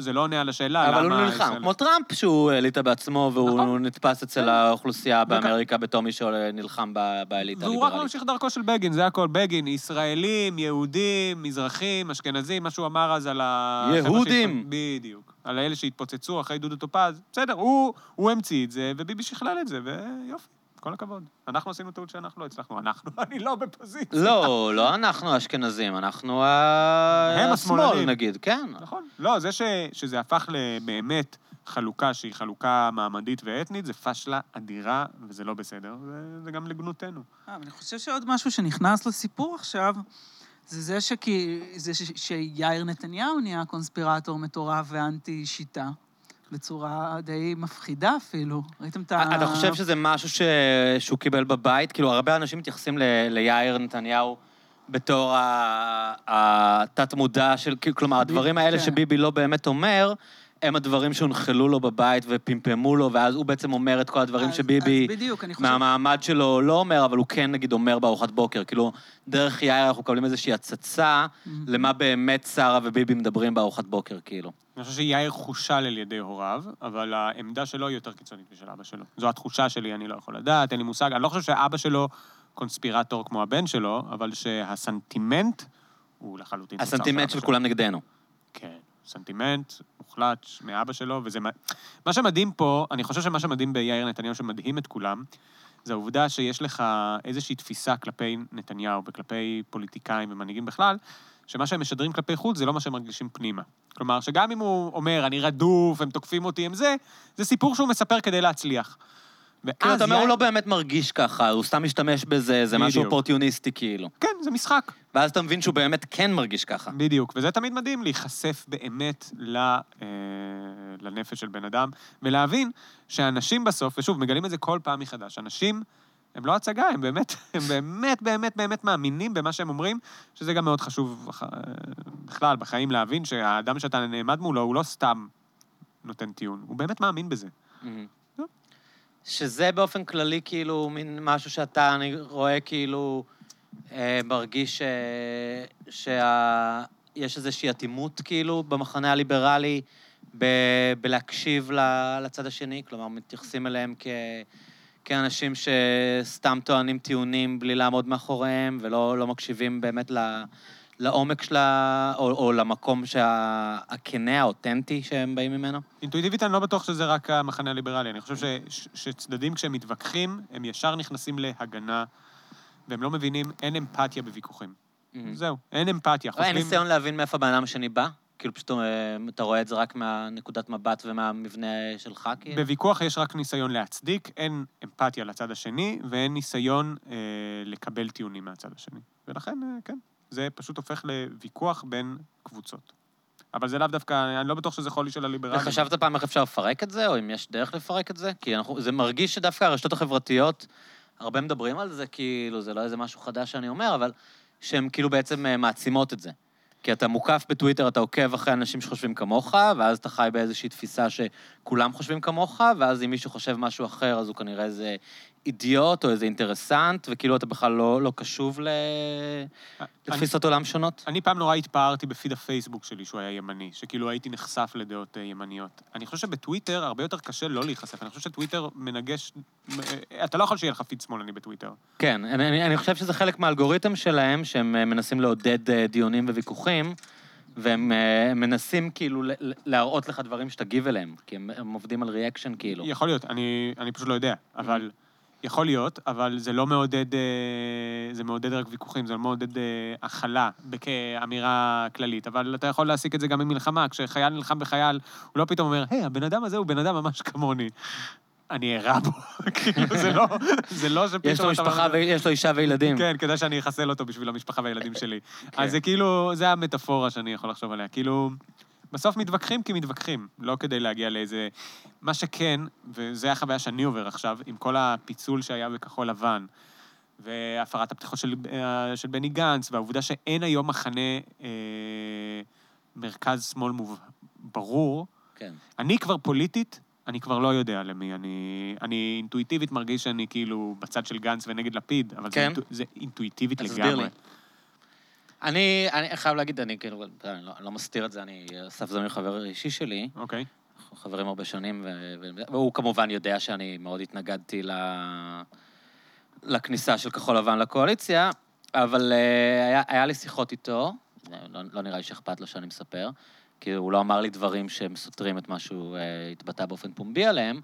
זה לא עונה על השאלה. אבל הוא נלחם, כמו טראמפ שהוא אליטה בעצמו, והוא נתפס אצל האוכלוסייה באמריקה בתור מי שנלחם באליטה הליברלית. והוא רק ממשיך דרכו של בגין, זה הכל. בגין, ישראלים, יהודים, מזרחים, אשכנזים, מה שהוא אמר אז על ה... יהודים! בדיוק. על האלה שהתפוצצו אחרי דודו טופז. בסדר, הוא המציא את זה, וביבי שכלל את זה, ויופי. כל הכבוד. אנחנו עשינו טעות שאנחנו לא הצלחנו. אני לא בפוזיציה. לא אנחנו אשכנזים, אנחנו השמאל, נגיד. כן. נכון. לא, זה שזה הפך לבאמת חלוקה שהיא חלוקה מעמדית ואתנית, זה פשלה אדירה, וזה לא בסדר. זה גם לגנותנו. אני חושב שעוד משהו שנכנס לסיפור עכשיו, זה שיאיר נתניהו נהיה קונספירטור מטורף ואנטי שיטה. בצורה די מפחידה אפילו. ראיתם את ה... אתה חושב שזה משהו שהוא קיבל בבית? כאילו, הרבה אנשים מתייחסים ליאיר נתניהו בתור התת-מודע של... כלומר, הדברים האלה שביבי לא באמת אומר, הם הדברים שהונחלו לו בבית ופימפמו לו, ואז הוא בעצם אומר את כל הדברים שביבי מהמעמד שלו לא אומר, אבל הוא כן, נגיד, אומר בארוחת בוקר. כאילו, דרך יאיר אנחנו מקבלים איזושהי הצצה למה באמת שרה וביבי מדברים בארוחת בוקר, כאילו. אני חושב שיאיר חושל על ידי הוריו, אבל העמדה שלו היא יותר קיצונית משל אבא שלו. זו התחושה שלי, אני לא יכול לדעת, אין לי מושג. אני לא חושב שאבא שלו קונספירטור כמו הבן שלו, אבל שהסנטימנט הוא לחלוטין... הסנטימנט של כולם נגדנו. כן, סנטימנט מוחלט מאבא שלו, וזה... מה שמדהים פה, אני חושב שמה שמדהים ביאיר נתניהו, שמדהים את כולם, זה העובדה שיש לך איזושהי תפיסה כלפי נתניהו וכלפי פוליטיקאים ומנהיגים בכלל, שמה שהם משדרים כלפי חוץ זה לא מה שהם מרגישים פנימה. כלומר, שגם אם הוא אומר, אני רדוף, הם תוקפים אותי עם זה, זה סיפור שהוא מספר כדי להצליח. כאילו, אתה אומר, הוא לא באמת מרגיש ככה, הוא סתם משתמש בזה, זה משהו אופורטיוניסטי כאילו. כן, זה משחק. ואז אתה מבין שהוא באמת כן מרגיש ככה. בדיוק, וזה תמיד מדהים, להיחשף באמת לנפש של בן אדם, ולהבין שאנשים בסוף, ושוב, מגלים את זה כל פעם מחדש, אנשים... הם לא הצגה, הם באמת, הם באמת, באמת, באמת מאמינים במה שהם אומרים, שזה גם מאוד חשוב בכלל, בחיים, להבין שהאדם שאתה נעמד מולו, הוא לא סתם נותן טיעון, הוא באמת מאמין בזה. שזה באופן כללי, כאילו, מין משהו שאתה, אני רואה, כאילו, מרגיש שיש איזושהי אטימות, כאילו, במחנה הליברלי, בלהקשיב לצד השני, כלומר, מתייחסים אליהם כאנשים שסתם טוענים טיעונים בלי לעמוד מאחוריהם, ולא מקשיבים באמת לעומק שלה, או למקום שהכנה, האותנטי שהם באים ממנו? אינטואיטיבית אני לא בטוח שזה רק המחנה הליברלי. אני חושב שצדדים כשהם מתווכחים, הם ישר נכנסים להגנה, והם לא מבינים, אין אמפתיה בוויכוחים. זהו, אין אמפתיה. אין ניסיון להבין מאיפה הבן אדם השני בא? כאילו פשוט אתה רואה את זה רק מהנקודת מבט ומהמבנה שלך, כאילו? בוויכוח יש רק ניסיון להצדיק, אין אמפתיה לצד השני, ואין ניסיון לקבל טיעונים מהצד השני. ולכן, כן, זה פשוט הופך לוויכוח בין קבוצות. אבל זה לאו דווקא, אני לא בטוח שזה חולי של הליברלים. חשבת פעם איך אפשר לפרק את זה, או אם יש דרך לפרק את זה? כי זה מרגיש שדווקא הרשתות החברתיות, הרבה מדברים על זה, כאילו, זה לא איזה משהו חדש שאני אומר, אבל שהן כאילו בעצם מעצימות את זה. כי אתה מוקף בטוויטר, אתה עוקב אחרי אנשים שחושבים כמוך, ואז אתה חי באיזושהי תפיסה שכולם חושבים כמוך, ואז אם מישהו חושב משהו אחר, אז הוא כנראה איזה אידיוט או איזה אינטרסנט, וכאילו אתה בכלל לא קשוב לתפיסות עולם שונות? אני פעם נורא התפארתי בפיד הפייסבוק שלי שהוא היה ימני, שכאילו הייתי נחשף לדעות ימניות. אני חושב שבטוויטר הרבה יותר קשה לא להיחשף, אני חושב שטוויטר מנגש, אתה לא יכול שיהיה לך פיד שמאלני בטוויטר. כן, אני חושב שזה חלק מהאלגוריתם שלהם, שהם מנסים לעודד דיונים וויכוחים, והם מנסים כאילו להראות לך דברים שתגיב אליהם, כי הם עובדים על ריאקשן כאילו. יכול להיות, אני פשוט לא יודע, אבל יכול להיות, אבל זה לא מעודד, זה מעודד רק ויכוחים, זה מעודד אכלה כאמירה כללית, אבל אתה יכול להסיק את זה גם ממלחמה, כשחייל נלחם בחייל, הוא לא פתאום אומר, הבן אדם הזה הוא בן אדם ממש כמוני. אני אראה בו, כאילו זה לא שפתאום... יש לו משפחה ויש לו אישה וילדים. כן, כדאי שאני אחסל אותו בשביל המשפחה והילדים שלי. אז זה כאילו, זה המטאפורה שאני יכול לחשוב עליה. כאילו, בסוף מתווכחים כי מתווכחים, לא כדי להגיע לאיזה... מה שכן, וזה החוויה שאני עובר עכשיו, עם כל הפיצול שהיה בכחול לבן, והפרת הפתיחות של בני גנץ, והעובדה שאין היום מחנה מרכז שמאל ברור, אני כבר פוליטית, אני כבר לא יודע למי, אני אינטואיטיבית מרגיש שאני כאילו בצד של גנץ ונגד לפיד, אבל כן. זה אינטואיטיבית לגמרי. תסביר לי. אני חייב להגיד, אני כאילו, אני לא מסתיר את זה, אני אסף זמיר חבר אישי שלי, אוקיי. אנחנו חברים הרבה שנים, והוא כמובן יודע שאני מאוד התנגדתי לכניסה של כחול לבן לקואליציה, אבל היה לי שיחות איתו, לא נראה לי שאכפת לו שאני מספר, כי הוא לא אמר לי דברים שהם סותרים את מה שהוא התבטא באופן פומבי עליהם,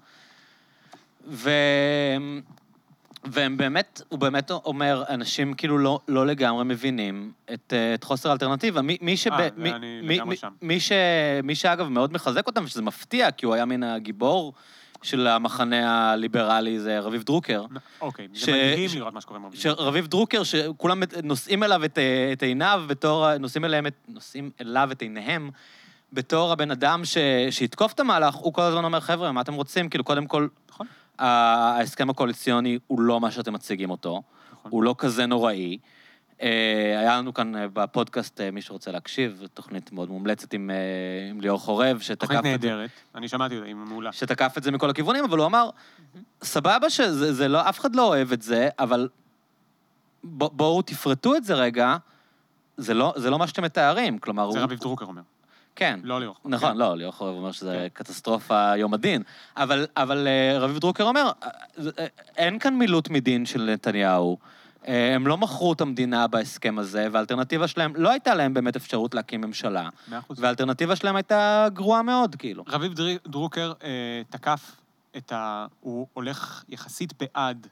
הוא באמת אומר, אנשים כאילו לא לגמרי מבינים את חוסר האלטרנטיבה, מי שאגב מאוד מחזק אותם, ושזה מפתיע, כי הוא היה מן הגיבור של המחנה הליברלי, זה רביב דרוקר. אוקיי, זה מדהים לראות מה שקורה עם רביב. שרביב דרוקר, שכולם נושאים אליו את עיניו, נושאים אליו את עיניהם, בתור הבן אדם שהתקוף את המהלך, הוא כל הזמן אומר, חבר'ה, מה אתם רוצים? כאילו, קודם כל, ההסכם הקואליציוני הוא לא מה שאתם מציגים אותו, הוא לא כזה נוראי. היה לנו כאן בפודקאסט, מי שרוצה להקשיב, תוכנית מאוד מומלצת עם ליאור חורב, תוכנית נהדרת, אני שמעתי אותה, היא מעולה. שתקף את זה מכל הכיוונים, אבל הוא אמר, סבבה שזה לא, אף אחד לא אוהב את זה, אבל בואו תפרטו את זה רגע, זה לא מה שאתם מתארים, כלומר... זה רביב דרוקר אומר. כן. לא ליאור. נכון, לא, ליאור חורב אומר שזה קטסטרופה יום הדין, אבל רביב דרוקר אומר, אין כאן מילות מדין של נתניהו, הם לא מכרו את המדינה בהסכם הזה, והאלטרנטיבה שלהם, לא הייתה להם באמת אפשרות להקים ממשלה, והאלטרנטיבה שלהם הייתה גרועה מאוד, כאילו. רביב דרוקר תקף הוא הולך יחסית בעד,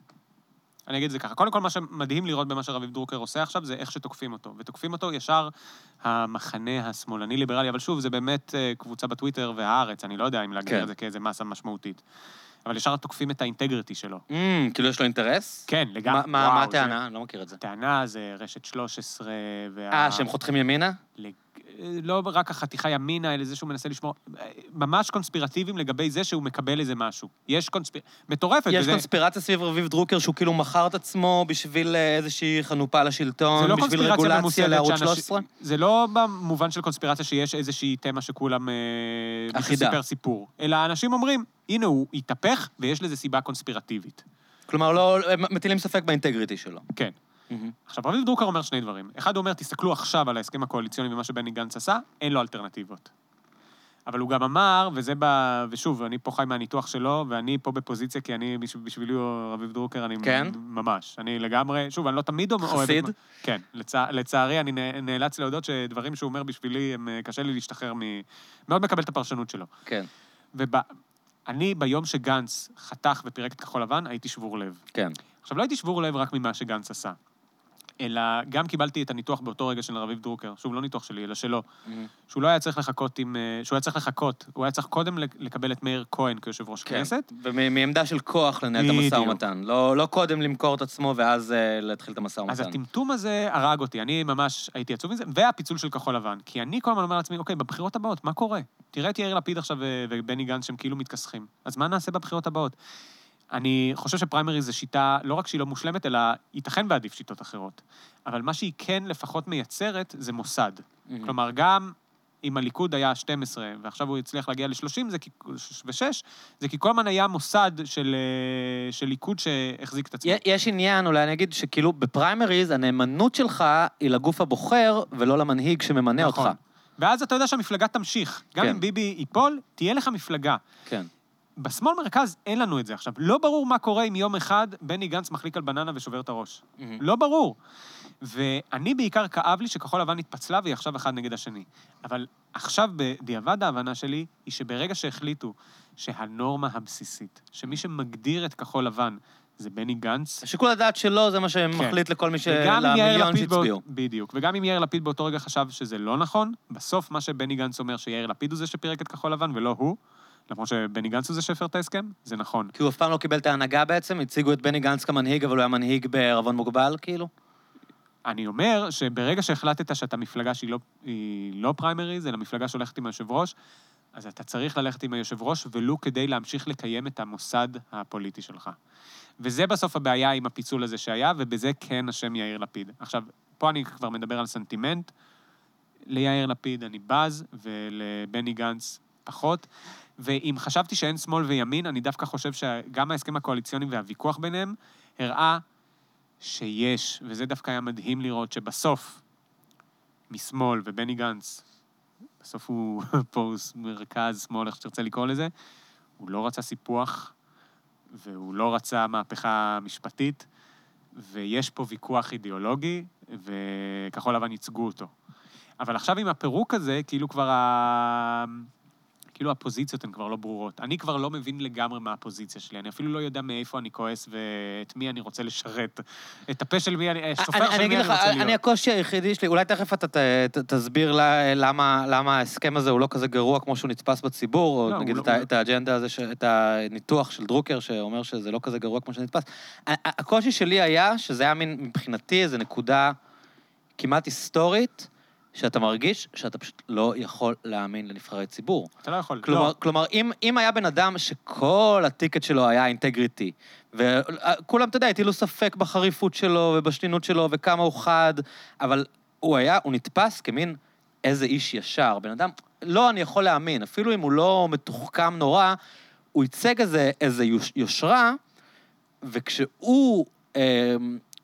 אני אגיד את זה ככה, קודם כל מה שמדהים לראות במה שרביב דרוקר עושה עכשיו, זה איך שתוקפים אותו, ותוקפים אותו ישר המחנה השמאלני-ליברלי, אבל שוב, זה באמת קבוצה בטוויטר והארץ, אני לא יודע אם להגיד את זה כאיזה מסה משמעותית. אבל ישר תוקפים את האינטגריטי שלו. כאילו יש לו אינטרס? כן, לגמרי. מה הטענה? אני לא מכיר את זה. הטענה זה רשת 13 שהם חותכים ימינה? לא רק החתיכה ימינה, אלא זה שהוא מנסה לשמור... ממש קונספירטיביים לגבי זה שהוא מקבל איזה משהו. יש קונספירציה... מטורפת. יש קונספירציה סביב רביב דרוקר, שהוא כאילו מכר את עצמו בשביל איזושהי חנופה לשלטון, בשביל רגולציה לערוץ 13? זה לא במובן של קונספירציה שיש איזושהי תמה שכולם... אחידה. סיפור. אלא האנשים אומרים, הנה הוא התהפך, ויש לזה סיבה קונספירטיבית. כלומר, לא, מטילים ספק באינטגריטי שלו. כן. עכשיו, רביב דרוקר אומר שני דברים. אחד, הוא אומר, תסתכלו עכשיו על ההסכם הקואליציוני ומה שבני גנץ עשה, אין לו אלטרנטיבות. אבל הוא גם אמר, ושוב, אני פה חי מהניתוח שלו, ואני פה בפוזיציה, כי אני, בשבילי רביב דרוקר, אני ממש, אני לגמרי, שוב, אני לא תמיד אוהב... חסיד? כן, לצערי, אני נאלץ להודות שדברים שהוא אומר בשבילי, קשה לי להשתחרר מאוד מקבל את הפרשנות שלו. כן. אני ביום שגנץ חתך ופירק את כחול לבן, הייתי שבור לב. כן. עכשיו, לא הייתי שבור לב רק ממה שגנץ עשה, אלא גם קיבלתי את הניתוח באותו רגע של רביב דרוקר, שוב, לא ניתוח שלי, אלא שלו, שהוא לא היה צריך לחכות הוא היה צריך קודם לקבל את מאיר כהן כיושב ראש כנסת. ומעמדה של כוח לנהל את המשא ומתן. לא קודם למכור את עצמו ואז להתחיל את המשא ומתן. אז הטמטום הזה הרג אותי, אני ממש הייתי עצוב מזה, והפיצול של כחול לבן, כי אני כל הזמן אומר לעצמי, אוקיי, בבחירות הבאות, מה קורה? תראה את יאיר לפיד עכשיו ובני גנץ שהם כאילו מתכסחים. אז מה נעשה בבחירות הבאות? אני חושב שפריימרי זו שיטה, לא רק שהיא לא מושלמת, אלא ייתכן ועדיף שיטות אחרות. אבל מה שהיא כן לפחות מייצרת, זה מוסד. כלומר, גם אם הליכוד היה 12, ועכשיו הוא הצליח להגיע ל-30, זה כי כל הזמן היה מוסד של ליכוד שהחזיק את עצמו. יש עניין, אולי אני אגיד, שכאילו בפריימריז הנאמנות שלך היא לגוף הבוחר, ולא למנהיג שממנה אותך. ואז אתה יודע שהמפלגה תמשיך. גם אם ביבי ייפול, תהיה לך מפלגה. כן. בשמאל מרכז אין לנו את זה עכשיו. לא ברור מה קורה אם יום אחד בני גנץ מחליק על בננה ושובר את הראש. לא ברור. ואני בעיקר כאב לי שכחול לבן התפצלה והיא עכשיו אחד נגד השני. אבל עכשיו בדיעבד ההבנה שלי היא שברגע שהחליטו שהנורמה הבסיסית, שמי שמגדיר את כחול לבן זה בני גנץ. שיקול הדעת שלו זה מה שמחליט לכל מי שלמיליון שהצביעו. בדיוק. וגם אם יאיר לפיד באותו רגע חשב שזה לא נכון, בסוף מה שבני גנץ אומר שיאיר לפיד הוא זה שפירק את כחול לבן ולא הוא, למרות שבני גנץ הוא זה שהפר את ההסכם, זה נכון. כי הוא אף פעם לא קיבל את ההנהגה בעצם, הציגו את בני גנץ כמנהיג, אבל הוא היה מנהיג בערבון מוגבל, כאילו. אני אומר שברגע שהחלטת שאתה מפלגה שהיא לא פריימריז, אלא מפלגה שהולכת עם היושב ראש, אז אתה צריך ללכת עם היושב ראש, ולו כדי להמשיך לקיים את המוסד הפוליטי שלך. וזה בסוף הבעיה עם הפיצול הזה שהיה, ובזה כן השם יאיר לפיד. עכשיו, פה אני כבר מדבר על סנטימנט, ליאיר לפיד אני בז, ולבני גנץ פחות, ואם חשבתי שאין שמאל וימין, אני דווקא חושב שגם ההסכם הקואליציוני והוויכוח ביניהם הראה שיש, וזה דווקא היה מדהים לראות שבסוף, משמאל ובני גנץ, בסוף הוא פה מרכז שמאל, איך שתרצה לקרוא לזה, הוא לא רצה סיפוח, והוא לא רצה מהפכה משפטית, ויש פה ויכוח אידיאולוגי, וכחול לבן ייצגו אותו. אבל עכשיו עם הפירוק הזה, כאילו הפוזיציות הן כבר לא ברורות. אני כבר לא מבין לגמרי מה הפוזיציה שלי. אני אפילו לא יודע מאיפה אני כועס ואת מי אני רוצה לשרת. את הפה של מי אני... סופר של מי אני רוצה להיות. אני הקושי היחידי שלי, אולי תכף אתה תסביר למה ההסכם הזה הוא לא כזה גרוע כמו שהוא נתפס בציבור, או נגיד את האג'נדה הזה, את הניתוח של דרוקר שאומר שזה לא כזה גרוע כמו שנתפס. הקושי שלי היה שזה היה מבחינתי איזו נקודה כמעט היסטורית, שאתה מרגיש שאתה פשוט לא יכול להאמין לנבחרי ציבור. אתה לא יכול. כלומר, אם היה בן אדם שכל הטיקט שלו היה אינטגריטי, וכולם, אתה יודע, הייתי לו ספק בחריפות שלו ובשנינות שלו וכמה הוא חד, אבל הוא נתפס כמין איזה איש ישר. בן אדם, לא, אני יכול להאמין. אפילו אם הוא לא מתוחכם נורא, הוא ייצג איזה יושרה, וכשהוא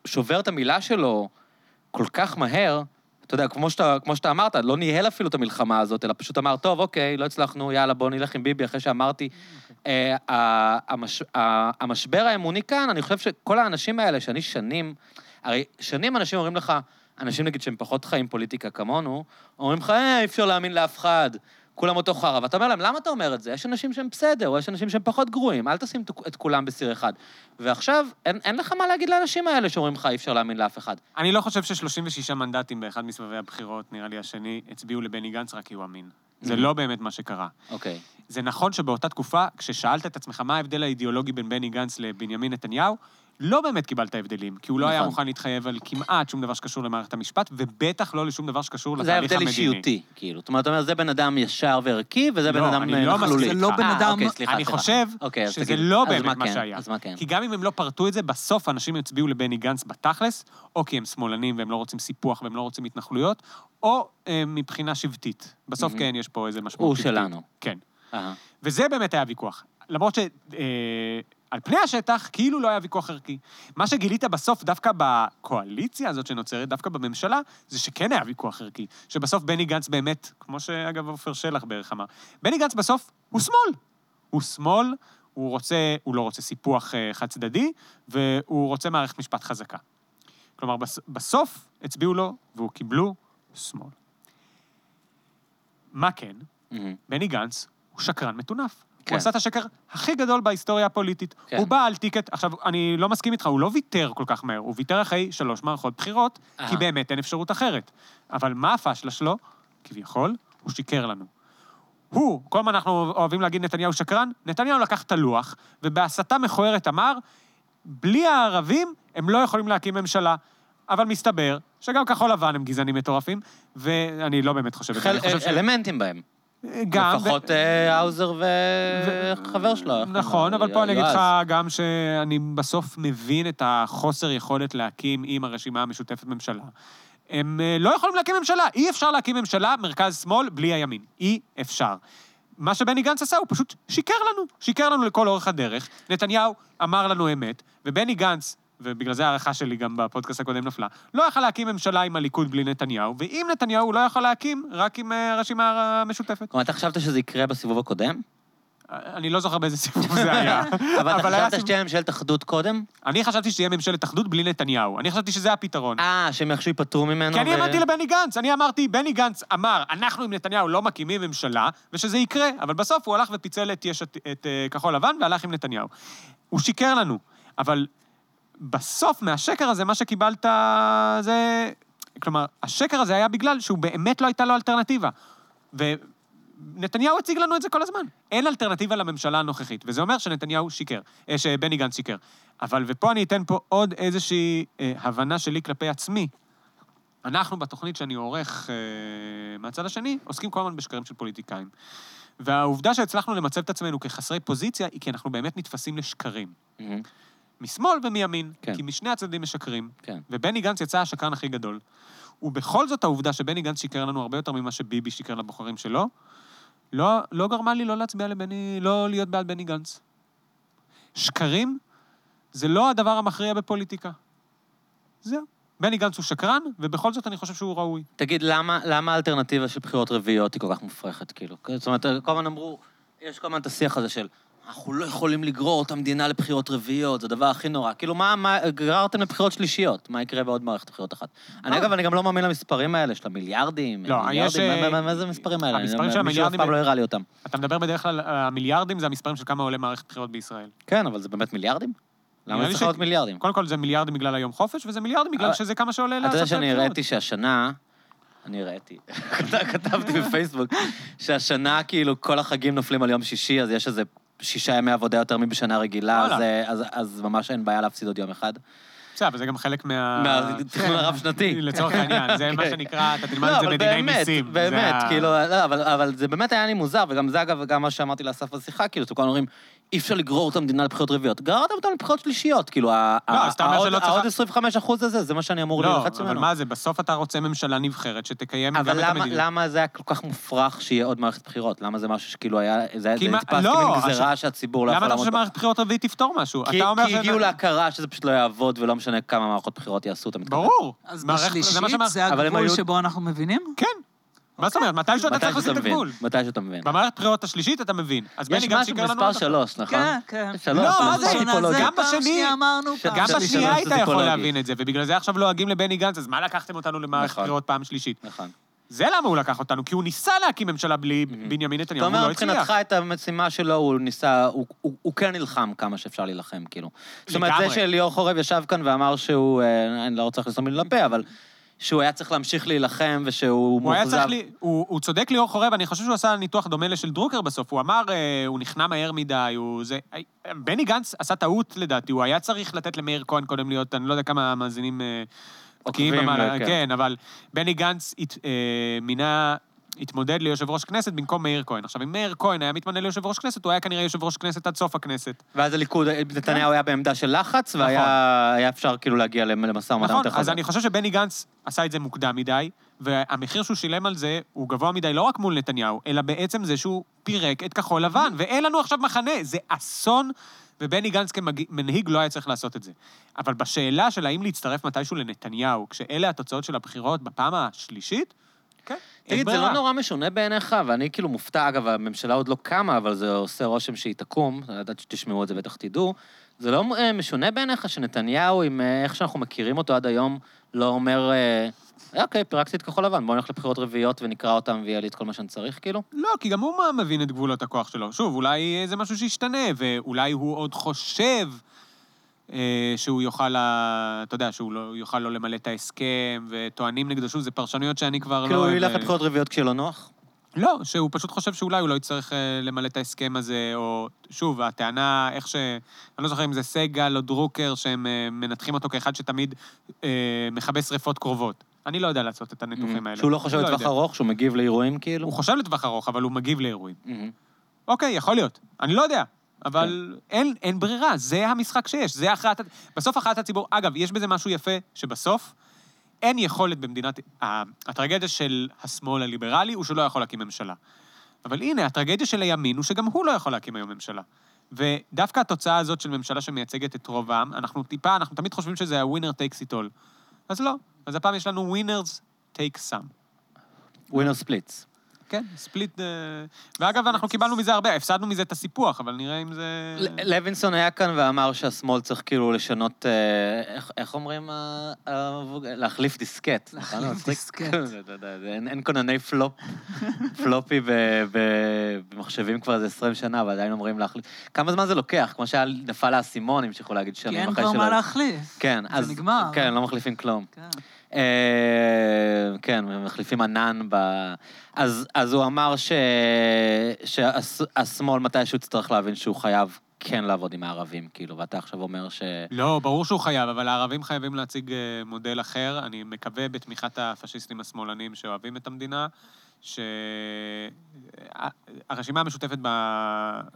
שובר את המילה שלו כל כך מהר, אתה יודע, כמו שאתה אמרת, לא ניהל אפילו את המלחמה הזאת, אלא פשוט אמר, טוב, אוקיי, לא הצלחנו, יאללה, בוא נלך עם ביבי, אחרי שאמרתי, המשבר האמוני כאן, אני חושב שכל האנשים האלה, הרי שנים אנשים אומרים לך, אנשים נגיד שהם פחות חיים פוליטיקה כמונו, אומרים לך, אי אפשר להאמין לאף אחד, כולם אותו חרא, ואתה אומר להם, למה אתה אומר את זה? יש אנשים שהם בסדר, או יש אנשים שהם פחות גרועים, אל תשים את כולם בסיר אחד. ועכשיו, אין לך מה להגיד לאנשים האלה שאומרים לך, אי אפשר להאמין לאף אחד. אני לא חושב ש36 מנדטים באחד מסבבי הבחירות, נראה לי השני, הצביעו לבני גנץ רק כי הוא אמין. זה לא באמת מה שקרה. אוקיי. זה נכון שבאותה תקופה, כששאלת את עצמך מה ההבדל האידיאולוגי בין בני גנץ לבנימין נתניהו, לא באמת קיבלת הבדלים, כי הוא לא היה מוכן להתחייב על כמעט שום דבר שקשור למערכת המשפט, ובטח לא לשום דבר שקשור לתהליך המדיני. זה ההבדל אישיותי, כאילו. זאת אומרת, זה בן אדם ישר וערכי, וזה בן אדם מחלולי. זה לא בן אדם... אני חושב שזה לא באמת מה שהיה. כי גם אם הם לא פרטו את זה, בסוף אנשים יצביעו לבני גנץ בתכלס, או כי הם שמאלנים והם לא רוצים סיפוח והם לא רוצים התנחלויות, או מבחינה שבטית. בסוף כן, יש פה איזה משמעות שבטית. הוא שלנו. כן. וזה באמת היה ויכוח. למרות ש... על פני השטח, כאילו לא היה ויכוח ערכי. מה שגילית בסוף, דווקא בקואליציה הזאת שנוצרת, דווקא בממשלה, זה שכן היה ויכוח ערכי. שבסוף בני גנץ באמת, כמו שאגב אופיר שלך בערך אמר, בני גנץ בסוף הוא שמאל. הוא שמאל, הוא לא רוצה סיפוח חד צדדי, והוא רוצה מערכת משפט חזקה. כלומר, בסוף הצביעו לו, והוא קיבלו שמאל. מה כן? בני גנץ הוא שקרן מתונף. הוא עשה את השקר הכי גדול בהיסטוריה הפוליטית. הוא בא על טיקט, עכשיו, אני לא מסכים איתך, הוא לא ויתר כל כך מהר, הוא ויתר אחרי 3 מערכות בחירות, כי באמת אין אפשרות אחרת. אבל מה הפשלה שלו? כביכול, הוא שיקר לנו. הוא, כל מה אנחנו אוהבים להגיד נתניהו שקרן, נתניהו לקח את הלוח, ובהסתה מכוערת אמר, בלי הערבים הם לא יכולים להקים ממשלה. אבל מסתבר שגם כחול לבן הם גזענים מטורפים, ואני לא באמת חושב את זה. אלמנטים בהם. גם... לפחות האוזר וחבר שלו. נכון, אבל פה אני אגיד לך גם שאני בסוף מבין את החוסר יכולת להקים עם הרשימה המשותפת ממשלה. הם לא יכולים להקים ממשלה. אי אפשר להקים ממשלה מרכז-שמאל בלי הימין. אי אפשר. מה שבני גנץ עשה הוא פשוט שיקר לנו. שיקר לנו לכל אורך הדרך. נתניהו אמר לנו אמת, ובני גנץ, ובגלל זה הערכה שלי גם בפודקאסט הקודם נפלה, לא יכל להקים ממשלה עם הליכוד בלי נתניהו, ואם נתניהו הוא לא יכל להקים, רק עם הרשימה המשותפת. כלומר, אתה חשבת שזה יקרה בסיבוב הקודם? אני לא זוכר באיזה סיבוב זה היה. אבל אתה חשבת שתהיה ממשלת אחדות קודם? אני חשבתי שתהיה ממשלת אחדות בלי נתניהו. אני חשבתי שזה הפתרון. שהם יחשו ייפטרו ממנו. כי אני אמרתי לבני גנץ, אני אמרתי, בני גנץ אמר, אנחנו עם נתניהו לא מקימים ממשלה, ושזה יקרה, אבל בסוף הוא הלך ופיצל את כחול לבן, והלך עם נתניהו. הוא שיקר לנו, אבל בסוף מהשקר הזה, מה שקיבלת זה... כלומר, השקר הזה היה בגלל שהוא באמת לא הייתה לו אלטרנטיבה. ונתניהו הציג לנו את זה כל הזמן. אין אלטרנטיבה לממשלה הנוכחית, וזה אומר שנתניהו שיקר, שבני גנץ שיקר. אבל, ופה אני אתן פה עוד איזושהי הבנה שלי כלפי עצמי. אנחנו בתוכנית שאני עורך מהצד השני, עוסקים כל הזמן בשקרים של פוליטיקאים. והעובדה שהצלחנו למצב את עצמנו כחסרי פוזיציה, היא כי אנחנו באמת נתפסים לשקרים. משמאל ומימין, כי משני הצדדים משקרים, ובני גנץ יצא השקרן הכי גדול. ובכל זאת העובדה שבני גנץ שיקר לנו הרבה יותר ממה שביבי שיקר לבוחרים שלו, לא גרמה לי לא להצביע לבני, לא להיות בעד בני גנץ. שקרים זה לא הדבר המכריע בפוליטיקה. זהו. בני גנץ הוא שקרן, ובכל זאת אני חושב שהוא ראוי. תגיד, למה האלטרנטיבה של בחירות רביעיות היא כל כך מופרכת, כאילו? זאת אומרת, כל הזמן אמרו, יש כל הזמן את השיח הזה של... אנחנו לא יכולים לגרור את המדינה לבחירות רביעיות, זה הדבר הכי נורא. כאילו, מה גררתם לבחירות שלישיות? מה יקרה בעוד מערכת בחירות אחת? אני אגב, אני גם לא מאמין למספרים האלה, של המיליארדים, מה זה מספרים האלה? המספרים של המיליארדים... פעם לא הראה לי אותם. אתה מדבר בדרך כלל, המיליארדים זה המספרים של כמה עולה מערכת בחירות בישראל. כן, אבל זה באמת מיליארדים? למה צריך להיות מיליארדים? קודם כל, זה מיליארדים בגלל היום חופש, וזה מיליארדים בגלל שזה כמה שעולה לעשות את הבחירות. אתה יודע שאני ראיתי שהשנה אני ראיתי, כתבתי בפייסבוק, שהשנה, כאילו, כל החגים נופלים על יום שישי, אז יש איזה 6 ימי עבודה יותר מבשנה רגילה, אז ממש אין בעיה להפסיד עוד יום אחד. בסדר, אבל זה גם חלק מהתכנון הרב-שנתי. לצורך העניין, זה מה שנקרא, אתה תלמד את זה בדיני מיסים. באמת, כאילו, אבל זה באמת היה לי מוזר, וגם זה אגב, גם מה שאמרתי לאסף בשיחה, כאילו, כולם אומרים, אי אפשר לגרור את המדינה לבחירות רביעיות. גררתם אותם לבחירות שלישיות, כאילו, העוד 25% הזה, זה מה שאני אמור ללחץ ממנו. אבל מה זה, בסוף אתה רוצה ממשלה נבחרת שתקיים גם את המדינה. אבל למה זה היה כל כך מופרך שיהיה עוד מערכת בחירות? למה זה משהו שכאילו היה, זה נתפס כמין גזרה שהציבור לא יכול לעמוד בה? למה אתה חושב שמערכת בחירות רביעית תפתור משהו? כי הגיעו להכרה שזה פשוט לא יעבוד ולא משנה כמה מערכות בחירות יעשו, אתה מתכוון. ברור. אז בשלישית זה הגבול שבו אנחנו מבינים? כן. מה זאת אומרת? מתי שאתה צריך לעשות את הגבול? מתי שאתה מבין. במערכת בחירות השלישית אתה מבין. אז בני גנץ שיקר לנו... יש משהו מספר 3, נכון? כן. 3. לא, מה זה? גם בשני... גם בשנייה היית יכול להבין את זה, ובגלל זה עכשיו לא הגיעים לבני גנץ, אז מה לקחתם אותנו למערכת בחירות פעם שלישית? נכון. זה למה הוא לקח אותנו, כי הוא ניסה להקים ממשלה בלי בנימין נתניהו, הוא לא הצליח. זאת אומרת, מבחינתך את המשימה שלו, הוא ניסה, הוא כן נלחם כמה שאפשר להילחם, כאילו. זאת אומרת, זה שליאור חורב ישב כאן ואמר שהוא, אני לא צריך לסתום לפה, אבל שהוא היה צריך להמשיך להילחם, ושהוא מוחזב. הוא צודק ליאור חורב, אני חושב שהוא עשה ניתוח דומה לשל דרוקר בסוף, הוא אמר, הוא נכנע מהר מדי, בני גנץ עשה טעות לדעתי, הוא היה צריך לתת למאיר כהן קודם להיות, אני לא יודע כמה מאזינים כן, אבל בני גנץ התמודד ליושב ראש כנסת במקום מאיר כהן. עכשיו, אם מאיר כהן היה מתמנה ליושב ראש כנסת, הוא היה כנראה יושב ראש כנסת עד סוף הכנסת. ואז הליכוד, נתניהו היה בעמדה של לחץ, והיה אפשר כאילו להגיע למסע ומדע. נכון, אז אני חושב שבני גנץ עשה את זה מוקדם מדי, והמחיר שהוא שילם על זה הוא גבוה מדי לא רק מול נתניהו, אלא בעצם זה שהוא פירק את כחול לבן, ואין לנו עכשיו מחנה, זה אסון, ובני גנץ כמנהיג לא היה צריך לעשות את זה. אבל בשאלה של האם להצטרף מתישהו לנתניהו, כשאלה התוצאות של הבחירות בפעם השלישית, תגיד, זה לא נורא משונה בעיניך, ואני כאילו מופתע, אגב, הממשלה עוד לא קמה, אבל זה עושה רושם שהיא תקום, לדעת שתשמעו את זה בטח תדעו, זה לא משונה בעיניך שנתניהו, עם איך שאנחנו מכירים אותו עד היום, לא אומר, אוקיי, פירקתי את כחול לבן, בוא נלך לבחירות רביעיות ונקרא אותם ויהיה לי את כל מה שאני צריך, כאילו? לא, כי גם הוא מבין את גבולות הכוח שלו. שוב, אולי זה משהו שהשתנה, ואולי הוא עוד חושב שהוא יוכל, אתה יודע, שהוא יוכל לא למלא את ההסכם, וטוענים נגדו, שוב, זה פרשנויות שאני כבר לא... כאילו הוא ילך לבחירות רביעיות כשלא נוח? לא, שהוא פשוט חושב שאולי הוא לא יצטרך למלא את ההסכם הזה, או שוב, הטענה, איך ש... אני לא זוכר אם זה סגל או דרוקר, שהם מנתחים אותו כאחד שתמיד מחבש שריפות קרובות. אני לא יודע לעשות את הניתוחים האלה. שהוא לא חושב לטווח ארוך, שהוא מגיב לאירועים כאילו? הוא חושב לטווח ארוך, אבל הוא מגיב לאירועים. אוקיי, יכול להיות. אני לא יודע, אבל אין ברירה. זה המשחק שיש. בסוף הכרעת הציבור. אגב, יש בזה משהו יפה, שבסוף אין יכולת במדינת... הטרגדיה של השמאל הליברלי הוא שלא יכול להקים ממשלה. אבל הנה, הטרגדיה של הימין הוא שגם הוא לא יכול להקים היום ממשלה. ודווקא התוצאה הזאת של ממשלה שמייצגת את רוב העם, אנחנו תמיד חושבים שזה ה-winner takes it all. אז לא. אז הפעם יש לנו winners take some. winner splits. כן, ספליט, ואגב, אנחנו קיבלנו מזה הרבה, הפסדנו מזה את הסיפוח, אבל נראה אם זה... לוינסון היה כאן ואמר שהשמאל צריך כאילו לשנות, איך אומרים? להחליף דיסקט. להחליף דיסקט. אין קונני פלופי במחשבים כבר איזה 20 שנה, אבל עדיין אומרים להחליף. כמה זמן זה לוקח? כמו שהיה נפל האסימון, המשיכו להגיד שנים. כן, כבר מה להחליף. כן, אז... זה נגמר. כן, לא מחליפים כלום. כן. כן, מחליפים ענן ב... אז הוא אמר שהשמאל מתישהו צריך להבין שהוא חייב כן לעבוד עם הערבים, כאילו, ואתה עכשיו אומר ש... לא, ברור שהוא חייב, אבל הערבים חייבים להציג מודל אחר. אני מקווה בתמיכת הפשיסטים השמאלנים שאוהבים את המדינה, שהרשימה המשותפת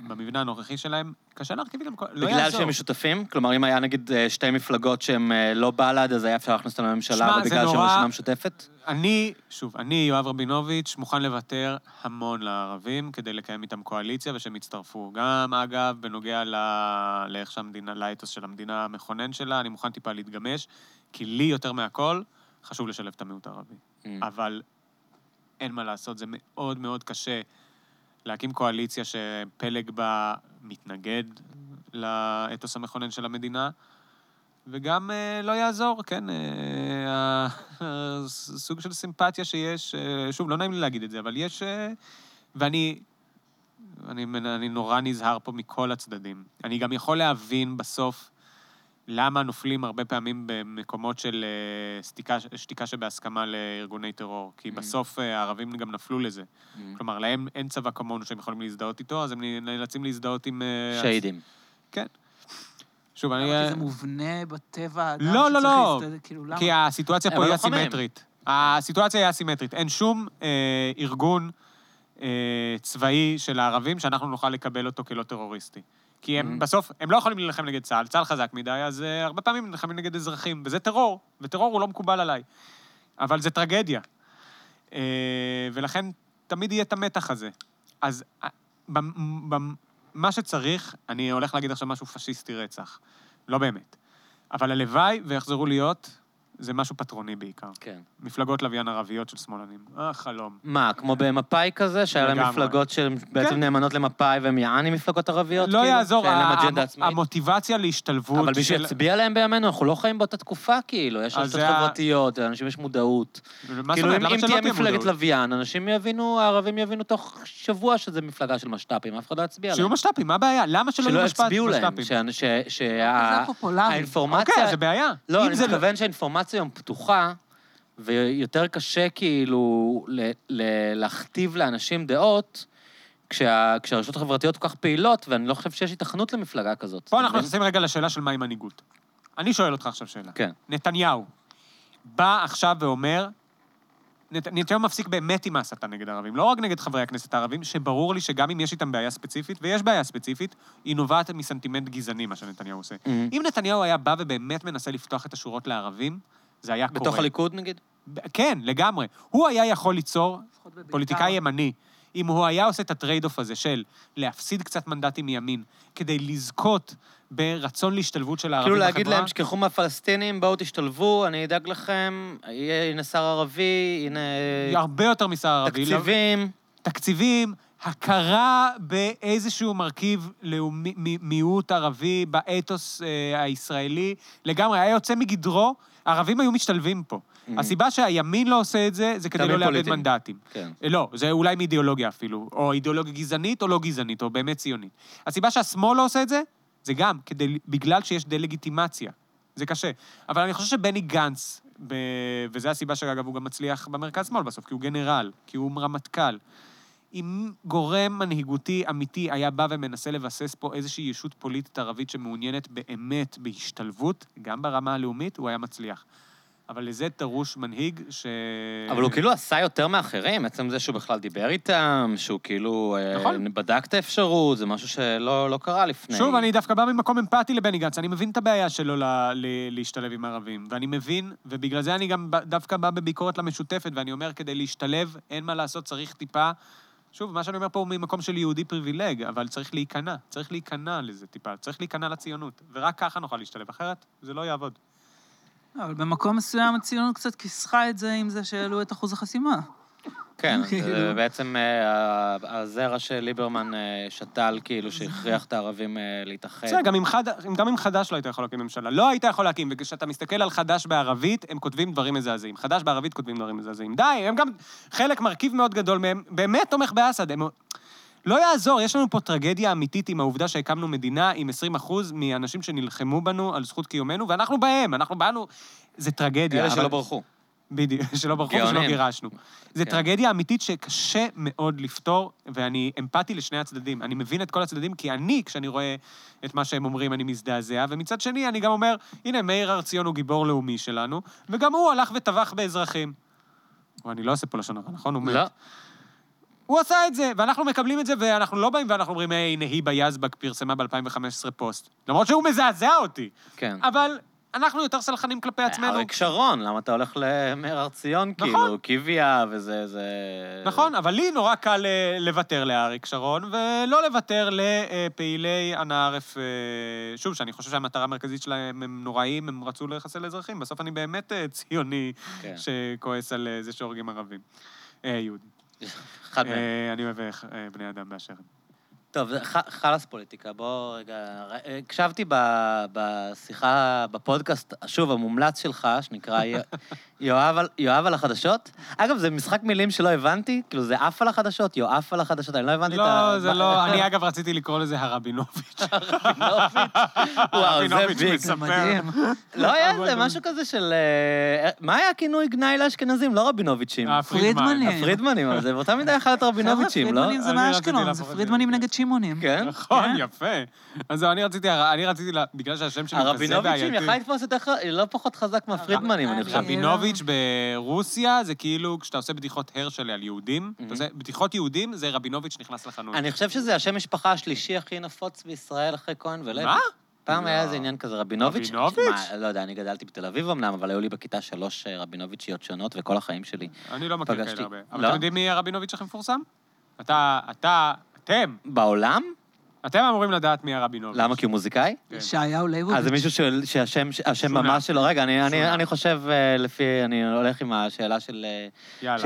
במבנה הנוכחי שלהם, קשה להרכיב איתם, לא יעזור. בגלל שהם משותפים? כלומר, אם היה נגיד שתי מפלגות שהן לא בלעד, אז היה אפשר להכנס אותנו לממשלה, אבל בגלל שהם רשימה משותפת? אני, יואב רבינוביץ, מוכן לוותר המון לערבים, כדי לקיים איתם קואליציה, ושהם יצטרפו. גם, אגב, בנוגע לאיך שהמדינה, לאתוס של המדינה המכונן שלה, אני מוכן טיפה להתגמש, כי לי יותר מהכל, חשוב לשלב את המיעוט הערבי. אבל אין מה לעשות, זה מאוד מאוד קשה להקים קואליציה שפלג בה מתנגד לאתוס המכונן של המדינה, וגם לא יעזור, כן, הסוג של סימפתיה שיש, שוב, לא נעים לי להגיד את זה, אבל יש, ואני נורא נזהר פה מכל הצדדים. אני גם יכול להבין בסוף למה נופלים הרבה פעמים במקומות של שתיקה שבהסכמה לארגוני טרור, כי בסוף הערבים גם נפלו לזה. כלומר, להם אין צבא כמונו שהם יכולים להזדהות איתו, אז הם נאלצים להזדהות עם... שהידים. כן. שוב, אני... כי זה מובנה בטבע האדם שצריך להזדהות, כאילו למה? כי הסיטואציה פה היא אסימטרית. הסיטואציה היא אסימטרית. אין שום ארגון צבאי של הערבים שאנחנו נוכל לקבל אותו כלא טרוריסטי. כי הם בסוף, הם לא יכולים ללחם נגד צהל, צהל חזק מדי, אז הרבה פעמים נלחמים נגד אזרחים, וזה טרור, וטרור הוא לא מקובל עליי. אבל זה טרגדיה. ולכן תמיד יהיה את המתח הזה. אז מה שצריך, אני הולך להגיד עכשיו משהו פשיסטי רצח. לא באמת. אבל הלוואי, ויחזרו להיות, זה משהו פטרוני בעיקר. כן. מפלגות לוויין ערביות של שמאלנים. חלום. מה, כמו במפאי כזה, שהיה להם מפלגות שבעצם נאמנות למפאי, והם יעני מפלגות ערביות? לא יעזור, המוטיבציה להשתלבות... אבל מי שיצביע להם בימינו, אנחנו לא חיים באותה תקופה, כאילו, יש עושות חברתיות, לאנשים יש מודעות. כאילו, אם תהיה מפלגת לוויין, אנשים יבינו, הערבים יבינו תוך שבוע שזה מפלגה של משת"פים, אף אחד לא יצביע להם. שיהיו משת"פים, מה הבעיה? למה שלא יצביעו להם? האינפורמציה... זה בעיה. לא, אני מתכוון שהאינפורמציה היום פתוחה, ויותר קשה כאילו להכתיב לאנשים דעות, כשהרשתות החברתיות כל כך פעילות, ואני לא חושב שיש התכנות למפלגה כזאת. פה אנחנו נשים רגע לשאלה של מהי מנהיגות. אני שואל אותך עכשיו שאלה. כן. נתניהו בא עכשיו ואומר, נתניהו מפסיק באמת עם ההסתה נגד הערבים, לא רק נגד חברי הכנסת הערבים, שברור לי שגם אם יש איתם בעיה ספציפית, ויש בעיה ספציפית, היא נובעת מסנטימנט גזעני, מה שנתניהו עושה. אם נתניהו היה בא ובאמת מנסה לפתוח את השורות לערבים, זה היה קורה. בתוך הליכוד נגיד? כן, לגמרי. הוא היה יכול ליצור פוליטיקאי ימני, אם הוא היה עושה את הטרייד-אוף הזה של להפסיד קצת מנדטים מימין, כדי לזכות ברצון להשתלבות של הערבים בחברה. כאילו להגיד להם, שכחו מהפלסטינים, בואו תשתלבו, אני אדאג לכם, הנה שר ערבי, הנה... הרבה יותר משר ערבי. תקציבים. תקציבים, הכרה באיזשהו מרכיב מיעוט ערבי, באתוס הישראלי, לגמרי, היה יוצא מגדרו, הערבים היו משתלבים פה. הסיבה שהימין לא עושה את זה, זה כדי לא לאבד מנדטים. לא, זה אולי מאידיאולוגיה אפילו, או אידיאולוגיה גזענית או לא גזענית, או באמת ציונית. הסיבה שהשמאל לא עושה את זה, זה גם בגלל שיש דה-לגיטימציה. זה קשה. אבל אני חושב שבני גנץ, וזו הסיבה שאגב הוא גם מצליח במרכז שמאל בסוף, כי הוא גנרל, כי הוא רמטכ"ל. אם גורם מנהיגותי אמיתי היה בא ומנסה לבסס פה איזושהי ישות פוליטית ערבית שמעוניינת באמת בהשתלבות, גם ברמה הלאומית, הוא היה מצליח. אבל לזה דרוש מנהיג ש... אבל הוא כאילו עשה יותר מאחרים, בעצם זה שהוא בכלל דיבר איתם, שהוא כאילו בדק את האפשרות, זה משהו שלא קרה לפני. שוב, אני דווקא בא ממקום אמפתי לבני גנץ, אני מבין את הבעיה שלו להשתלב עם הערבים, ואני מבין, ובגלל זה אני גם דווקא בא בביקורת למשותפת, ואני אומר, כדי להשתלב, אין מה לעשות, צריך טיפה... שוב, מה שאני אומר פה הוא ממקום של יהודי פריבילג, אבל צריך להיכנע, צריך להיכנע לזה טיפה, צריך להיכנע לציונות, ורק ככה נוכל להשתלב, אחרת זה לא יעבוד. אבל במקום מסוים הציונות קצת כיסחה את זה עם זה שעלו את אחוז החסימה. כן, בעצם הזרע של ליברמן שתל כאילו שהכריח את הערבים להתאחד. זה, גם עם חדש לא היית יכול להקים ממשלה. לא היית יכול להקים, וכשאתה מסתכל על חדש בערבית, הם כותבים דברים מזעזעים. חדש בערבית כותבים דברים מזעזעים. די, הם גם חלק מרכיב מאוד גדול מהם, באמת תומך באסד, הם... לא יעזור, יש לנו פה טרגדיה אמיתית עם העובדה שהקמנו מדינה עם 20% מאנשים שנלחמו בנו על זכות קיומנו, ואנחנו בהם, אנחנו באנו, זה טרגדיה. אלה שלא ברחו. בדיוק, שלא ברחו ושלא גירשנו. זה טרגדיה אמיתית שקשה מאוד לפתור, ואני אמפתי לשני הצדדים. אני מבין את כל הצדדים, כי אני, כשאני רואה את מה שהם אומרים, אני מזדעזע, ומצד שני אני גם אומר, הנה, מאיר הרציון הוא גיבור לאומי שלנו, וגם הוא הלך וטבח באזרחים. ואני לא עושה פה לשון הרע, נכון? לא. הוא עשה את זה, ואנחנו מקבלים את זה, ואנחנו לא באים, ואנחנו אומרים, הנה היא ביזבק פרסמה ב-2015 פוסט. למרות שהוא מזעזע אותי. כן. אבל אנחנו יותר סלחנים כלפי עצמנו. אריק שרון, למה אתה הולך למאיר הרציון, כאילו, קיביה וזה, זה... נכון, אבל לי נורא קל לוותר לאריק שרון, ולא לוותר לפעילי הנערף, שוב, שאני חושב שהמטרה המרכזית שלהם הם נוראים, הם רצו לחסל אזרחים. בסוף אני באמת ציוני שכועס על זה שהורגים ערבים. יהודים. אחד מהם. אני אוהב בני אדם באשר. טוב, חלס פוליטיקה, בוא רגע... הקשבתי בשיחה, בפודקאסט, שוב, המומלץ שלך, שנקרא יואב על החדשות. אגב, זה משחק מילים שלא הבנתי, כאילו זה אף על החדשות, יואב על החדשות, אני לא הבנתי את ה... לא, זה לא, אני אגב רציתי לקרוא לזה הרבינוביץ'. הרבינוביץ'? וואו, זה ביג. זה מדהים. לא היה זה, משהו כזה של... מה היה הכינוי גנאי לאשכנזים? לא רבינוביצ'ים. הפרידמנים. הפרידמנים, אז זה באותה מידה אחת רבינוביצ'ים, לא? הפרידמנים שמונים. כן? נכון, יפה. אז אני רציתי, בגלל שהשם שלי כזה בעייתי. הרבינוביץ'ים יכל לתפוס יותר, לא פחות חזק מהפרידמנים, אני חושב. רבינוביץ' ברוסיה, זה כאילו, כשאתה עושה בדיחות הרשלה על יהודים, בדיחות יהודים, זה רבינוביץ' נכנס לחנות. אני חושב שזה השם משפחה השלישי הכי נפוץ בישראל אחרי כהן ולוי. מה? פעם היה איזה עניין כזה רבינוביץ'. רבינוביץ'? לא יודע, אני גדלתי בתל אביב אמנם, אבל היו לי בכיתה 3 רבינוביץ'יות שונות, וכל החיים שלי. אני לא מכיר כאלה הרבה. אבל אתם יודעים מי הרבינוביץ' הכי מפורסם? אתם. בעולם? אתם אמורים לדעת מי הרבינוביץ'. למה? כי הוא מוזיקאי? ישעיהו ליבוביץ'. אז זה מישהו שהשם ממש שלו. רגע, אני חושב לפי, אני הולך עם השאלה של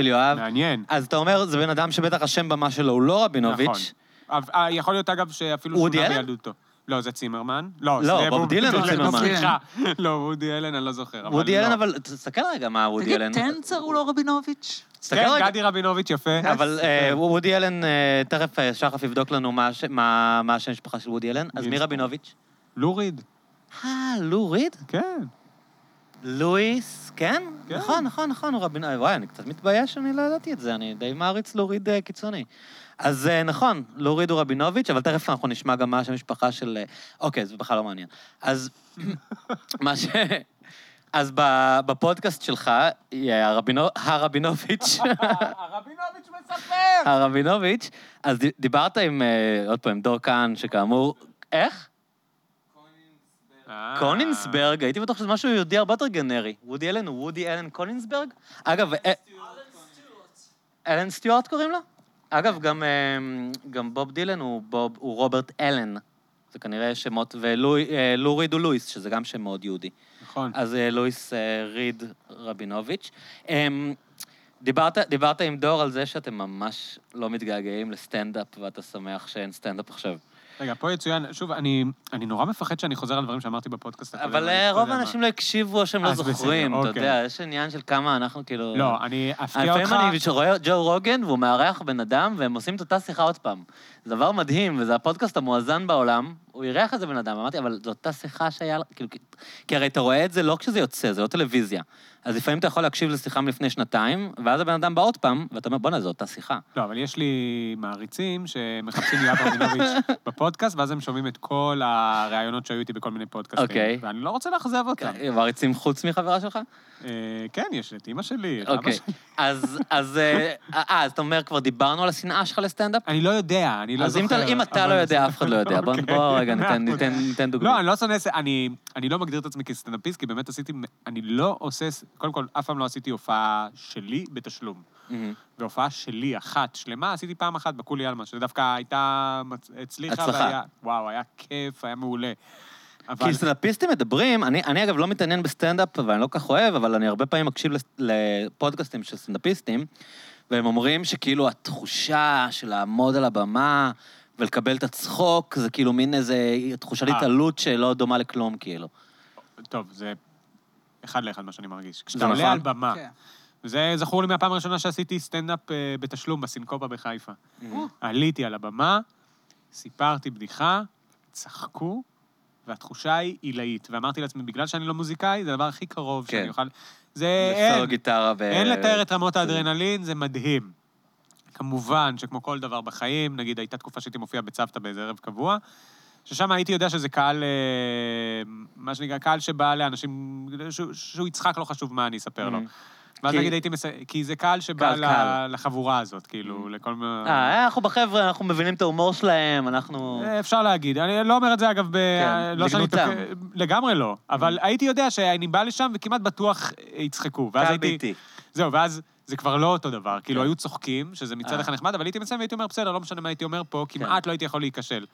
יואב. מעניין. אז אתה אומר, זה בן אדם שבטח השם ממש שלו הוא לא רבינוביץ'. נכון. יכול להיות אגב שאפילו שונה בילדותו. לא, זה צימרמן. לא, רוב דילן הוא צימרמן. סליחה. לא, וודי אלן, אני לא זוכר. וודי אלן, אבל תסתכל רגע מה וודי אלן. תגיד, טנצר הוא לא רבינוביץ'? כן, גדי רבינוביץ' יפה. אבל וודי אלן, תכף שחף יבדוק לנו מה השם משפחה של וודי אלן. אז מי רבינוביץ'? לוריד. לוריד? כן. לואיס, כן? נכון, הוא רבינוביץ'. וואי, אני קצת מתבייש, אני לא ידעתי את זה. אני די מעריץ לוריד קיצוני. אז נכון, לוריד הוא רבינוביץ', אבל תכף אנחנו נשמע גם מה שהמשפחה של... אוקיי, זה בכלל לא מעניין. אז מה ש... אז בפודקאסט שלך, הרבינוביץ'. הרבינוביץ' מספר! הרבינוביץ', אז דיברת עם, עוד פעם, דור כאן, שכאמור... איך? קונינסברג. הייתי בטוח שזה משהו יהודי הרבה יותר גנרי. וודי אלן הוא וודי אלן קונינסברג? אגב... אלן סטיוארט קוראים לו? אגב, גם בוב דילן הוא רוברט אלן. זה כנראה שמות, ולוריד הוא לואיס, שזה גם שם מאוד יהודי. נכון. אז לואיס ריד רבינוביץ'. דיברת עם דור על זה שאתם ממש לא מתגעגעים לסטנד-אפ, ואתה שמח שאין סטנד-אפ עכשיו. רגע, פה יצוין, שוב, אני נורא מפחד שאני חוזר על דברים שאמרתי בפודקאסט. אבל רוב האנשים לא הקשיבו או שהם לא זוכרים, אתה יודע, יש עניין של כמה אנחנו כאילו... לא, אני אפתיע אותך... לפעמים אני רואה ג'ו רוגן והוא מארח בן אדם, והם עושים את אותה שיחה עוד פעם. זה דבר מדהים, וזה הפודקאסט המואזן בעולם, הוא ירח את זה בן אדם, אמרתי, אבל זו אותה שיחה שהיה... כי הרי אתה רואה את זה לא כשזה יוצא, זה לא טלוויזיה. אז לפעמים אתה יכול להקשיב לשיחה מלפני שנתיים, ואז הבן אדם בא עוד פעם, ואתה אומר, בוא'נה, זו אותה שיחה. לא, אבל יש לי מעריצים שמחפשים יואב רבינוביץ בפודקאסט, ואז הם שומעים את כל הראיונות שהיו איתי בכל מיני פודקאסטים. אוקיי. ואני לא רוצה לאכזב אותם. מעריצים חוץ מחברה שלך? כן, יש את אמא שלי, את אבא שלי. אז אתה אומר, כבר דיברנו על השנאה שלך לסטנדאפ? אני לא יודע, אני לא זוכר. אז אם אתה לא יודע, אף אחד לא יודע. בוא רגע, ניתן דוגמא. לא, אני לא שונא, אני לא מגדיר את עצמי כסטנדאפיסט, כי באמת עשיתי, אני לא עושה, קודם כל, אף פעם לא עשיתי הופעה שלי בתשלום. והופעה שלי אחת שלמה, עשיתי פעם אחת בקולי אלמה, שזה דווקא הייתה הצליחה. הצלחה. וואו, היה כיף, היה מעולה. אבל... כי סטנדאפיסטים מדברים, אני אגב לא מתעניין בסטנדאפ, ואני לא כך אוהב, אבל אני הרבה פעמים מקשיב לפודקאסטים של סטנדאפיסטים, והם אומרים שכאילו התחושה של לעמוד על הבמה ולקבל את הצחוק, זה כאילו מין איזו תחושה להתעלות שלא דומה לכלום, כאילו. טוב, זה אחד לאחד מה שאני מרגיש. כשאתה עולה על במה, וזה זכור לי מהפעם הראשונה שעשיתי סטנדאפ בתשלום בסינקופה בחיפה. עליתי על הבמה, סיפרתי בדיחה, צחקו, והתחושה היא עילאית, ואמרתי לעצמי, בגלל שאני לא מוזיקאי, זה הדבר הכי קרוב שאני אוכל... זה אין לתאר את רמות האדרנלין, זה מדהים. כמובן שכמו כל דבר בחיים, נגיד, הייתה תקופה שהייתי מופיע בצוותא באיזה ערב קבוע, ששם הייתי יודע שזה קהל, מה שנקרא, קהל שבא לאנשים, שהוא יצחק לא חשוב מה אני אספר לו. ואז נגיד הייתי מסיים, כי זה קהל שבא לחבורה הזאת, כאילו, לכל מיני... אנחנו בחבר'ה, אנחנו מבינים את ההומור שלהם, אנחנו... אפשר להגיד, אני לא אומר את זה, אגב, לגמרי לא, אבל הייתי יודע שאני בא לשם וכמעט בטוח יצחקו, ואז הייתי... זהו, ואז זה כבר לא אותו דבר, כאילו, היו צוחקים, שזה מצד לך נחמד, אבל הייתי מסיים והייתי אומר, בסדר, לא משנה מה הייתי אומר פה, כמעט לא הייתי יכול להיכשל.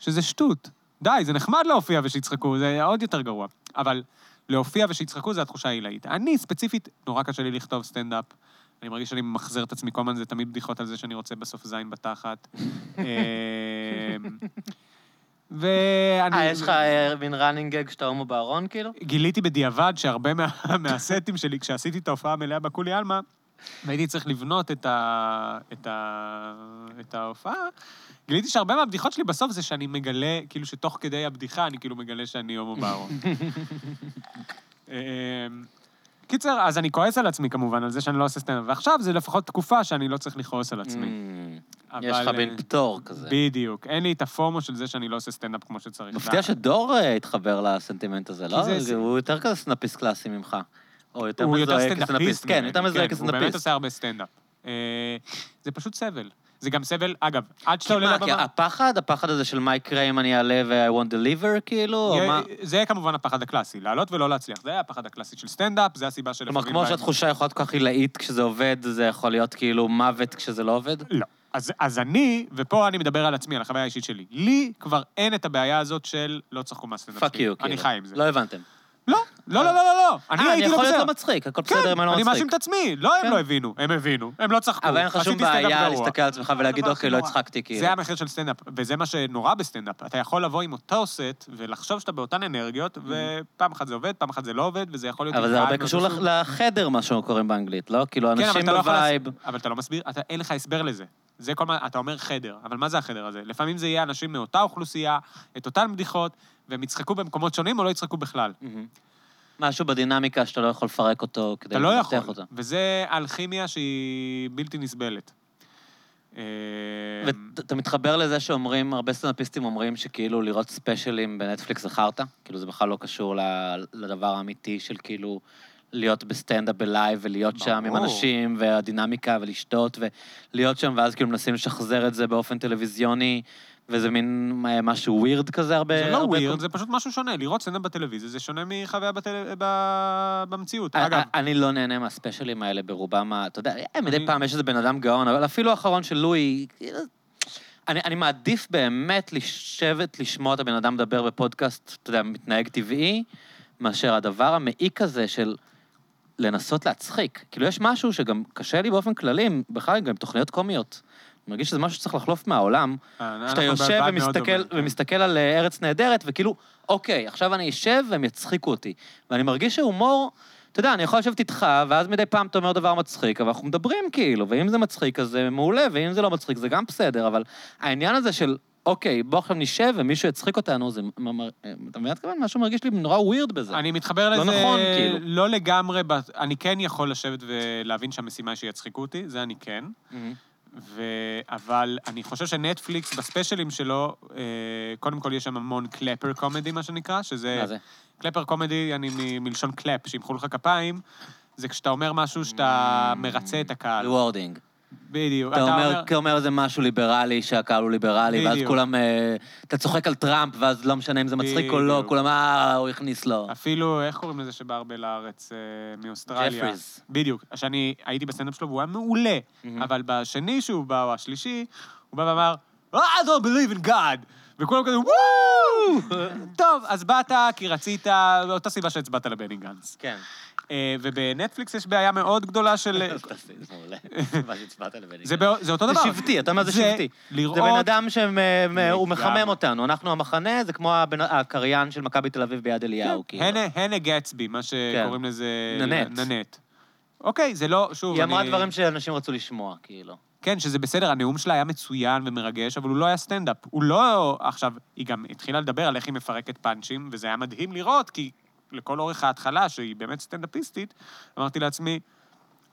שזה שטות. די, זה נחמד להופיע ושיצחקו, זה עוד יותר גרוע. אבל להופיע ושיצחקו, זה התחושה העילאית. אני, ספציפית, נורא קשה לי לכתוב סטנדאפ. אני מרגיש שאני מחזר את עצמי כל הזמן, זה תמיד בדיחות על זה שאני רוצה בסוף זין בתחת. ואני... יש לך בין ראנינג גג שאתה הומו בארון, כאילו? גיליתי בדיעבד שהרבה מהסטים שלי, כשעשיתי את ההופעה המלאה בקולי אלמה, והייתי צריך לבנות את ההופעה, גיליתי שהרבה מהבדיחות שלי בסוף זה שאני מגלה, כאילו שתוך כדי הבדיחה אני כאילו מגלה שאני הומו בארון. קיצר, אז אני כועס על עצמי כמובן, על זה שאני לא עושה סטנדאפ, ועכשיו זה לפחות תקופה שאני לא צריך לכעוס על עצמי. יש לך בין פטור כזה. בדיוק, אין לי את הפורמו של זה שאני לא עושה סטנדאפ כמו שצריך. מפתיע שדור התחבר לסנטימנט הזה, לא? הוא יותר כזה סטנדאפיסט קלאסי ממך. הוא יותר סטנדאפיסט, כן, יותר מזוהה כסטנדאפיסט. הוא באמת עושה הרבה סטנדאפ. זה פשוט סבל. זה גם סבל, אגב, עד שאתה עולה לבמה. הפחד הזה של מייק ריים, אני אעלה ו-I want deliver, כאילו? זה כמובן הפחד הקלאסי, לעלות ולא להצליח. זה הפחד הקלאסי של סטנדאפ, זה הסיבה של... כלומר, כמו שהתחושה יכולה להיות כך הילאית כשזה עובד, זה יכול להיות כאילו מוות כשזה לא עובד? לא. אז אני, ופה אני מדבר על עצמי, על החוויה האישית שלי. לי כבר אין את הבעיה הזאת של לא צחקו מהסטנדאפ שלי. אני חי עם זה. לא הבנתם. לא, לא, לא, לא, לא. אני יכול להיות לא מצחיק, הכל בסדר, אם אני לא מצחיק. אני מאשים את עצמי, לא, הם לא הבינו, הם הבינו, הם לא צחקו. אבל אין לך שום בעיה להסתכל על עצמך ולהגיד, אוקיי, לא הצחקתי, כאילו. זה המחיר של סטנדאפ, וזה מה שנורא בסטנדאפ. אתה יכול לבוא עם אותו סט, ולחשוב שאתה באותן אנרגיות, ופעם אחת זה עובד, פעם אחת זה לא עובד, וזה יכול להיות... אבל זה הרבה קשור לחדר, מה שקוראים באנגלית, לא? כאילו, אנשים בווייב. אבל אתה לא מסביר, אין לך הסבר לזה. זה כל מה, אתה אומר חדר, אבל מה זה החדר הזה? לפעמים זה יהיה אנשים מאותה אוכלוסייה, את אותן בדיחות, והם יצחקו במקומות שונים או לא יצחקו בכלל. משהו בדינמיקה שאתה לא יכול לפרק אותו כדי לבטח אותו. וזה אלכימיה שהיא בלתי נסבלת. ואתה מתחבר לזה שאומרים, הרבה סטנדאפיסטים אומרים שכאילו לראות ספיישלים בנטפליקס זכרת, כאילו זה בכלל לא קשור לדבר האמיתי של כאילו... להיות בסטנדאפ בלייב, ולהיות שם עם אנשים, והדינמיקה, ולשתות, ולהיות שם, ואז כאילו מנסים לשחזר את זה באופן טלוויזיוני, וזה מין משהו ווירד כזה הרבה... זה לא ווירד, זה פשוט משהו שונה. לראות סטנדאפ בטלוויזיה, זה שונה מחוויה במציאות. אגב... אני לא נהנה מהספיישלים האלה ברובם, אתה יודע, מדי פעם יש איזה בן אדם גאון, אבל אפילו האחרון של לואי... אני מעדיף באמת לשבת, לשמוע את הבן אדם מדבר בפודקאסט, אתה יודע, מתנהג טבעי, מאשר הדבר המעיק הזה של... לנסות להצחיק. כאילו יש משהו שגם קשה לי באופן כללי, בכלל גם תוכניות קומיות. אני מרגיש שזה משהו שצריך לחלוף מהעולם, שאתה יושב ומסתכל על ארץ נהדרת, וכאילו, אוקיי, עכשיו אני אשב והם יצחיקו אותי. ואני מרגיש שהומור, אתה יודע, אני יכול לשבת איתך, ואז מדי פעם אתה אומר דבר מצחיק, אבל אנחנו מדברים כאילו, ואם זה מצחיק אז זה מעולה, ואם זה לא מצחיק זה גם בסדר, אבל העניין הזה של אוקיי, בוא עכשיו נשב ומישהו יצחיק אותנו, זה... אתה מבין, כמובן, משהו מרגיש לי נורא ווירד בזה. אני מתחבר לזה... לא נכון, כאילו. לא לגמרי, אני כן יכול לשבת ולהבין שהמשימה שיצחיקו אותי, זה אני כן. אבל אני חושב שנטפליקס, בספיישלים שלו, קודם כל יש שם המון קלאפר קומדי, מה שנקרא, שזה... מה זה? קלאפר קומדי, אני מלשון קלאפ, שימחו לך כפיים, זה כשאתה אומר משהו שאתה מרצה את הקהל. ריוורדינג. בדיוק. אתה אומר זה משהו ליברלי, שהקהל הוא ליברלי, ואז כולם, אתה צוחק על טראמפ, ואז לא משנה אם זה מצחיק או לא, כולם, הוא הכניס לו. אפילו, איך קוראים לזה שבא הרבה לארץ מאוסטרליה? ג'פריז. בדיוק. שאני הייתי בסטנדאפ שלו, והוא היה מעולה, אבל בשני שהוא בא, או השלישי, הוא בא ואמר, I don't believe in God. וכולם כזה, וואו! טוב, אז באת, כי רצית, אותה סיבה שהצבעת לבני גנץ. כן. ובנטפליקס יש בעיה מאוד גדולה של... זה אותו דבר. זה שבטי, אתה אומר זה שבטי. זה בן אדם שהוא מחמם אותנו, אנחנו המחנה, זה כמו הקריין של מכבי תל אביב ביד אליהו. הנה גצבי, מה שקוראים לזה... ננט. אוקיי, זה לא... היא אמרה דברים שאנשים רצו לשמוע, כאילו. כן, שזה בסדר, הנאום שלה היה מצוין ומרגש, אבל הוא לא היה סטנדאפ. הוא לא... עכשיו, היא גם התחילה לדבר על איך היא מפרקת פאנצ'ים, וזה היה מדהים לראות, כי... לכל אורך ההתחלה, שהיא באמת סטנדאפיסטית, אמרתי לעצמי,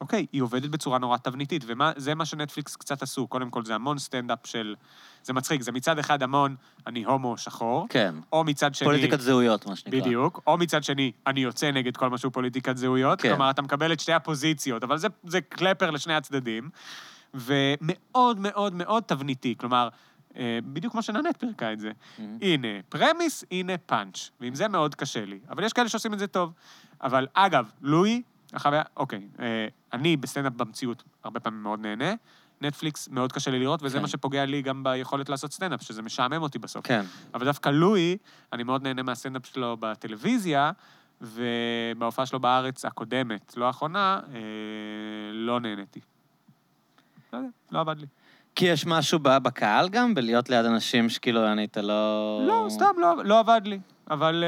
אוקיי, היא עובדת בצורה נורא תבניתית, וזה מה שנטפליקס קצת עשו. קודם כל, זה המון סטנדאפ של... זה מצחיק, זה מצד אחד המון, אני הומו שחור, כן. או מצד שני... פוליטיקת זהויות, מה שנקרא. בדיוק. או מצד שני, אני יוצא נגד כל משהו פוליטיקת זהויות, כן. כלומר, אתה מקבל את שתי הפוזיציות, אבל זה קלפר לשני הצדדים, ומאוד מאוד מאוד תבניתי, כלומר, בדיוק כמו שננט פרקה את זה. הנה פרמיס, הנה פאנץ', ועם זה מאוד קשה לי. אבל יש כאלה שעושים את זה טוב. אבל אגב, לואי, החוויה, אוקיי, אני בסטנדאפ במציאות הרבה פעמים מאוד נהנה, נטפליקס מאוד קשה לי לראות, וזה מה שפוגע לי גם ביכולת לעשות סטנדאפ, שזה משעמם אותי בסוף. אבל דווקא לואי, אני מאוד נהנה מהסטנדאפ שלו בטלוויזיה, ובהופעה שלו בארץ הקודמת, לא האחרונה, לא נהניתי. לא עבד לי. כי יש משהו בקהל גם, בלהיות ליד אנשים שכאילו, אני אתה לא... לא, סתם, לא עבד לי. אבל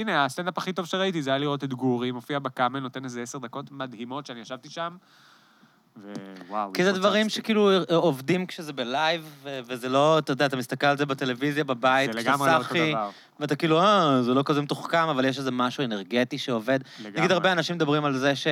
הנה, הסטנדאפ הכי טוב שראיתי, זה היה לראות את גורי, מופיע בקאמן, נותן איזה 10 דקות מדהימות שאני ישבתי שם, ווואו. כי זה דברים שכאילו עובדים כשזה בלייב, וזה לא, אתה יודע, אתה מסתכל על זה בטלוויזיה, בבית, כשסחי, ואתה כאילו, זה לא כזה מתוחכם, אבל יש איזה משהו אנרגטי שעובד. נגיד, הרבה אנשים מדברים על זה ש...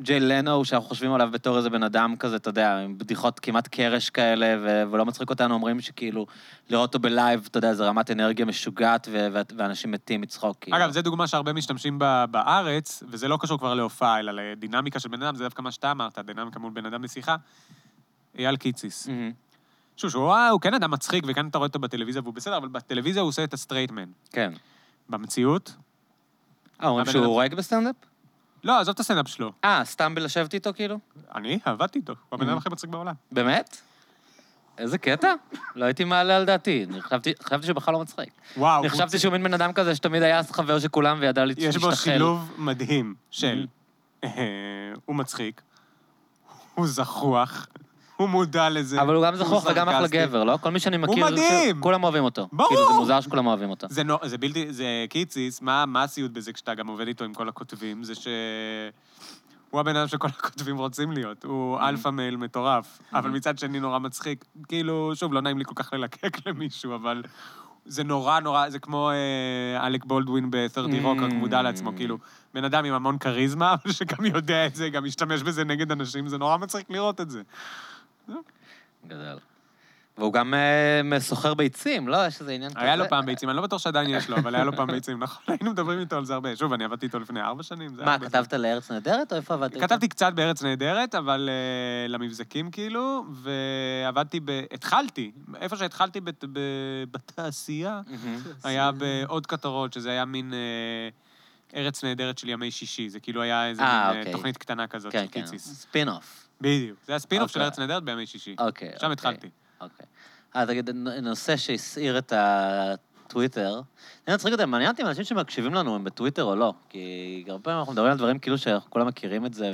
ג'יי לנו, שאנחנו חושבים עליו בתור איזה בן אדם כזה, אתה יודע, עם בדיחות כמעט קרש כאלה, ולא מצחיק אותנו, אומרים שכאילו, לראות אותו בלייב, אתה יודע, זה רמת אנרגיה משוגעת, ואנשים מתים מצחוק. כאילו. אגב, זו דוגמה שהרבה משתמשים בארץ, וזה לא קשור כבר להופעה, אלא לדינמיקה של בן אדם, זה דווקא מה שאתה אמרת, הדינמיקה מול בן אדם לשיחה, אייל קיציס. שהוא כן אדם מצחיק, וכאן אתה רואה אותו בטלוויזיה, והוא בסדר, אבל בטלוויזיה הוא עושה את הסטרייטמן. כן. במציאות. אומרים שהוא רואה בסטנדאפ? לא, עזוב את הסטנדאפ שלו. סתם בלשבת איתו כאילו? אני עבדתי איתו, הוא הבן אדם הכי מצחיק בעולם. באמת? איזה קטע? לא הייתי מעלה על דעתי, חשבתי שהוא בכלל לא מצחיק. וואו. חשבתי שהוא מין בן אדם כזה שתמיד היה חבר של כולם וידע להשתחל. יש בו שילוב מדהים של, הוא מצחיק, הוא זחוח, הוא מודע לזה. אבל הוא גם זחוח וגם אחלה גבר, לא? כל מי שאני מכיר, כולם אוהבים אותו. ברור. זה מוזר שכולם אוהבים אותו. זה בלתי, זה קיציס, מה הסיוד בזה כשאתה גם עובד איתו עם כל הכותבים? זה שהוא הבן אדם שכל הכותבים רוצים להיות. הוא אלפא מייל מטורף, אבל מצד שני נורא מצחיק. כאילו, שוב, לא נעים לי כל כך ללקק למישהו, אבל זה נורא נורא, זה כמו אלק בולדווין ב-30 רוק, רק מודע לעצמו, כאילו. בן אדם עם המון כריזמה, אבל שגם יודע את זה, גם משתמש בזה נגד אנשים, זה נורא מצחיק לראות את זה. גדל. והוא גם מסוחר ביצים, לא? יש איזה עניין כזה. היה לו פעם ביצים, אני לא בטוח שעדיין יש לו, אבל היה לו פעם ביצים, נכון? היינו מדברים איתו על זה הרבה. שוב, אני עבדתי איתו לפני 4 שנים. מה, כתבת לארץ נהדרת או איפה עבדתי? כתבתי קצת בארץ נהדרת, אבל למבזקים כאילו, ועבדתי, התחלתי, איפה שהתחלתי בתעשייה, היה בעוד כתרות, שזה היה מין ארץ נהדרת של ימי שישי, זה כאילו היה איזה תוכנית קטנה כזאת של קיציס. ספין-אוף. בדיוק. זה הספין-אוף של ארץ נהדרת בימי שישי. שם התחלתי. אוקיי. אז תגיד, נושא שהסעיר את הטוויטר, אני מצחיק אותם, מעניין אותי עם אנשים שמקשיבים לנו, הם בטוויטר או לא, כי הרבה פעמים אנחנו מדברים על דברים כאילו שכולם מכירים את זה,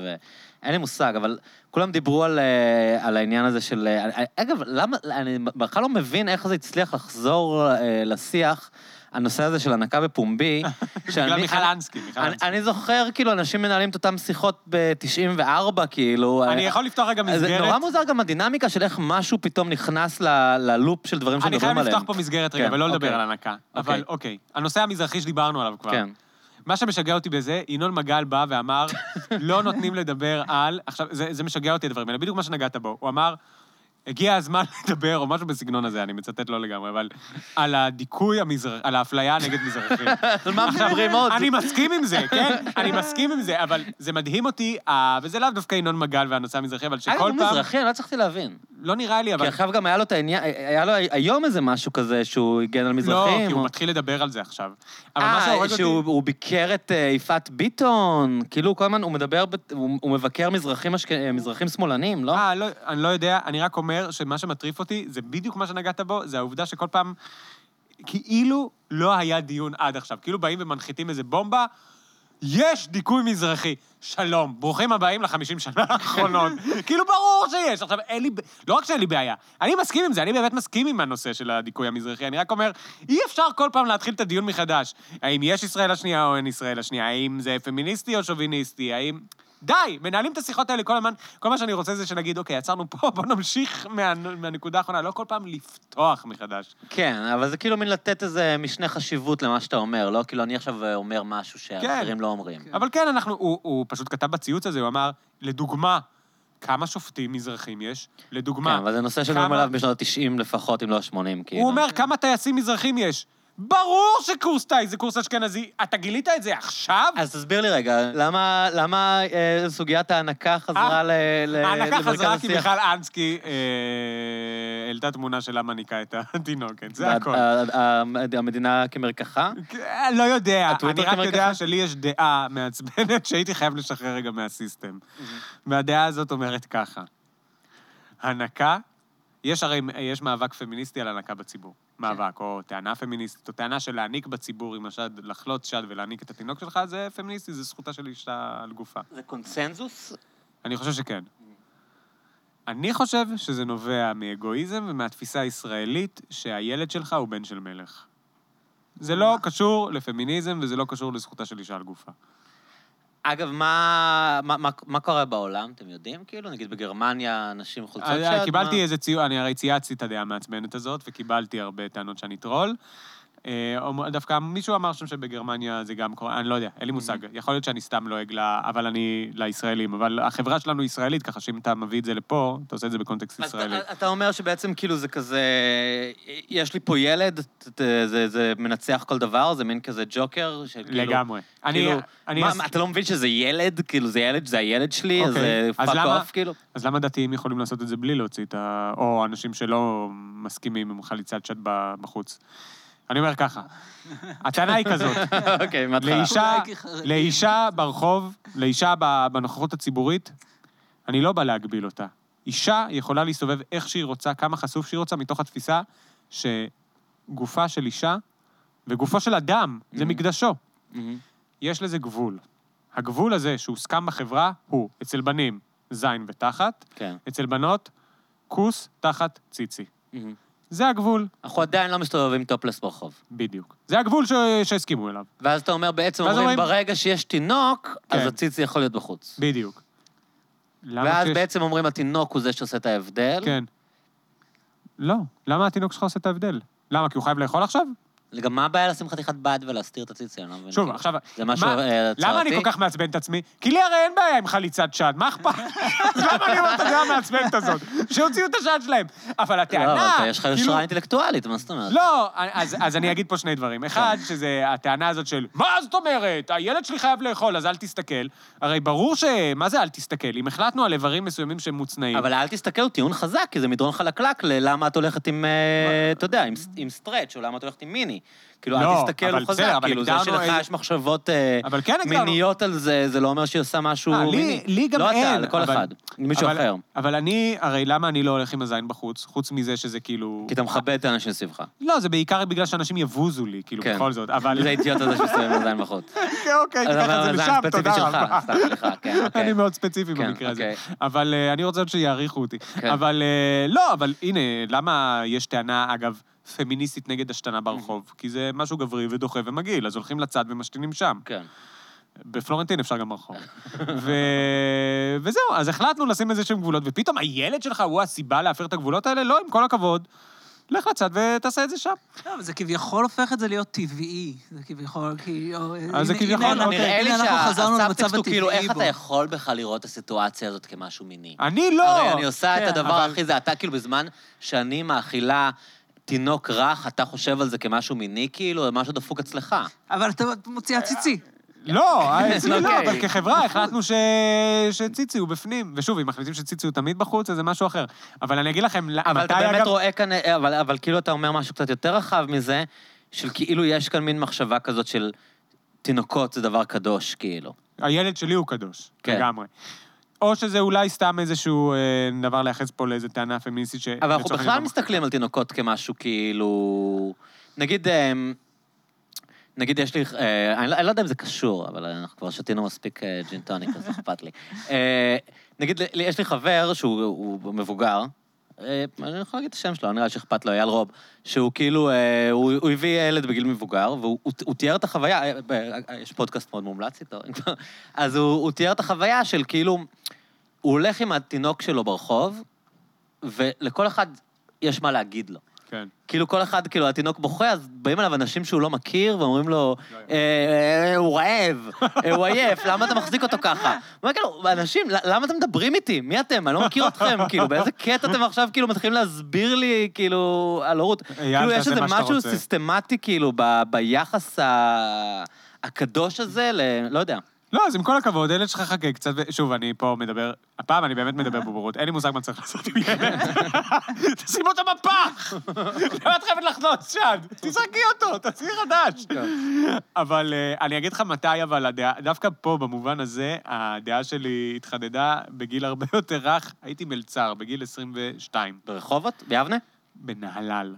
ואין לי מושג, אבל כולם דיברו על העניין הזה של... אגב, למה... אני בכלל לא מבין איך זה הצליח לחזור לשיח, הנושא הזה של הנקה בפומבי, בגלל מיכלנסקי. אני זוכר, כאילו, אנשים מנהלים את אותם שיחות ב-94, כאילו. אני יכול לפתוח רגע מסגרת. זה נורא מוזר גם הדינמיקה של איך משהו פתאום נכנס ללופ של דברים שמדברים עליהם. אני חייב לפתוח פה מסגרת רגע, ולא לדבר על הנקה. אבל אוקיי, הנושא המזרחי שדיברנו עליו כבר. כן. מה שמשגע אותי בזה, ינון מגל בא ואמר, לא נותנים לדבר על, עכשיו, זה משגע אותי הדברים, בדיוק מה שנגעת בו, הוא אמר, הגיע הזמן לדבר, או משהו בסגנון הזה, אני מצטט לא לגמרי, אבל על הדיכוי המזרחי, על האפליה נגד מזרחים. עכשיו, אני מסכים עם זה, כן? אני מסכים עם זה, אבל זה מדהים אותי, וזה לאו דווקא ינון מגל והנושא המזרחי, אבל שכל פעם... היה מזרחי, אני לא צריכתי להבין. לא נראה לי, אבל... כי עכשיו גם היה לו את העניין, היה לו היום איזה משהו כזה שהוא הגן על מזרחים. לא, כי הוא מתחיל לדבר על זה עכשיו. שהוא ביקר את יפעת ביטון, כאילו כל הזמן הוא מדבר, הוא מבקר מזרחים שמאלנים, לא? אני לא יודע, אני רק אומר שמה שמטריף אותי, זה בדיוק מה שנגעת בו, זה העובדה שכל פעם, כאילו לא היה דיון עד עכשיו, כאילו באים ומנחיתים איזה בומבה, יש דיכוי מזרחי. שלום, ברוכים הבאים ל50 שנה האחרונות. כאילו ברור שיש. עכשיו, לא רק שאין לי בעיה, אני מסכים עם זה, אני באמת מסכים עם הנושא של הדיכוי המזרחי, אני רק אומר, אי אפשר כל פעם להתחיל את הדיון מחדש. האם יש ישראל השנייה או אין ישראל השנייה? האם זה פמיניסטי או שוביניסטי? האם... די, מנהלים את השיחות האלה כל הזמן, כל מה שאני רוצה זה שנגיד, אוקיי, יצרנו פה, בוא נמשיך מהנקודה האחרונה, לא כל פעם לפתוח מחדש. כן, אבל זה כאילו מין לתת איזה משנה חשיבות למה שאתה אומר, לא כאילו אני עכשיו אומר משהו שהאחרים לא אומרים. אבל כן, הוא פשוט כתב בציוץ הזה, הוא אמר, לדוגמה, כמה שופטים מזרחים יש? לדוגמה. כן, אבל זה נושא שנראים עליו בשנות ה-90 לפחות, אם לא ה-80, כאילו. הוא אומר, כמה טייסים מזרחים יש? ברור שקורס טייס זה קורס אשכנזי, אתה גילית את זה עכשיו? אז תסביר לי רגע, למה סוגיית ההנקה חזרה למרכז השיח? ההנקה חזרה כי מיכל אנסקי העלתה תמונה שלה מניקה את התינוקת, זה הכל. המדינה כמרקחה? לא יודע, אני רק יודע שלי יש דעה מעצבנת שהייתי חייב לשחרר רגע מהסיסטם. והדעה הזאת אומרת ככה, הנקה, יש מאבק פמיניסטי על הנקה בציבור. מאבק, או טענה פמיניסטית, או טענה של להעניק בציבור עם השד, לחלוט שד ולהעניק את התינוק שלך, זה פמיניסטי, זה זכותה של אישה על גופה. זה קונצנזוס? אני חושב שכן. אני חושב שזה נובע מאגואיזם ומהתפיסה הישראלית שהילד שלך הוא בן של מלך. זה לא קשור לפמיניזם וזה לא קשור לזכותה של אישה על גופה. אגב, מה קורה בעולם? אתם יודעים? כאילו, נגיד בגרמניה, אנשים חולצות שד. קיבלתי איזה ציון, אני הרי צייצתי את הדעה המעצבנת הזאת, וקיבלתי הרבה טענות שאני טרול. דווקא מישהו אמר שם שבגרמניה זה גם קורה, אני לא יודע, אין לי מושג. יכול להיות שאני סתם לא אגלה, אבל אני לישראלים, אבל החברה שלנו ישראלית, ככה שאם אתה מביא את זה לפה, אתה עושה את זה בקונטקסט ישראלי. אתה אומר שבעצם כאילו זה כזה, יש לי פה ילד, זה מנצח כל דבר, זה מין כזה ג'וקר, לגמרי. אתה לא מבין שזה ילד, כאילו זה ילד, זה הילד שלי, זה פאק אוף, כאילו. אז למה דתיים יכולים לעשות את זה בלי להוציא את ה... או אנשים שלא מסכימים עם חליצת שד בחוץ? אני אומר ככה, הטענה היא כזאת. אוקיי, מתחילה. לאישה ברחוב, לאישה בנוכחות הציבורית, אני לא בא להגביל אותה. אישה יכולה להסתובב איך שהיא רוצה, כמה חשוף שהיא רוצה, מתוך התפיסה שגופה של אישה וגופו של אדם, זה מקדשו. יש לזה גבול. הגבול הזה שהוסכם בחברה הוא אצל בנים זין ותחת, אצל בנות כוס תחת ציצי. זה הגבול. אנחנו עדיין לא מסתובבים טופלס ברחוב. בדיוק. זה הגבול שהסכימו אליו. ואז אתה אומר, בעצם אומרים, ברגע שיש תינוק, אז הציצי יכול להיות בחוץ. בדיוק. ואז בעצם אומרים, התינוק הוא זה שעושה את ההבדל? כן. לא. למה התינוק שלך עושה את ההבדל? למה? כי הוא חייב לאכול עכשיו? גם מה הבעיה לשים חתיכת בד ולהסתיר את הציצי? שוב, עכשיו... זה משהו צערתי? למה אני כל כך מעצבן את עצמי? כי לי הרי אין בעיה עם חליצת שד, מה אכפת? אז למה אני אומר את הדעה המעצבנת הזאת? שהוציאו את השד שלהם. אבל הטענה... לא, אבל יש לך יושרה אינטלקטואלית, מה זאת אומרת? לא, אז אני אגיד פה שני דברים. אחד, שזה הטענה הזאת של, מה זאת אומרת? הילד שלי חייב לאכול, אז אל תסתכל. הרי ברור ש... מה זה אל תסתכל? אם החלטנו על איברים מסוימים שהם מוצנעים. אבל אל תסתכל הוא טיעון חזק, כי זה מדרון חלקלק ללמה את הולכת עם, אתה יודע, עם סטרץ' או למה את הולכת עם מיני. כאילו, אל תסתכל הוא חזק, כאילו, זה שלך יש מחשבות מיניות על זה, זה לא אומר שהיא עושה משהו מיני. לי גם אין. לא אתה, לכל אחד, מישהו אחר. אבל אני, הרי למה אני לא הולך עם הזין בחוץ, חוץ מזה שזה כאילו... כי אתה מכבד את האנשים סביבך. לא, זה בעיקר בגלל שאנשים יבוזו לי, כאילו, בכל זאת, אבל... זה אידיוט הזה שמסתובב עם הזין בחוץ. אוקיי, תיקח את זה לשם, תודה רבה. אני מאוד ספציפי במקרה הזה. אבל אני רוצה שיעריכו אותי. אבל לא, אבל הנה, למה יש טענה, אגב, פמיניסטית נגד השתנה ברחוב, כי זה משהו גברי ודוחה ומגעיל, אז הולכים לצד ומשתינים שם. כן. בפלורנטין אפשר גם ברחוב. וזהו, אז החלטנו לשים איזה שהם גבולות, ופתאום הילד שלך הוא הסיבה להפר את הגבולות האלה? לא, עם כל הכבוד. לך לצד ותעשה את זה שם. לא, אבל זה כביכול הופך את זה להיות טבעי. זה כביכול, כאילו... אז זה כביכול... נראה לי שהסבתקטו, כאילו, איך אתה יכול בכלל לראות את הסיטואציה הזאת כמשהו מיני? אני לא! הרי אני עושה את הדבר הכי זה, אתה כאילו בזמן שאני מאכילה תינוק רך, אתה חושב על זה כמשהו מיני, כאילו, משהו דפוק אצלך. אבל אתה מוציא הציצי. לא, אצלי לא, אבל כחברה החלטנו שציצי הוא בפנים, ושוב, אם מחליטים שציצי הוא תמיד בחוץ, אז זה משהו אחר. אבל אני אגיד לכם, אבל אתה באמת רואה כאן, אבל כאילו אתה אומר משהו קצת יותר רחב מזה, של כאילו יש כאן מין מחשבה כזאת של תינוקות זה דבר קדוש, כאילו. הילד שלי הוא קדוש, לגמרי. או שזה אולי סתם איזשהו דבר להיחס פה לאיזו טענה פמיניסטית ש... אבל אנחנו בכלל מסתכלים על תינוקות כמשהו כאילו... נגיד, יש לי, אני לא יודע אם זה קשור, אבל אנחנו כבר שתינו מספיק ג'ינטוניק, אז אכפת לי. נגיד, יש לי חבר שהוא מבוגר, אני יכול להגיד את השם שלו, נראה שאכפת לו, אייל רוב, שהוא כאילו, הוא הביא ילד בגיל מבוגר, והוא תיאר את החוויה, יש פודקאסט מאוד מומלץ איתו, אז הוא תיאר את החוויה של כאילו, הוא הולך עם התינוק שלו ברחוב, ולכל אחד יש מה להגיד לו. כן. כאילו כל אחד, כאילו התינוק בוכה, אז באים עליו אנשים שהוא לא מכיר, ואומרים לו, הוא רעב, הוא עייף, למה אתה מחזיק אותו ככה? הוא אומר כאילו, אנשים, למה אתם מדברים איתי? מי אתם? אני לא מכיר אתכם, כאילו, באיזה קטע אתם עכשיו כאילו מתחילים להסביר לי, כאילו, על הורות. כאילו, יש איזה משהו סיסטמטי, כאילו, ביחס הקדוש הזה, לא יודע. לא, אז עם כל הכבוד, ילד שלך חכה קצת, שוב, אני פה מדבר, הפעם אני באמת מדבר בבורות, אין לי מושג מה צריך לעשות עם ילד. תשימו אותה בפח! למה את חייבת לחנות שד? תזרקי אותו, תעשי חדש. אבל אני אגיד לך מתי, אבל דווקא פה, במובן הזה, הדעה שלי התחדדה בגיל הרבה יותר רך, הייתי מלצר, בגיל 22. ברחובות? ביבנה? בנהלל.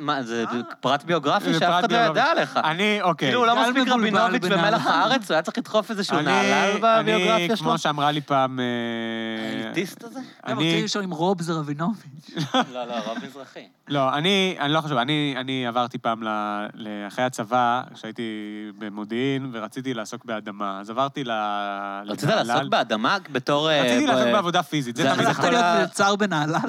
מה, זה פרט ביוגרפי שאף אחד לא ידע עליך. אני, אוקיי. כאילו, הוא לא מספיק רבינוביץ' במלח הארץ, הוא היה צריך לדחוף איזשהו נעלל בביוגרפיה שלו. אני, כמו שאמרה לי פעם... האליטיסט הזה? אני רוצה לשאול אם רוב זה רבינוביץ'. לא, רוב מזרחי. לא, אני לא חושב, אני עברתי פעם לאחרי הצבא, כשהייתי במודיעין, ורציתי לעסוק באדמה, אז עברתי לנעלל. רצית לעסוק באדמה בתור... רציתי לעסוק בעבודה פיזית. זה צריך להיות מיוצר בנעלל.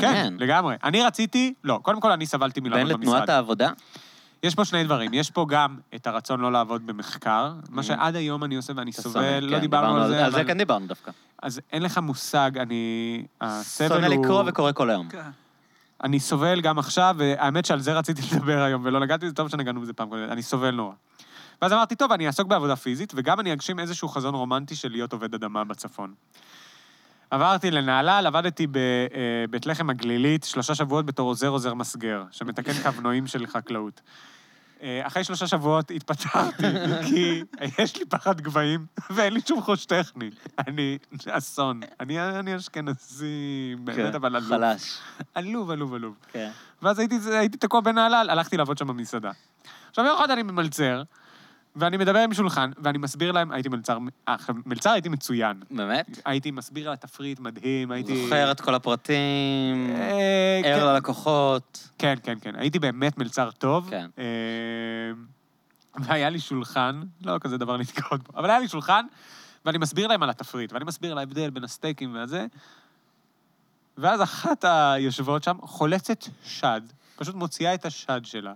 כן, לגמרי. אני רציתי, לא, קודם כל אני סבלתי מלעבוד במשרד. בין לתנועת העבודה? יש פה שני דברים. יש פה גם את הרצון לא לעבוד במחקר, מה שעד היום אני עושה ואני סובל, לא דיברנו על זה. על זה כן דיברנו דווקא. אז אין לך מושג, אני... שונא לקרוא וקורא כל היום. אני סובל גם עכשיו, והאמת שעל זה רציתי לדבר היום, ולא נגעתי, זה טוב שנגענו בזה פעם קודם, אני סובל נורא. ואז אמרתי, טוב, אני אעסוק בעבודה פיזית, וגם אני אגשים איזשהו חזון רומנטי של להיות עובד אדמה בצפון. עברתי לנהלל, עבדתי בבית לחם הגלילית, 3 שבועות בתור עוזר מסגר, שמתקן כבנועים של חקלאות. אחרי 3 שבועות התפטרתי, כי יש לי פחד גבעים, ואין לי שום חוש טכני. אני אסון. אני אשכנזי, באמת, אבל עלוב. חלש. עלוב. ואז הייתי תקוע בנהלל, הלכתי לעבוד שם במסעדה. עכשיו, יום אחד אני ממלצר, ואני מדבר עם שולחן, ואני מסביר להם, הייתי מלצר, מלצר הייתי מצוין. באמת? הייתי מסביר על התפריט מדהים, הייתי... זוכר את כל הפרטים, ער ללקוחות. כן, הייתי באמת מלצר טוב. כן. והיה לי שולחן, לא כזה דבר נתקעות בו, אבל היה לי שולחן, ואני מסביר להם על התפריט, ואני מסביר על ההבדל בין הסטייקים והזה, ואז אחת היושבות שם חולצת שד, פשוט מוציאה את השד שלה,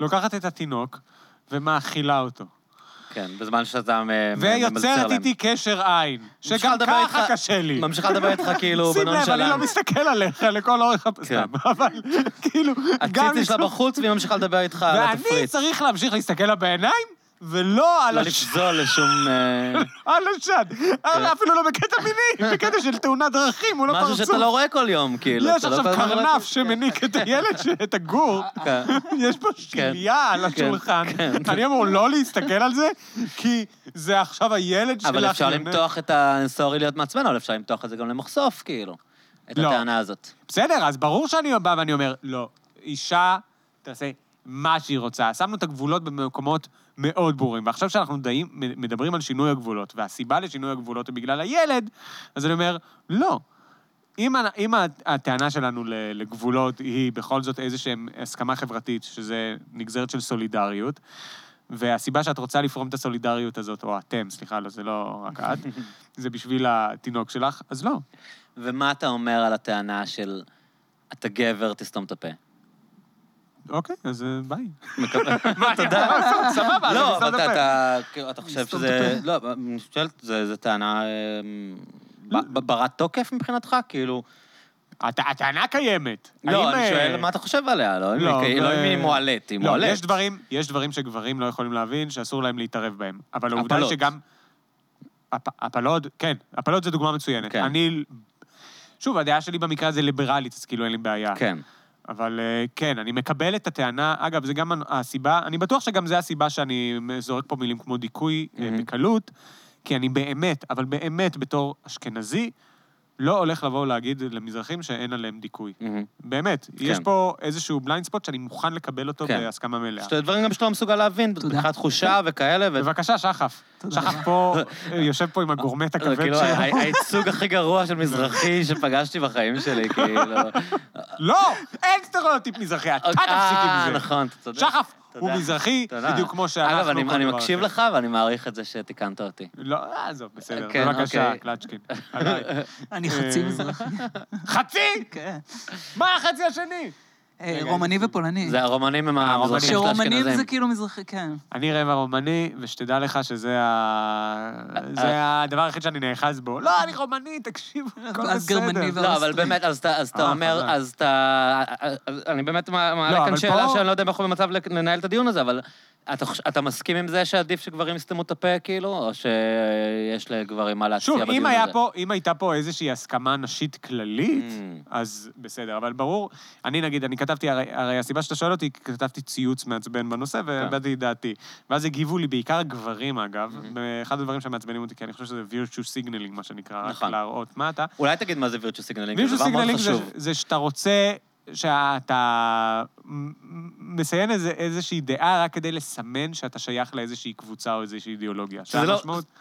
לוקחת את התינוק, ומאכילה אותו. כן, בזמן שאתה מבצר להם. ויוצרת איתי קשר עין, שגם ככה קשה לי. ממשיכה לדבר איתך כאילו בנון שלנו. אני לא מסתכל עליך לכל אורך הפסטם, אבל כאילו... הציצי שלה בחוץ, והיא ממשיכה לדבר איתך על התפריט. ואני צריך להמשיך להסתכל לה בעיניים, ולא על השד. לא לפזול לשום... על השד. אפילו לא בקטע מיני, בקטע של תאונת דרכים, הוא לא פרצוף. משהו שאתה לא רואה כל יום, כאילו. יש עכשיו קרנף שמניק את הילד, את הגור. יש פה שלייה על השולחן. אני אמור לא להסתכל על זה, כי זה עכשיו הילד שלך. אבל אפשר למתוח את הסורי להיות מעצמנו, אבל אפשר למתוח את זה גם למחשוף, כאילו. את הטענה הזאת. בסדר, אז ברור שאני בא ואני אומר, לא, אישה תעשה מה שהיא רוצה. שמנו את הגבולות במקומות מאוד ברורים. ועכשיו שאנחנו מדברים על שינוי הגבולות, והסיבה לשינוי הגבולות היא בגלל הילד, אז אני אומר, לא. אם הטענה שלנו לגבולות היא בכל זאת איזושהי הסכמה חברתית, שזה נגזרת של סולידריות, והסיבה שאת רוצה לפרום את הסולידריות הזאת, או אתם, סליחה, לא, זה לא רק את, זה בשביל התינוק שלך, אז לא. ומה אתה אומר על הטענה של, אתה גבר, תסתום את הפה? אוקיי, אז ביי. תודה. סבבה, לא, אבל אתה חושב שזה... לא, אני חושבת, זו טענה ברת תוקף מבחינתך, כאילו... הטענה קיימת. לא, אני שואל מה אתה חושב עליה, לא אם היא מועלת, היא מועלת. יש דברים שגברים לא יכולים להבין, שאסור להם להתערב בהם. אבל העובדה היא שגם... הפלות, כן, הפלות זה דוגמה מצוינת. אני... שוב, הדעה שלי במקרה הזה ליברלית, אז כאילו אין לי בעיה. כן. אבל כן, אני מקבל את הטענה, אגב, זה גם הסיבה, אני בטוח שגם זה הסיבה שאני זורק פה מילים כמו דיכוי בקלות, כי אני באמת, אבל באמת בתור אשכנזי, לא הולך לבוא להגיד למזרחים שאין עליהם דיכוי. באמת, יש פה איזשהו בליינד ספוט שאני מוכן לקבל אותו בהסכמה מלאה. שתי דברים גם שאתה לא מסוגל להבין, בכלל תחושה וכאלה. בבקשה, שחף. שחף פה, יושב פה עם הגורמת הכבד שלו. הייצוג הכי גרוע של מזרחי שפגשתי בחיים שלי, כאילו... לא, אין סטריאוטיפ מזרחי, אתה תפסיק עם זה. נכון, אתה צודק. שחף! הוא מזרחי, בדיוק כמו שאנחנו... אגב, אני מקשיב לך, ואני מעריך את זה שתיקנת אותי. לא, עזוב, בסדר. בבקשה, קלאצ'קין. אני חצי מזרחי. חצי? כן. מה החצי השני? רומני ופולני. זה הרומנים הם המזרחים של אשכנזים. שרומנים זה כאילו מזרחי, כן. אני רבע רומני, ושתדע לך שזה הדבר היחיד שאני נאחז בו. לא, אני רומני, תקשיב. אז גרמני ורוסטרי. לא, אבל באמת, אז אתה אומר, אז אתה... אני באמת מעלה כאן שאלה שאני לא יודע איך הוא במצב לנהל את הדיון הזה, אבל אתה מסכים עם זה שעדיף שגברים יסתמו את הפה, כאילו, או שיש לגברים מה להציע בדיון הזה? שוב, אם הייתה פה איזושהי הסכמה נשית כללית, אז בסדר, אבל ברור, אני נגיד, אני כתבתי, הרי הסיבה שאתה שואל אותי, כתבתי ציוץ מעצבן בנושא, ובאתי דעתי. ואז הגיבו לי בעיקר גברים, אגב, אחד הדברים שמעצבנים אותי, כי אני חושב שזה virtue signaling, מה שנקרא, רק להראות מה אתה. אולי תגיד מה זה virtue signaling, זה דבר מאוד חשוב. זה שאתה רוצה... שאתה מסיין איזושהי דעה רק כדי לסמן שאתה שייך לאיזושהי קבוצה או איזושהי אידיאולוגיה.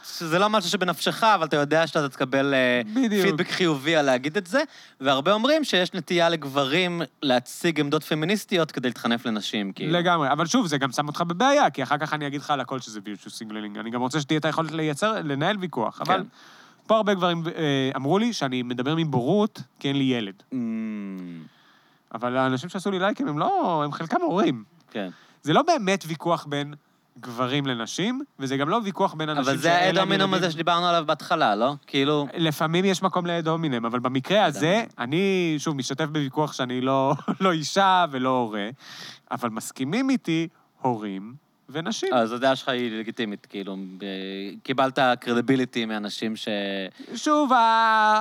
שזה לא משהו שבנפשך, אבל אתה יודע שאתה תקבל פידבק חיובי על להגיד את זה, והרבה אומרים שיש נטייה לגברים להציג עמדות פמיניסטיות כדי להתחנף לנשים. לגמרי, אבל שוב, זה גם שם אותך בבעיה, כי אחר כך אני אגיד לך על הכל שזה virtue signaling. אני גם רוצה שתהיה את היכולת לנהל ויכוח, אבל... פה הרבה גברים אמרו לי שאני מדבר מבורות כי אין לי ילד. אבל האנשים שעשו לי לייקים, הם לא, הם חלקם הורים. כן. זה לא באמת ויכוח בין גברים לנשים, וזה גם לא ויכוח בין אנשים... אבל זה האדומינום הזה שדיברנו עליו בהתחלה, לא? כאילו... לפעמים יש מקום לאדומינום, אבל במקרה הזה, אני, שוב, משתתף בוויכוח שאני לא אישה ולא הורה, אבל מסכימים איתי הורים ונשים. אז הדעה שלך היא לגיטימית, כאילו, קיבלת קרדיביליטי מאנשים ש... שוב,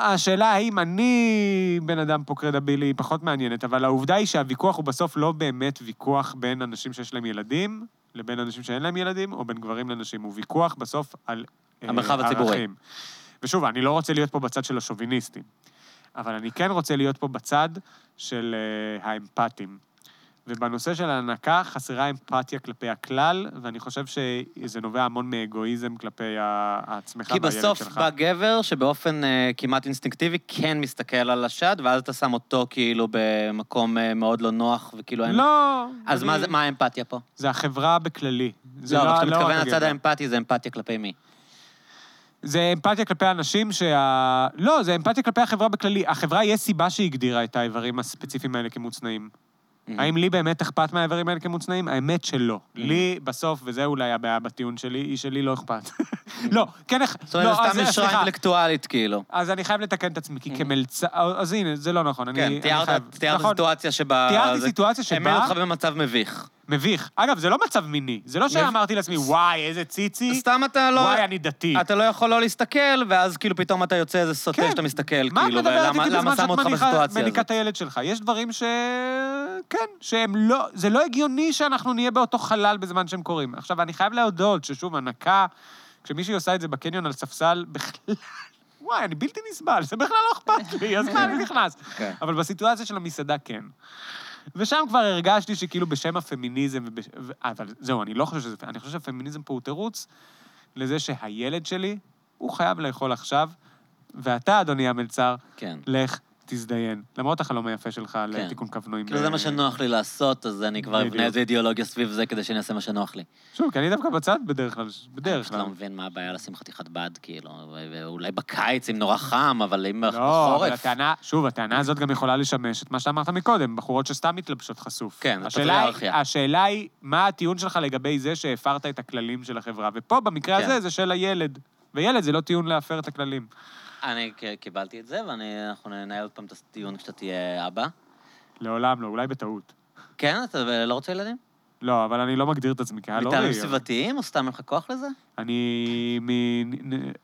השאלה האם אני בן אדם פה קרדיבילי פחות מעניינת, אבל העובדה היא שהוויכוח הוא בסוף לא באמת ויכוח בין אנשים שיש להם ילדים, לבין אנשים שאין להם ילדים, או בין גברים לנשים, הוא ויכוח בסוף על המרחב הציבורי. ושוב, אני לא רוצה להיות פה בצד של השוביניסטים, אבל אני כן רוצה להיות פה בצד של האמפתים. ובנושא של ההנקה חסרה אמפתיה כלפי הכלל, ואני חושב שזה נובע המון מאגואיזם כלפי עצמך. כי בסוף בא גבר שבאופן כמעט אינסטינקטיבי כן מסתכל על השד, ואז אתה שם אותו כאילו במקום מאוד לא נוח, וכאילו... לא! אז מה האמפתיה פה? זה החברה בכללי. לא, אבל כשאתה מתכוון לצד האמפתי, זה אמפתיה כלפי מי? זה אמפתיה כלפי אנשים שה... לא, זה אמפתיה כלפי החברה בכללי. החברה יש סיבה שהגדירה את האיברים הספציפיים האלה כמוצנעים. האם לי באמת אכפת מהאיברים האלה כמוצנעים? האמת שלא. לי בסוף, וזה אולי הבעיה בטיעון שלי, היא שלי לא אכפת. לא, כן... זאת אומרת, סתם משרה אינטלקטואלית, כאילו. אז אני חייב לתקן את עצמי, כי כמלצר... אז הנה, זה לא נכון. כן, תיארת סיטואציה שבה... תיארתי סיטואציה שבה... הם היו אותך במצב מביך. מביך. אגב, זה לא מצב מיני. זה לא שאמרתי לעצמי, וואי, איזה ציצי. סתם אתה לא... וואי, אני דתי. אתה לא יכול לא להסתכל, ואז כאילו פתאום אתה יוצא איזה סוטה שאתה מסתכל, כאילו, ולמה שם אותך בסיטואציה הזאת. יש דברים ש... כן, שהם לא... זה לא הגיוני שאנחנו נהיה באותו חלל בזמן שהם קוראים. עכשיו, אני חייב להודות ששוב, הנקה, כשמישהי עושה את זה בקניון על ספסל, בכלל... וואי, אני בלתי נסבל, זה בכלל לא אכפת לי, אז מה, אני נכנס. אבל בסיטואציה של המסעדה, כן. ושם כבר הרגשתי שכאילו בשם הפמיניזם, אבל זהו, אני לא חושב שזה... אני חושב שהפמיניזם פה הוא תירוץ לזה שהילד שלי, הוא חייב לאכול עכשיו, ואתה, אדוני המלצר, לך תזדיין. למרות החלום היפה שלך לתיקון כוונועים. כאילו זה מה שנוח לי לעשות, אז אני כבר אבנה איזו אידיאולוגיה סביב זה, כדי שאני אעשה מה שנוח לי. שוב, כי אני דווקא בצד בדרך כלל. אני פשוט לא מבין מה הבעיה לשים חתיכת בד, כאילו, ואולי בקיץ, אם נורא חם, אבל אם בחורף. שוב, הטענה הזאת גם יכולה לשמש את מה שאמרת מקודם, בחורות שסתם מתלבשות חשוף. כן, השאלה היא, מה הטיעון שלך לגבי זה שהפרת את הכללים של החברה? ופה, במקרה הזה, זה של הילד. וילד זה לא טיעון להפר את הכללים. אני קיבלתי את זה, ואנחנו ננהל עוד פעם את הדיון כשאתה תהיה אבא. לעולם לא, אולי בטעות. כן? אתה לא רוצה ילדים? לא, אבל אני לא מגדיר את עצמי, כי היה לא ראי. מטעמים סביבתיים, או סתם לך כוח לזה? אני...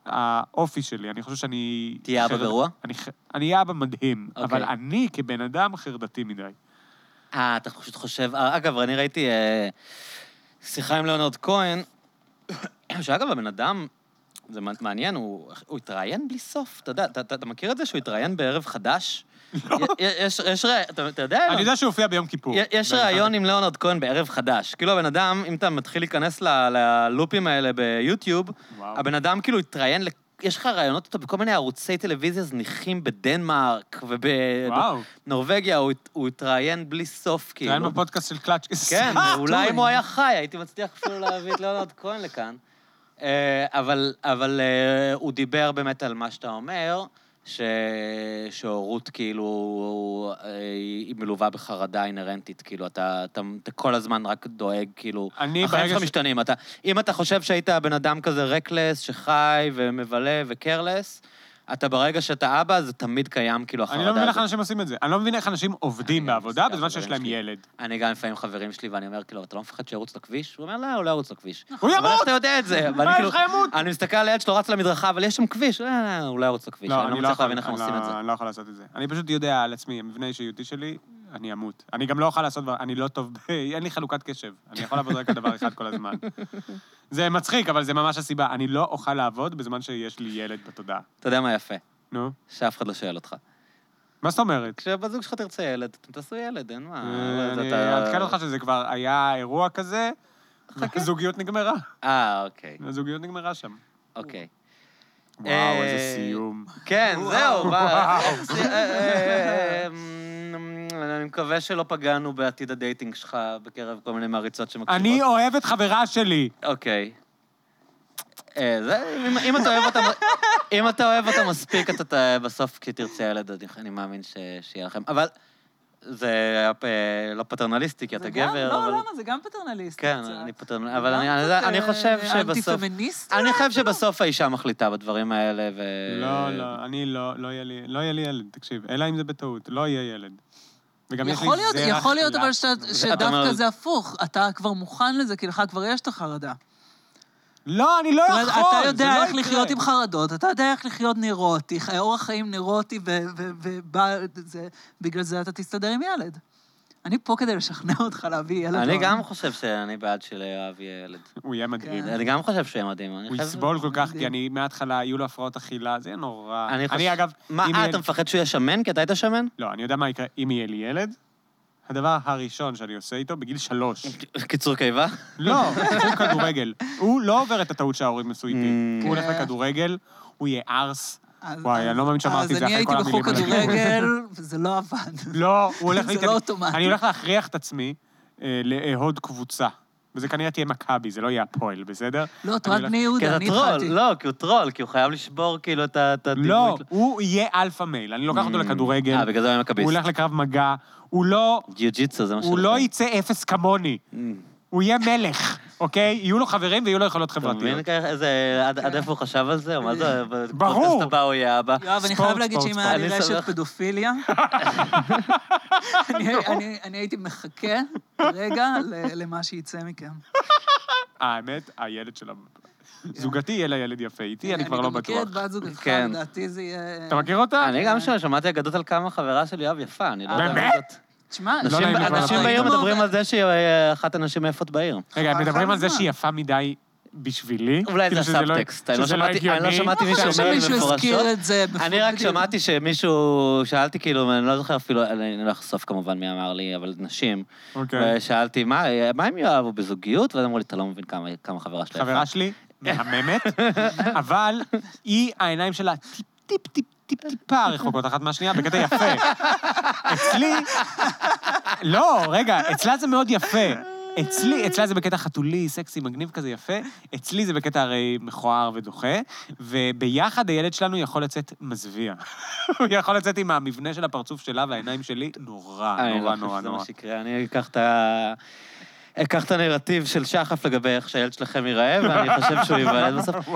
האופי שלי, אני חושב שאני... תהיה אבא ברוע? אני אבא מדהים, אבל אני כבן אדם חרדתי מדי. אתה פשוט חושב... אגב, אני ראיתי שיחה עם ליאונרד כהן, שאגב, הבן אדם... זה מעניין, הוא התראיין בלי סוף, אתה יודע, אתה מכיר את זה שהוא התראיין בערב חדש? לא. יש ראיון, אתה יודע? אני יודע שהוא הופיע ביום כיפור. יש ראיון עם ליאונרד כהן בערב חדש. כאילו הבן אדם, אם אתה מתחיל להיכנס ללופים האלה ביוטיוב, הבן אדם כאילו התראיין, יש לך ראיונות אותו בכל מיני ערוצי טלוויזיה זניחים בדנמרק ובנורווגיה, הוא התראיין בלי סוף כאילו. התראיין בפודקאסט של קלאץ'. כן, אולי אם הוא היה חי, הייתי מצליח אפילו להביא את ליאונרד כהן לכאן. אבל הוא דיבר באמת על מה שאתה אומר, שהורות כאילו היא מלווה בחרדה אינרנטית, כאילו אתה כל הזמן רק דואג, כאילו, החיים שלך משתנים, אם אתה חושב שהיית בן אדם כזה רקלס, שחי ומבלה וקרלס, אתה ברגע שאתה אבא, זה תמיד קיים, כאילו, החרדה הזאת. אני לא מבין איך אנשים עושים את זה. אני לא מבין איך אנשים עובדים בעבודה, בזמן שיש להם ילד. אני גם לפעמים חברים שלי, ואני אומר, כאילו, אתה לא מפחד שירוץ לכביש? הוא אומר, לא, הוא לא ירוץ לכביש. הוא ימות! אבל איך אתה יודע את זה? מה, יש לך ימות? אני מסתכל על הילד שלו, רץ למדרכה, אבל יש שם כביש. לא, הוא לא ירוץ לכביש. אני לא יכול להבין איך הם עושים את זה. אני לא יכול לעשות את זה. אני פשוט יודע על עצמי, המבנה האישיותי שלי, אני אמות. אני גם לא יכול לעשות, אני לא טוב, אין לי חלוקת קשב. אני יכול לעבוד רק על דבר אחד כל הזמן. זה מצחיק, אבל זה ממש הסיבה. אני לא אוכל לעבוד בזמן שיש לי ילד בתודעה. אתה יודע מה יפה? נו? שאף אחד לא שואל אותך. מה זאת אומרת? כשבזוג שלך תרצה ילד, אתם תעשו ילד, אין מה. אני אתקן אותך שזה כבר היה אירוע כזה, והזוגיות נגמרה. אוקיי. הזוגיות נגמרה שם. אוקיי. וואו, איזה סיום. כן, זהו. אני מקווה שלא פגענו בעתיד הדייטינג שלך בקרב כל מיני מעריצות שמקשיבות. אני אוהב את חברה שלי. אוקיי. אם אתה אוהב אותה מספיק, אתה בסוף כשתרצה ילד, אני מאמין שיהיה לכם. אבל זה היה לא פטרנליסטי, כי אתה גבר. לא, לא, זה גם פטרנליסטי. כן, אני פטרנליסטי. אבל אני חושב שבסוף... אני חושב שבסוף האישה מחליטה בדברים האלה ו... לא, לא, אני לא יהיה לי ילד, תקשיב. אלא אם זה בטעות, לא יהיה ילד. יכול להיות אבל שדווקא זה הפוך, אתה כבר מוכן לזה, כי לך כבר יש את החרדה. לא, אני לא יכול. אתה יודע איך לחיות עם חרדות, אתה יודע איך לחיות נאירוטי, אורח חיים נאירוטי, ובגלל זה אתה תסתדר עם ילד. אני פה כדי לשכנע אותך להביא ילד. אני גם חושב שאני בעד שלהביא ילד. הוא יהיה מדהים. אני גם חושב שיהיה מדהים. הוא יסבול כל כך, כי אני מההתחלה, יהיו לו הפרעות אכילה, זה יהיה נורא. אני אגב... מה, אתה מפחד שהוא יהיה שמן? כי אתה היית שמן? לא, אני יודע מה יקרה אם יהיה לי ילד. הדבר הראשון שאני עושה איתו, בגיל 3. קיצור קיבה? לא, הוא כדורגל. הוא לא עובר את הטעות שההורים עשו איתי. הוא הולך לכדורגל, הוא יהיה ארס. וואי, אני לא מאמין שאמרתי את זה אחרי כל המילים. אז אני הייתי בחוק כדורגל, וזה לא עבד. לא, זה לא אוטומטי. אני הולך להכריח את עצמי לאהוד קבוצה. וזה כנראה תהיה מכבי, זה לא יהיה הפועל, בסדר? לא, תורת בני יהודה, אני התחלתי. לא, כי הוא טרול, כי הוא חייב לשבור כאילו את הדימוי. לא, הוא יהיה אלפא מייל, אני לוקח אותו לכדורגל. בגלל זה הוא מכביסט. הוא הולך לקרב מגע, הוא לא... ג'יוג'יצו, זה מה שהוא... הוא לא יצא אפס כמוני. הוא יהיה מלך, אוקיי? יהיו לו חברים ויהיו לו יכולות חברתיות. עד איפה הוא חשב על זה? ברור! יואב, אני חייב להגיד שאם היה לי רשת פדופיליה, אני הייתי מחכה רגע למה שייצא מכם. האמת, הילד של זוגתי יהיה לה ילד יפה איתי, אני כבר לא בטוח. אני גם מכיר את בת זוגתך, לדעתי זה יהיה... אתה מכיר אותה? אני גם שמעתי אגדות על כמה חברה של יואב יפה, אני לא יודע... באמת? אנשים בעיר מדברים על זה שהיא אחת הנשים היפות בעיר. רגע, מדברים על זה שהיא יפה מדי בשבילי. אולי זה סאבטקסט. אני לא שמעתי מישהו אומר מפורשות. אני רק שמעתי שמישהו, שאלתי כאילו, אני לא זוכר אפילו, אני לא אחשוף כמובן מי אמר לי, אבל נשים. שאלתי, מה הם יאהבו בזוגיות? ואז אמרו לי, אתה לא מבין כמה חברה שלי. חברה שלי, מהממת, אבל היא, העיניים שלה טיפ טיפ טיפה רחוקות אחת מהשנייה, בקטע יפה. אצלי... לא, רגע, אצלה זה מאוד יפה. אצלה זה בקטע חתולי, סקסי, מגניב כזה יפה. אצלי זה בקטע הרי מכוער ודוחה, וביחד הילד שלנו יכול לצאת מזוויע. הוא יכול לצאת עם המבנה של הפרצוף שלה והעיניים שלי. נורא, נורא, נורא, נורא. זה מה שקרה, אני אקח את ה... אקח את הנרטיב של שחף לגבי איך שהילד שלכם ייראה, ואני חושב שהוא ייוולד בסוף.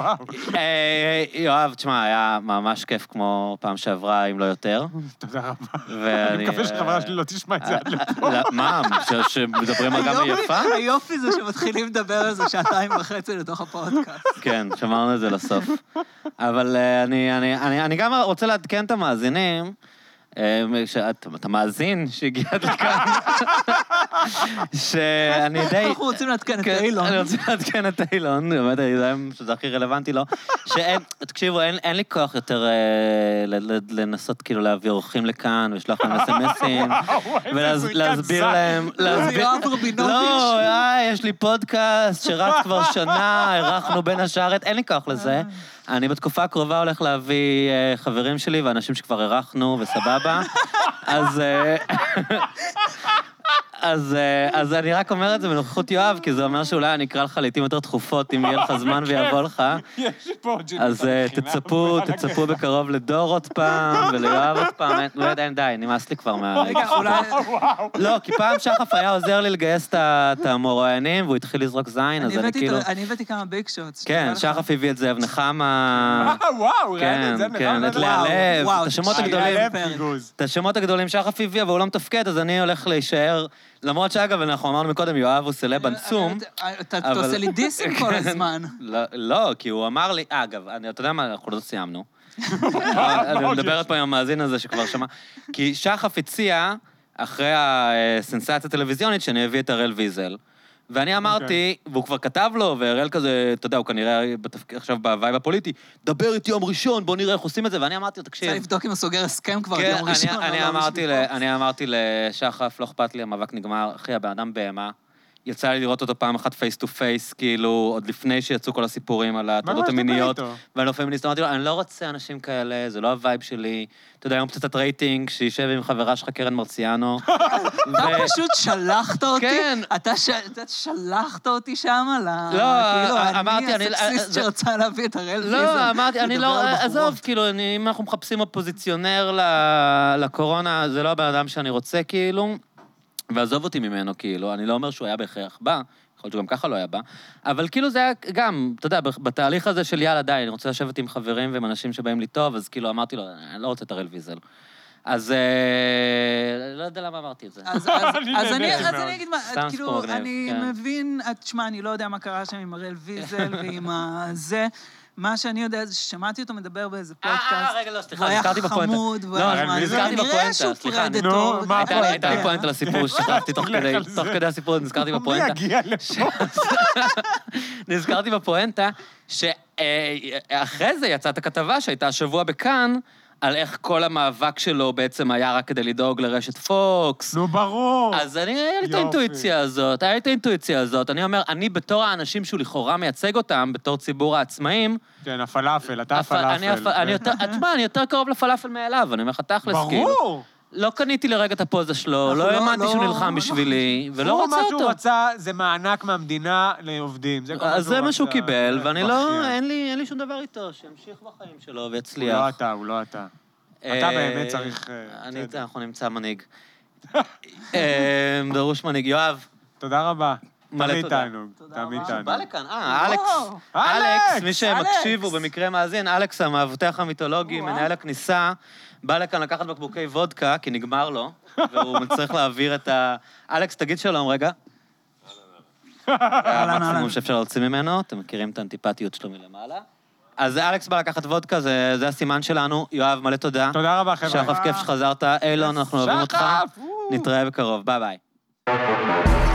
יואב, תשמע, היה ממש כיף כמו פעם שעברה, אם לא יותר. תודה רבה. אני מקווה שחברה שלי לא תשמע את זה עד לפה. מה? שמדברים על גם יפה? היופי זה שמתחילים לדבר על זה 2.5 שעות לתוך הפודקאסט. כן, שמרנו את זה לסוף. אבל אני גם רוצה לעדכן את המאזינים, אתה מאזין שהגיע עד לכאן, שאני די... אנחנו רוצים לעדכן את אילון. אני רוצה לעדכן את אילון, באמת, אני יודע שזה הכי רלוונטי לו, תקשיבו, אין לי כוח יותר לנסות כאילו להביא אורחים לכאן, ולשלוח להם סמסים, ולהסביר להם... יואב רבינוביץ. לא, יש לי פודקאסט שרץ כבר שנה, הרחנו בין השארת, אין לי כוח לזה. אני בתקופה הקרובה הולך להביא חברים שלי ואנשים שכבר הרחנו וסבבה, אז אני רק אומר את זה בנוכחות יואב, כי זה אומר שאולי אני אקרא לך לעתים יותר תכופות, אם יהיה לך זמן ויבוא לך. אז תצפו בקרוב לדור עוד פעם, וליואב עוד פעם, לא יודע, די, נמאס לי כבר מה... לא, כי פעם שחף היה עוזר לי לגייס את המורענים, והוא התחיל לזרוק זין, אז אני כאילו... אני הבאתי כמה ביג שוטס. כן, שחף הביא את זאב נחמה. וואו, ראיתי את זאב נחמה. את להלב, את השמות הגדולים שחף הביא, והוא לא מתפקד, אז אני הולך להישאר... למרות שאגב, אנחנו אמרנו מקודם, יואב הוא סלב עצום. אתה עושה לי דיסים כל הזמן. לא, כי הוא אמר לי, אגב, אתה יודע מה, אנחנו לא סיימנו. אני מדברת פה עם המאזין הזה שכבר שמע. כי שחף הציע, אחרי הסנסציה הטלוויזיונית, שאני הביא את הראל ויזל. ואני אמרתי, והוא כבר כתב לו, והראל כזה, אתה יודע, הוא כנראה עכשיו בווייב הפוליטי, דבר איתי יום ראשון, בוא נראה איך עושים את זה, ואני אמרתי לו, תקשיב... צריך לבדוק אם הסוגר הסכם כבר יום ראשון. אני אמרתי לשחף, לא אכפת לי, המאבק נגמר, אחי, הבן אדם בהמה, יצא לי לראות אותו פעם אחת פייס טו פייס, כאילו, עוד לפני שיצאו כל הסיפורים על ההטרדות המיניות, ואני לא פמיניסט, אמרתי לו, אני לא רוצה אנשים כאלה, זה לא הווייב שלי, אתה יודע, היום פצצת רייטינג, שישב עם חברה שלך, קרן מרציאנו. אתה פשוט שלחת אותי? כן. אתה שלחת אותי שם על ה... לא, אמרתי, אני... הסקסיסט שרצה להביא את הראל ויזל. לא, אמרתי, אני לא... עזוב, כאילו, אם אנחנו מחפשים אופוזיציונר לקורונה, זה לא הבן אדם שאני רוצה, כאילו. ועזוב אותי ממנו, כאילו, אני לא אומר שהוא היה בהכרח בא, יכול להיות שגם ככה לא היה בא, אבל כאילו זה היה גם, אתה יודע, בתהליך הזה של יאללה די, אני רוצה לשבת עם חברים ועם אנשים שבאים לי טוב, אז כאילו אמרתי לו, אני לא רוצה את הראל ויזל. אז לא יודע למה אמרתי את זה. אז אני אגיד מה, כאילו, אני מבין, תשמע, אני לא יודע מה קרה שם עם הראל ויזל ועם זה, מה שאני יודע, זה ששמעתי אותו מדבר באיזה פודקאסט, הוא היה חמוד, והוא היה חמוד, ונראה שהוא פרדטור. הייתה לי פואנטה לסיפור, שכחתי תוך כדי הסיפור, נזכרתי בפואנטה. הוא יגיע לפה. נזכרתי בפואנטה, שאחרי זה יצאת הכתבה שהייתה השבוע בכאן, על איך כל המאבק שלו בעצם היה רק כדי לדאוג לרשת פוקס. נו, ברור. אז היה לי את האינטואיציה הזאת, אני אומר, אני בתור האנשים שהוא לכאורה מייצג אותם, בתור ציבור העצמאים... כן, הפלאפל, אתה הפלאפל. אני יותר קרוב לפלאפל מאליו, אני אומר לך תכלס, כאילו. ברור. לא קניתי לרגע את הפוזה שלו, לא האמנתי שהוא נלחם בשבילי, ולא רוצה אותו. מה שהוא רצה זה מענק מהמדינה לעובדים. אז זה מה שהוא קיבל, ואני לא, אין לי שום דבר איתו, שימשיך בחיים שלו ויצליח. הוא לא אתה. אתה באמת צריך... אנחנו נמצא מנהיג. דרוש מנהיג. יואב. תודה רבה. תמיד תענוג. בא לכאן, אלכס, מי שמקשיב הוא במקרה מאזין, אלכס המאבטח המיתולוגי, מנהל הכניסה, בא לכאן לקחת בקבוקי וודקה, כי נגמר לו, והוא מצליח להעביר את ה... אלכס, תגיד שלום רגע. המקסימום שאפשר להוציא ממנו, אתם מכירים את האנטיפטיות שלו מלמעלה. אז אלכס בא לקחת וודקה, זה הסימן שלנו. יואב, מלא תודה. תודה רבה, חבר'ה. שחף, כיף שחזרת. אילון, אנחנו אוהבים אותך. נתראה בקרוב. ביי ביי.